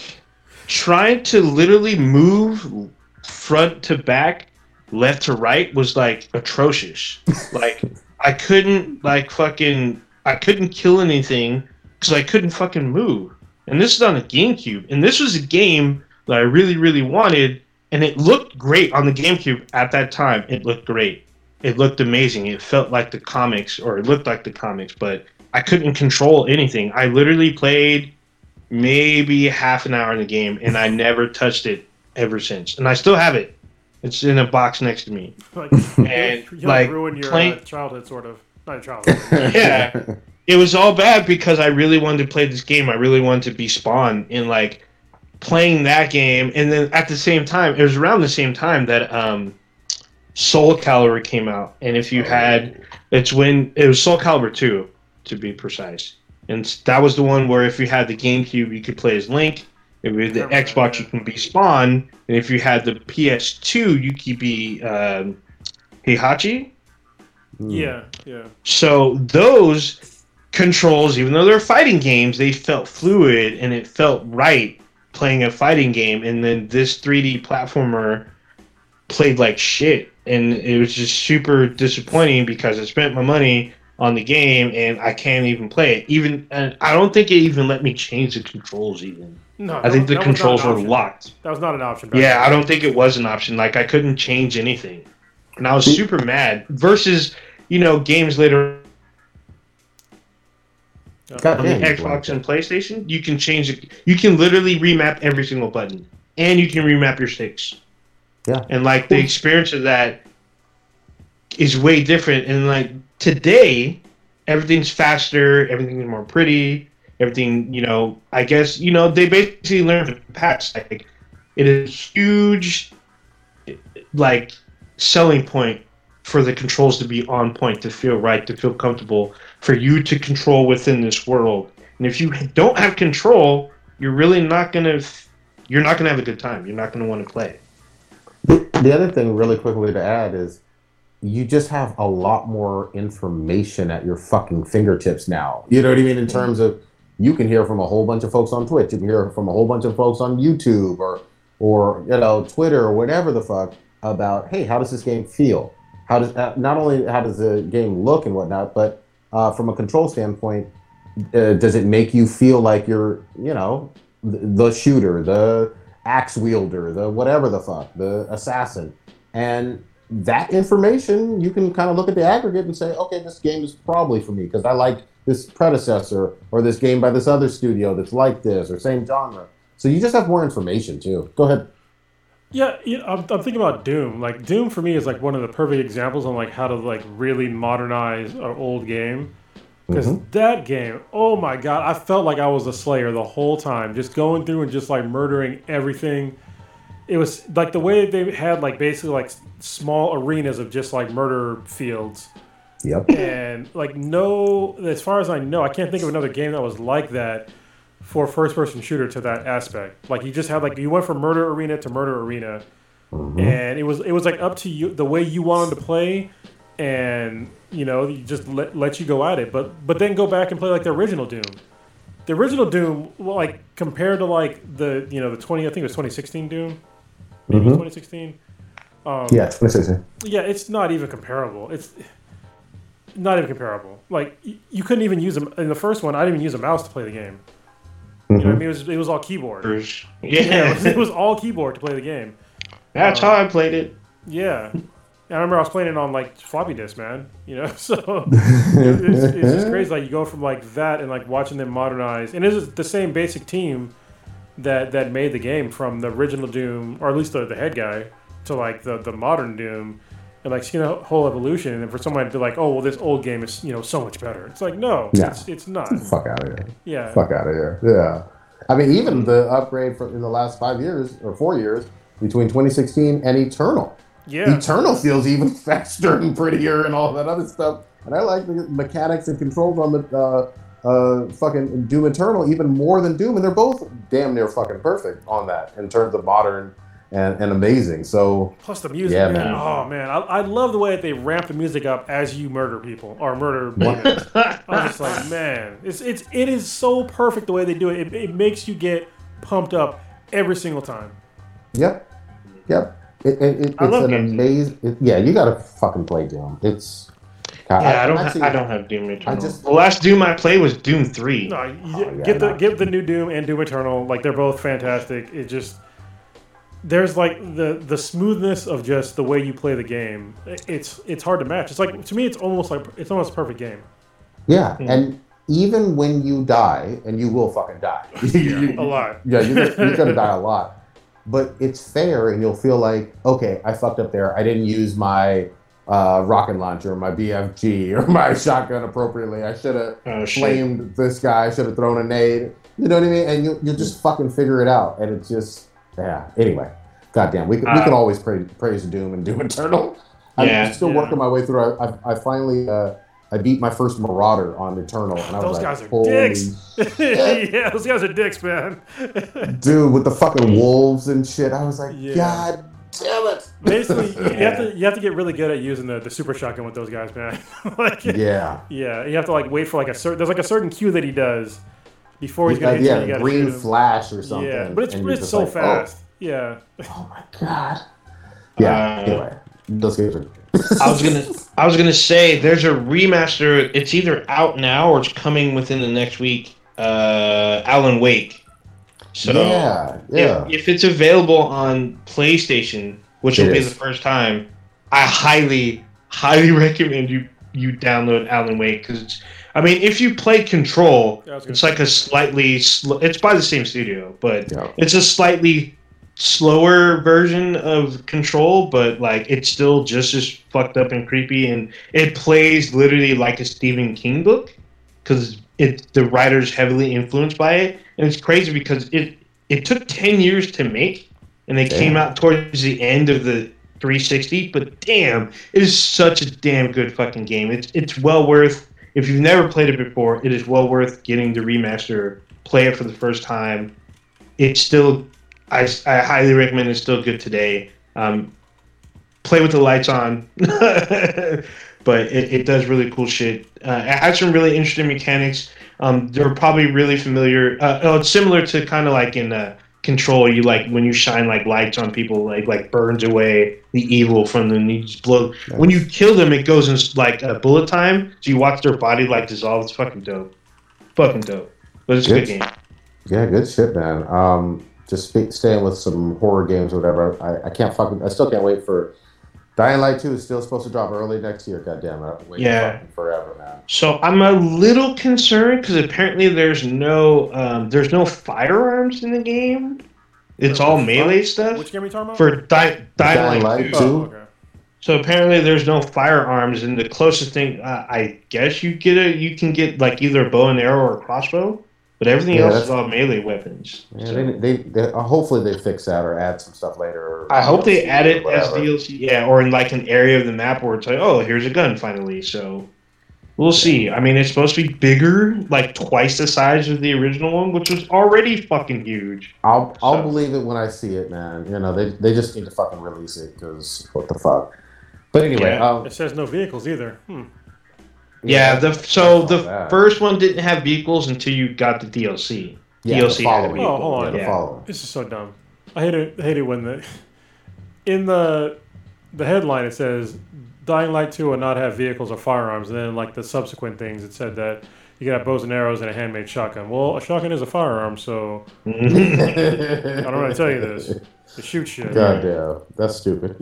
trying to literally move front to back, left to right was, like, atrocious. Like, I couldn't kill anything because I couldn't fucking move. And this is on the GameCube. And this was a game that I really, really wanted, and it looked great on the GameCube at that time. It looked great. It looked amazing. It felt like the comics, or it looked like the comics, but I couldn't control anything. I literally played maybe half an hour in the game, and I never touched it ever since. And I still have it. It's in a box next to me. And ruin your childhood, sort of. Not childhood. Yeah. It was all bad because I really wanted to play this game. I really wanted to be Spawn in, like, playing that game. And then at the same time, it was around the same time that... Soul Calibur came out, and if you had, it was Soul Calibur 2, to be precise, and that was the one where if you had the GameCube, you could play as Link. If you had the Xbox, you can be Spawn, and if you had the PS2, you could be Heihachi. Yeah. So those controls, even though they're fighting games, they felt fluid, and it felt right playing a fighting game, and then this 3D platformer played like shit. And it was just super disappointing because I spent my money on the game and I can't even play it. And I don't think it even let me change the controls even. No, I think the controls were locked. That was not an option. Yeah, I don't think it was an option. Like, I couldn't change anything. And I was super mad. Versus, games later on the Xbox and PlayStation, you can change it. You can literally remap every single button. And you can remap your sticks. Yeah. And, like, the experience of that is way different. And, like, today, everything's faster, everything's more pretty, everything, I guess, they basically learned from the past. Like, it is a huge, like, selling point for the controls to be on point, to feel right, to feel comfortable, for you to control within this world. And if you don't have control, you're not going to have a good time. You're not going to want to play it. The other thing really quickly to add is you just have a lot more information at your fucking fingertips now. You know what I mean? In terms of you can hear from a whole bunch of folks on Twitch. You can hear from a whole bunch of folks on YouTube or you know, Twitter or whatever the fuck about, hey, how does this game feel? How does not only how does the game look and whatnot, but from a control standpoint, does it make you feel like you're, you know, the shooter, the axe wielder, the whatever the fuck, the assassin? And that information, you can kind of look at the aggregate and say, okay, this game is probably for me because I like this predecessor or this game by this other studio that's like this or same genre. So you just have more information too. Go ahead. Yeah, you know, I'm thinking about Doom. Like Doom for me is like one of the perfect examples on like how to like really modernize our old game. Because that game, oh my God, I felt like I was a slayer the whole time. Just going through and just like murdering everything. It was like the way they had like basically like small arenas of just like murder fields. Yep. And like no, as far as I know, I can't think of another game that was like that for first person shooter to that aspect. Like you just had like, you went from murder arena to murder arena. And it was like up to you, the way you wanted to play. And, you know, you just let you go at it. But then go back and play, like, the original Doom. The original Doom, like, compared to, like, the, you know, the 20, I think it was 2016 Doom. Maybe 2016. Yeah, 2016. Yeah, it's not even comparable. It's not even comparable. Like, you couldn't even use them. In the first one, I didn't even use a mouse to play the game. You know what I mean? It was all keyboard. Yeah. It was all keyboard to play the game. That's how I played it. Yeah. I remember I was playing it on like floppy disk, man. You know, so it's just crazy. Like you go from like that and like watching them modernize, and it's the same basic team that made the game from the original Doom, or at least the head guy, to like the modern Doom, and like seeing the whole evolution. And for somebody to be like, oh well, this old game is, you know, so much better. It's like no, yeah. It's not. Fuck out of here. Yeah. Fuck out of here. Yeah. I mean, even the upgrade in the last 5 years or 4 years between 2016 and Eternal. Yeah. Eternal feels even faster and prettier and all that other stuff. And I like the mechanics and controls on the fucking Doom Eternal even more than Doom. And they're both damn near fucking perfect on that in terms of modern and amazing. So plus the music, yeah, man. Oh, man. I love the way that they ramp the music up as you murder people or murder players. I'm just like, man. It is so perfect the way they do it. It makes you get pumped up every single time. Yep. Yep. It's amazing. Yeah, you gotta fucking play Doom. It's. God, yeah, I don't have Doom Eternal. The last Doom I played was Doom 3. No, get the new Doom and Doom Eternal. Like they're both fantastic. It just there's like the smoothness of just the way you play the game. It's hard to match. It's like to me, it's almost a perfect game. Yeah, and even when you die, and you will fucking die a lot. Yeah, you're gonna die a lot. But it's fair, and you'll feel like, okay, I fucked up there. I didn't use my rocket launcher, or my BFG, or my shotgun appropriately. I should have flamed this guy. I should have thrown a nade. You know what I mean? And you'll just fucking figure it out. And it's just, yeah. Anyway, goddamn, we can always praise Doom and Doom Eternal. I'm still working my way through. I finally. I beat my first Marauder on Eternal, and I was like, "Holy shit!" Yeah, those guys are dicks, man. Dude, with the fucking wolves and shit, I was like, "God damn it!" Basically, you have to get really good at using the super shotgun with those guys, man. Like, yeah. You have to like wait for like a certain cue that he does before he's gonna hit you. Yeah, green flash or something. Yeah, but it's so like, fast. Oh. Yeah. Oh my God. Yeah. Anyway, those guys are. I was gonna say there's a remaster. It's either out now or it's coming within the next week. Alan Wake. So yeah. If it's available on PlayStation, which will be the first time, I highly recommend you download Alan Wake because I mean, if you play Control, it's like a slightly it's by the same studio, but it's a slightly slower version of Control, but like it's still just as fucked up and creepy, and it plays literally like a Stephen King book because the writer's heavily influenced by it, and it's crazy because it took 10 years to make, and they came out towards the end of the 360. But damn, it is such a damn good fucking game. It's well worth, if you've never played it before, it is well worth getting the remaster, play it for the first time. It's still. I highly recommend it's still good today. Play with the lights on. But it does really cool shit. It has some really interesting mechanics. They're probably really familiar. It's similar to kind of like in Control. You like when you shine like lights on people, like burns away the evil from them. You just blow. Nice. When you kill them, it goes in like bullet time. So you watch their body like dissolve. It's fucking dope. Fucking dope. But it's a good game. Yeah, good shit, man. Just staying with some horror games or whatever. I still can't wait for. Dying Light 2 is still supposed to drop early next year. Goddamn, I've been waiting forever, man. So I'm a little concerned because apparently there's no firearms in the game. It's all melee stuff. Which game are you talking about? For Dying Light 2. Oh, okay. So apparently there's no firearms, and the closest thing I guess you can get like either a bow and arrow or a crossbow. But everything else is all melee weapons. Yeah, so. They hopefully they fix that or add some stuff later. I hope they add it as DLC, or in like an area of the map where it's like, oh, here's a gun finally. So we'll see. I mean, it's supposed to be bigger, like twice the size of the original one, which was already fucking huge. I'll believe it when I see it, man. You know, they just need to fucking release it because what the fuck. But anyway, it says no vehicles either. Yeah, the first one didn't have vehicles until you got the DLC. Yeah, DLC had vehicles. Oh, hold on. Yeah. This is so dumb. I hate it when in the headline it says Dying Light 2 will not have vehicles or firearms, and then like the subsequent things it said that you can have bows and arrows and a handmade shotgun. Well, a shotgun is a firearm, so I don't want to tell you this. It shoots shit. Goddamn, that's stupid.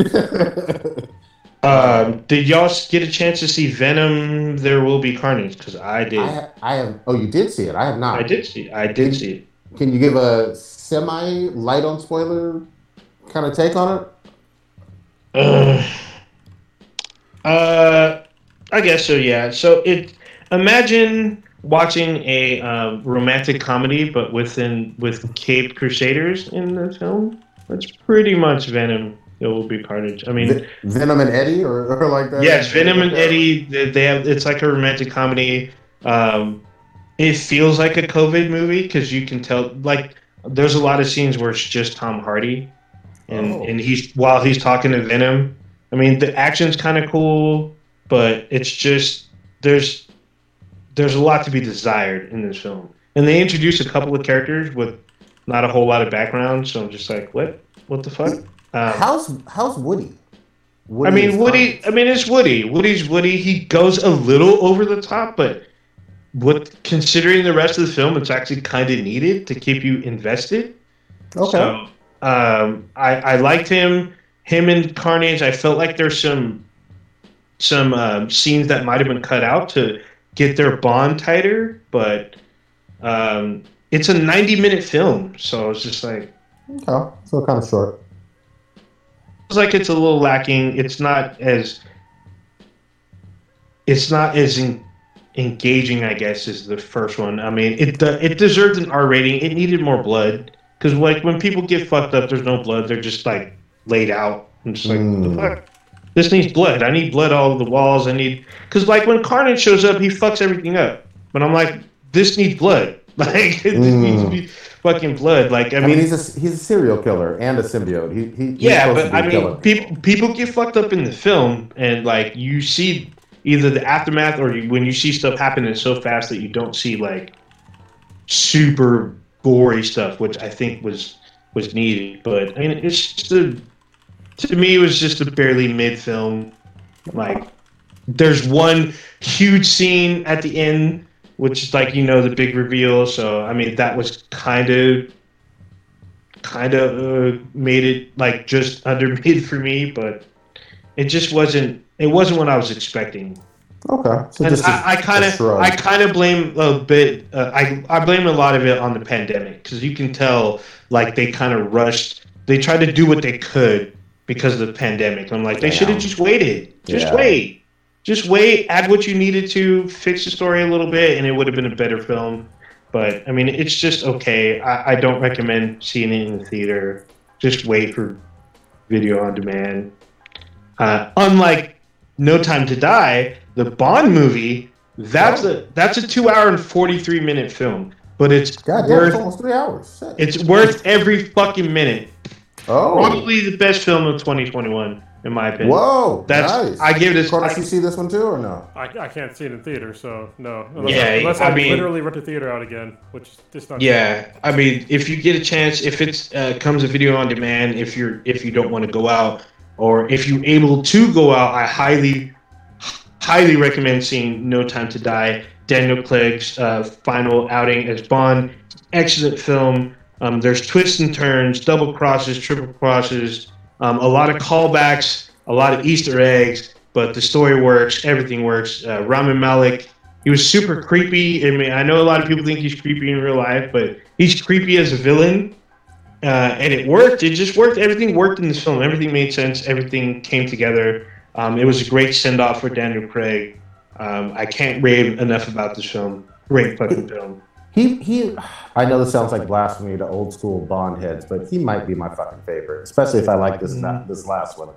Did y'all get a chance to see Venom? There Will Be Carnage, because I did. I have. Oh, you did see it. I have not. I did see it. Can you give a semi light on spoiler kind of take on it? I guess so. Yeah. So imagine watching a romantic comedy, but with caped crusaders in the film. That's pretty much Venom. It will be Carnage. I mean, Venom and Eddie, or like that. Yes, Venom and Eddie. They have. It's like a romantic comedy. It feels like a COVID movie because you can tell. Like, there's a lot of scenes where it's just Tom Hardy, and he's talking to Venom. I mean, the action's kind of cool, but it's just there's a lot to be desired in this film. And they introduce a couple of characters with not a whole lot of background, so I'm just like, what the fuck. How's Woody? It's Woody. Woody's Woody. He goes a little over the top, but considering the rest of the film, it's actually kind of needed to keep you invested. Okay. So, I liked him. Him and Carnage. I felt like there's some scenes that might have been cut out to get their bond tighter, but it's a 90-minute film, so it's just like okay, so kind of short. Feels like it's a little lacking. It's not as engaging, I guess, as the first one. I mean, it deserved an R rating. It needed more blood because, like, when people get fucked up, there's no blood. They're just like laid out. I'm just like, what the fuck? This needs blood. I need blood all over the walls. Because like when Carnage shows up, he fucks everything up. But I'm like, this needs blood. Like this needs to be fucking blood. Like I mean he's a serial killer and a symbiote. But people get fucked up in the film, and like you see either the aftermath or when you see stuff happening so fast that you don't see like super gory stuff, which I think was needed. But I mean, it's just to me it was just a barely mid film. Like there's one huge scene at the end, which is like, you know, the big reveal. So I mean, that was kind of made it like just under mid for me, but it just wasn't what I was expecting. Okay, so and I kind of blame a bit. I blame a lot of it on the pandemic because you can tell like they kind of rushed. They tried to do what they could because of the pandemic. I'm like, they should have just waited. Wait. Just wait, add what you needed to, fix the story a little bit, and it would have been a better film. But, I mean, it's just okay. I don't recommend seeing it in the theater. Just wait for video on demand. Unlike No Time to Die, the Bond movie, that's a 2 hour and 43-minute film. But it's it's almost 3 hours. Shit. It's worth every fucking minute. Oh. Probably the best film of 2021. in my opinion. Whoa, that's nice. I give this. Did you see this one too, or no? I can't see it in theater, so no. Unless I literally rent the theater out again, which is not. Yeah, good. I mean, if you get a chance, if it comes a video on demand, if you don't want to go out, or if you're able to go out, I highly recommend seeing No Time to Die. Daniel Craig's final outing as Bond. Excellent film. There's twists and turns, double crosses, triple crosses, a lot of callbacks, a lot of Easter eggs, but the story works, everything works. Rami Malek, he was super creepy. I mean, I know a lot of people think he's creepy in real life, but he's creepy as a villain, and it worked. It just worked. Everything worked in this film. Everything made sense. Everything came together. It was a great send-off for Daniel Craig. I can't rave enough about this film. Great fucking film. He, I know this sounds like blasphemy to old school Bond heads, but he might be my fucking favorite, especially if I like this last one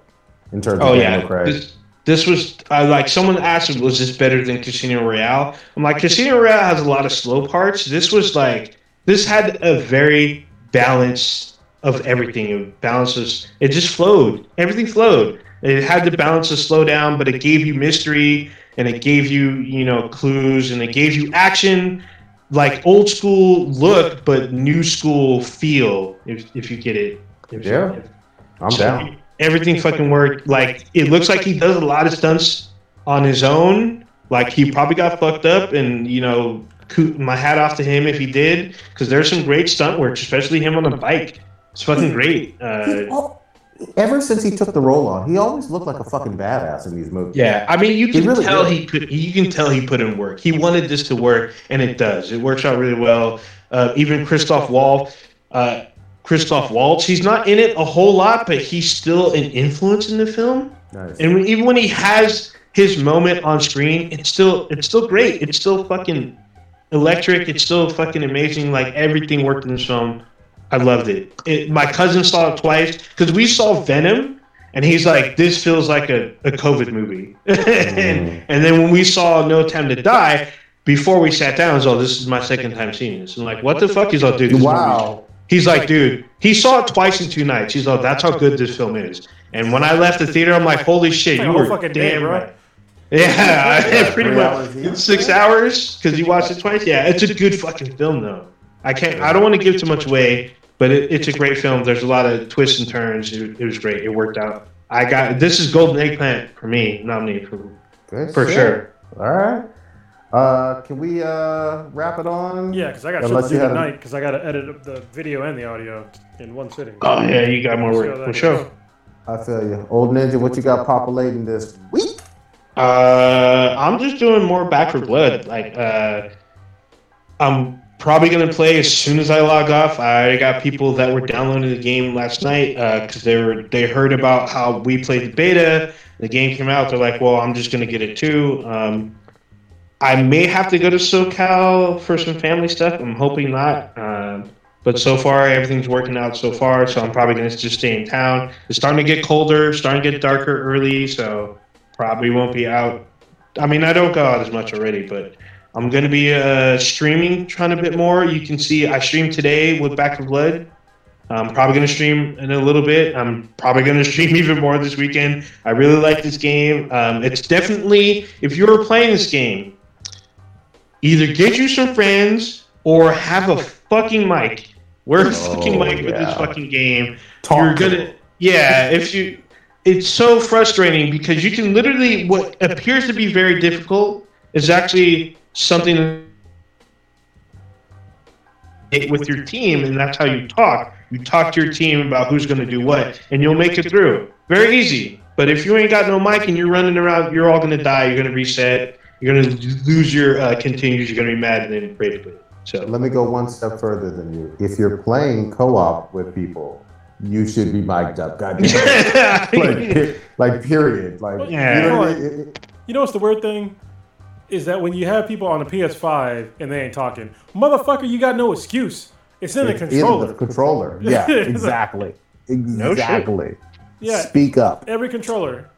in terms of Daniel Craig. This was like someone asked me, was this better than Casino Royale? I'm like, Casino Royale has a lot of slow parts. This had a very balance of everything. It balances. It just flowed. Everything flowed. It had the balance to slow down, but it gave you mystery and it gave you clues and it gave you action. Like old school look, but new school feel. If you get it, I'm down. Everything fucking worked. Like it looks like he does a lot of stunts on his own. Like he probably got fucked up, and my hat off to him if he did, because there's some great stunt work, especially him on a bike. It's fucking great. Ever since he took the role on, he always looked like a fucking badass in these movies. Yeah, I mean, you can tell he put in work. He wanted this to work, and it does. It works out really well. Even Christoph Waltz, he's not in it a whole lot, but he's still an influence in the film. Nice. And even when he has his moment on screen, it's still great. It's still fucking electric. It's still fucking amazing. Like everything worked in this film. I loved it. My cousin saw it twice because we saw Venom, and he's like, "This feels like a COVID movie." And then when we saw No Time to Die, before we sat down, I was like, "This is my second time seeing this." I'm like, "What the fuck?" He's like, "Dude, wow." He's like, "Dude, he saw it twice in 2 nights." He's like, "That's how good this film is." And when I left the theater, I'm like, "Holy shit, you were fucking damn right." Yeah, pretty much. It's 6 hours because you watched it twice. Yeah, it's a good fucking film though. I don't want to give too much away. But it's a great film. There's a lot of twists and turns. It was great. It worked out. This is Golden Eggplant for me, nominated for sure. All right. Can we wrap it on? Yeah, because I got shit to do tonight because I got to edit up the video and the audio in one sitting. Oh, yeah, you got more work. For sure. I feel you. Old Ninja, what you got populating this week? I'm just doing more Back for Blood. Like, I'm probably going to play as soon as I log off. I already got people that were downloading the game last night because they heard about how we played the beta. The game came out. They're like, well, I'm just going to get it too. I may have to go to SoCal for some family stuff. I'm hoping not. But so far, everything's working out so far, so I'm probably going to just stay in town. It's starting to get colder, starting to get darker early, so probably won't be out. I mean, I don't go out as much already, but I'm going to be streaming, trying a bit more. You can see I streamed today with Back for Blood. I'm probably going to stream in a little bit. I'm probably going to stream even more this weekend. I really like this game. It's definitely, if you're playing this game, either get you some friends or have a fucking mic. Wear a fucking mic with this fucking game. It's so frustrating because you can literally, what appears to be very difficult is actually something with your team, and that's how you talk. You talk to your team about who's going to do what, and you'll make it through. Very easy. But if you ain't got no mic and you're running around, you're all going to die. You're going to reset. You're going to lose your continues. You're going to be mad and then afraid of it. So let me go one step further than you. If you're playing co-op with people, you should be mic'd up. God damn it. Like, period. Like, yeah. You know what's the weird thing? Is that when you have people on a PS5 and they ain't talking, motherfucker, you got no excuse. It's in the controller. It's in the controller. Yeah, exactly. Exactly. Yeah. Speak up. Every controller.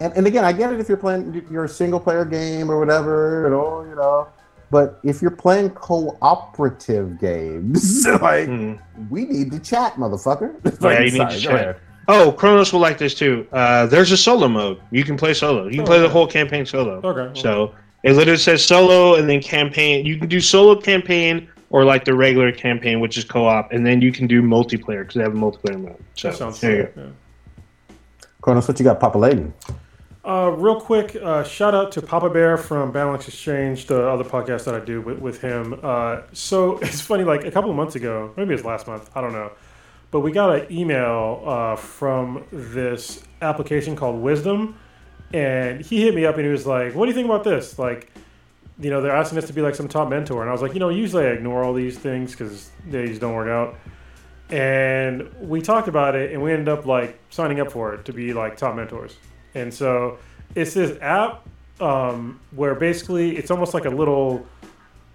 And again, I get it if you're playing your single player game or whatever, and all, But if you're playing cooperative games, like we need to chat, motherfucker. Yeah, you need to chat. Oh, Kronos will like this too. There's a solo mode. You can play solo. You can play the whole campaign solo. Okay. So it literally says solo and then campaign. You can do solo campaign or like the regular campaign, which is co-op, and then you can do multiplayer because they have a multiplayer mode. So that sounds there cool. You go. Yeah. Kronos, what you got populating? Real quick, shout out to Papa Bear from Balance Exchange, the other podcast that I do with him. So it's funny, like a couple of months ago, maybe it was last month, I don't know. But we got an email from this application called Wisdom. And he hit me up and he was like, what do you think about this? Like, you know, they're asking us to be like some top mentor. And I was like, you know, usually I ignore all these things because they just don't work out. And we talked about it and we ended up like signing up for it to be like top mentors. And so it's this app where basically it's almost like a little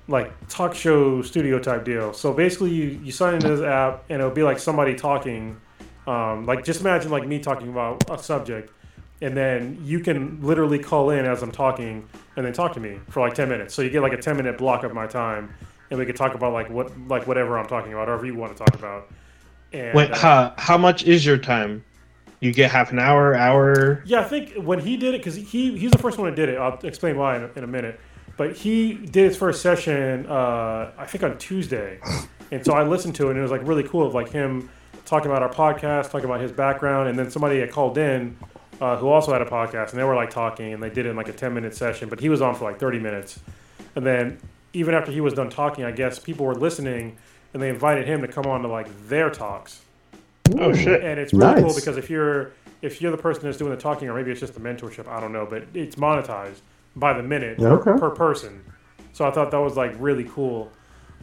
like talk show studio type deal. So basically you sign into this app and it'll be like somebody talking. Like just imagine like me talking about a subject and then you can literally call in as I'm talking and then talk to me for like 10 minutes. So you get like a 10-minute block of my time and we can talk about like what like whatever I'm talking about or whatever you want to talk about. And, wait, how much is your time? You get half an hour, hour. Yeah, I think when he did it, because he's the first one that did it. I'll explain why in a minute. But he did his first session, I think on Tuesday. And so I listened to it, and it was like really cool of like him talking about our podcast, talking about his background. And then somebody had called in who also had a podcast, and they were like talking, and they did it in like a 10-minute session. But he was on for like 30 minutes. And then even after he was done talking, I guess people were listening, and they invited him to come on to like their talks. Oh shit! And it's really cool because if you're the person that's doing the talking, or maybe it's just the mentorship, I don't know, but it's monetized by the minute per person. So I thought that was like really cool.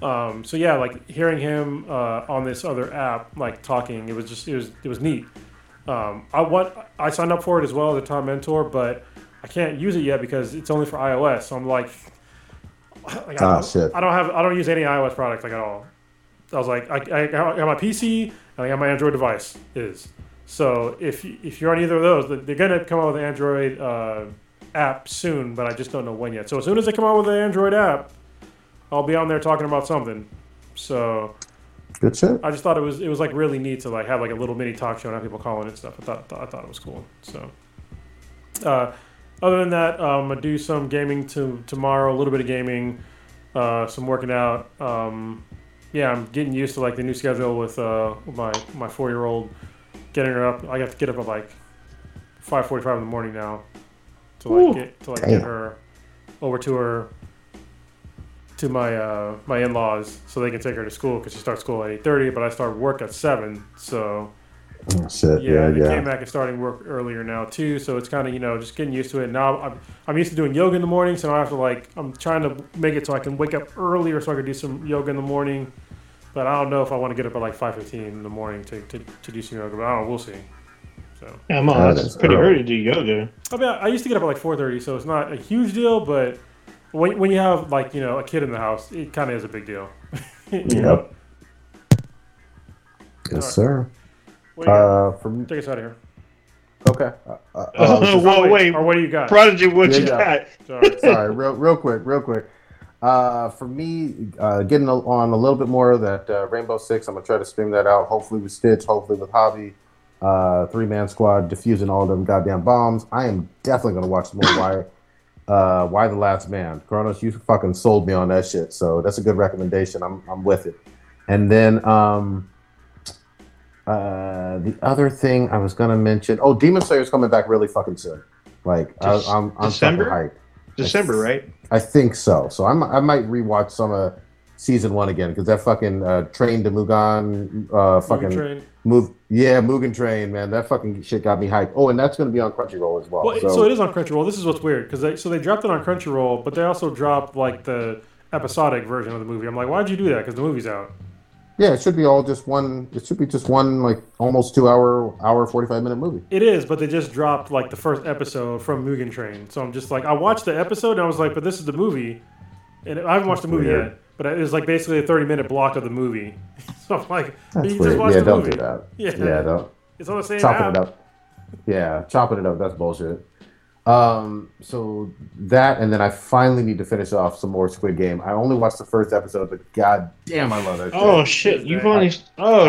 So yeah, like hearing him on this other app, like talking, it was neat. I signed up for it as well as a top mentor, but I can't use it yet because it's only for iOS. So I'm like I don't use any iOS products like at all. I was like, I got my PC and I got my Android device is. So if you're on either of those, they're going to come out with an Android app soon, but I just don't know when yet. So as soon as they come out with an Android app, I'll be on there talking about something. So good shit. I just thought it was like really neat to like have like a little mini talk show and have people calling and stuff. I thought it was cool. So other than that, I'm going to do some gaming tomorrow, a little bit of gaming, some working out. Yeah, I'm getting used to like the new schedule with my 4-year-old, getting her up. I have to get up at like 5:45 in the morning now to like get her over to my my in-laws so they can take her to school because she starts school at 8:30, but I start work at 7. So came back and starting work earlier now too. So it's kind of just getting used to it. Now I'm used to doing yoga in the morning, so now I have to I'm trying to make it so I can wake up earlier so I can do some yoga in the morning. But I don't know if I want to get up at like 5:15 in the morning to do some yoga. But I don't know, we'll see. So yeah, that's pretty early to do yoga. I mean, I used to get up at like 4:30, so it's not a huge deal. But when you have like a kid in the house, it kind of is a big deal. Yep. Yes, sir. Take us out of here. Okay. Wait. Or what do you got? Prodigy, what you got? Sorry. Real quick. For me, getting on a little bit more of that Rainbow Six. I'm gonna try to stream that out. Hopefully with Stitch. Hopefully with Hobby. 3-man squad defusing all them goddamn bombs. I am definitely gonna watch more Why the Last Man. Kronos, you fucking sold me on that shit. So that's a good recommendation. I'm with it. And then the other thing I was gonna mention, Demon Slayer's coming back really fucking soon. Like I'm fucking hyped. December, right? I think so. So I might rewatch some of season 1 again because that fucking Train to Mugen, Mugen Train, man, that fucking shit got me hyped. Oh, and that's gonna be on Crunchyroll as well. So it is on Crunchyroll. This is what's weird because they dropped it on Crunchyroll, but they also dropped like the episodic version of the movie. I'm like, why'd you do that? Because the movie's out. Yeah, it should be all just one. It should be just one, like almost 2-hour, 45-minute movie. It is, but they just dropped like the first episode from Mugen Train. So I'm just like, I watched the episode and I was like, but this is the movie, and I haven't watched the movie yet. But it was like basically a 30-minute block of the movie. So I'm like, just watch the movie. Don't do that. Yeah, don't. It's on the same app. Chopping it up. That's bullshit. So that, and then I finally need to finish off some more Squid Game. I only watched the first episode, but god damn, I love it. Oh shit, you've only seen one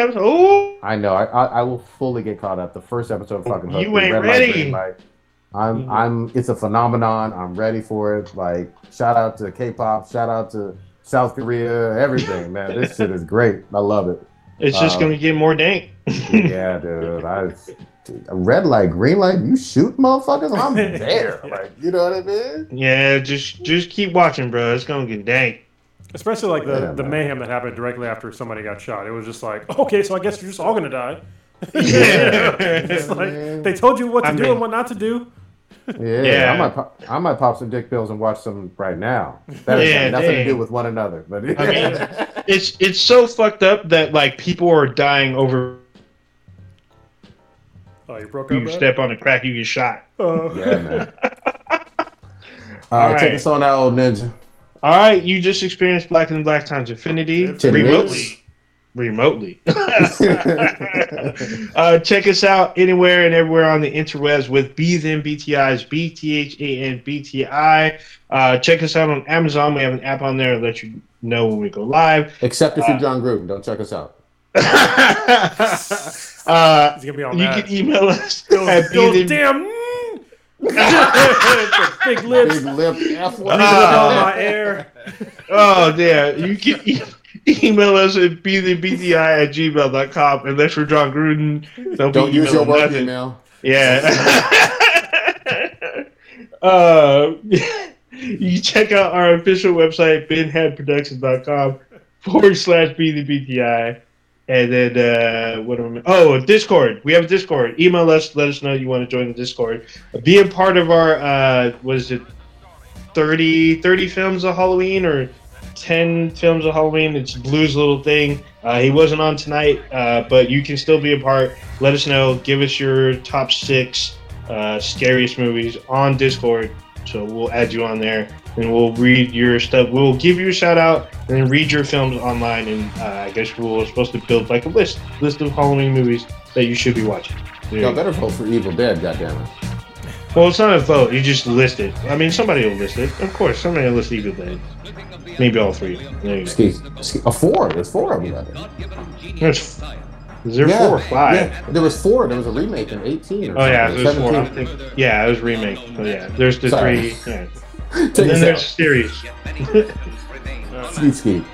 episode. Ooh. I know. I will fully get caught up. The first episode fucking hooked. You ain't ready. It's a phenomenon. I'm ready for it. Like, shout out to K-pop, shout out to South Korea, everything, man. This shit is great. I love it. It's just gonna get more dank. Yeah, dude. Red light, green light, you shoot motherfuckers, I'm there. Like, you know what I mean? Yeah, just keep watching, bro. It's gonna get dank. Especially like the mayhem that happened directly after somebody got shot. It was just like, okay, so I guess you're just all gonna die. Yeah. It's like they told you what to do and what not to do. Yeah, I might pop some dick pills and watch some right now. That has nothing to do with one another. But I mean, it's so fucked up that like people are dying over. Oh, you broke up. You step on a crack, you get shot. Oh. Yeah, man. All right, take us on, that old ninja. All right, you just experienced Black and Black Times Infinity remotely. Check us out anywhere and everywhere on the interwebs with Bthan BTI's BTHAN BTI. Check us out on Amazon. We have an app on there that lets you know when we go live. Except if you're John Gruden, don't check us out. You can email us at Bthan. Big lip. Oh damn! You can. Email us at bthanbti@gmail.com. Unless you're John Gruden, don't use your work email. Yeah. You check out our official website, binheadproductions.com/bthanbti. And then, Discord. We have a Discord. Email us. Let us know you want to join the Discord. Be a part of our, 30 films of Halloween or 10 films of Halloween. It's Blue's little thing. He wasn't on tonight, but you can still be a part. Let us know. Give us your top 6 scariest movies on Discord. So we'll add you on there, and we'll read your stuff. We'll give you a shout out, and then read your films online. And I guess we're supposed to build like a list of Halloween movies that you should be watching. Y'all better vote for Evil Dead, goddammit. Well, it's not a vote. You just list it. I mean, somebody will list it. Of course, somebody will list Evil Dead. Maybe all 3. Four. There's 4 of them. Is there 4 or 5? Yeah. There was 4. There was a remake in 18. Oh, yeah. There was 4. Yeah, it was remake. Oh, yeah. There's the 3. Yeah. And then there's series. Skeet.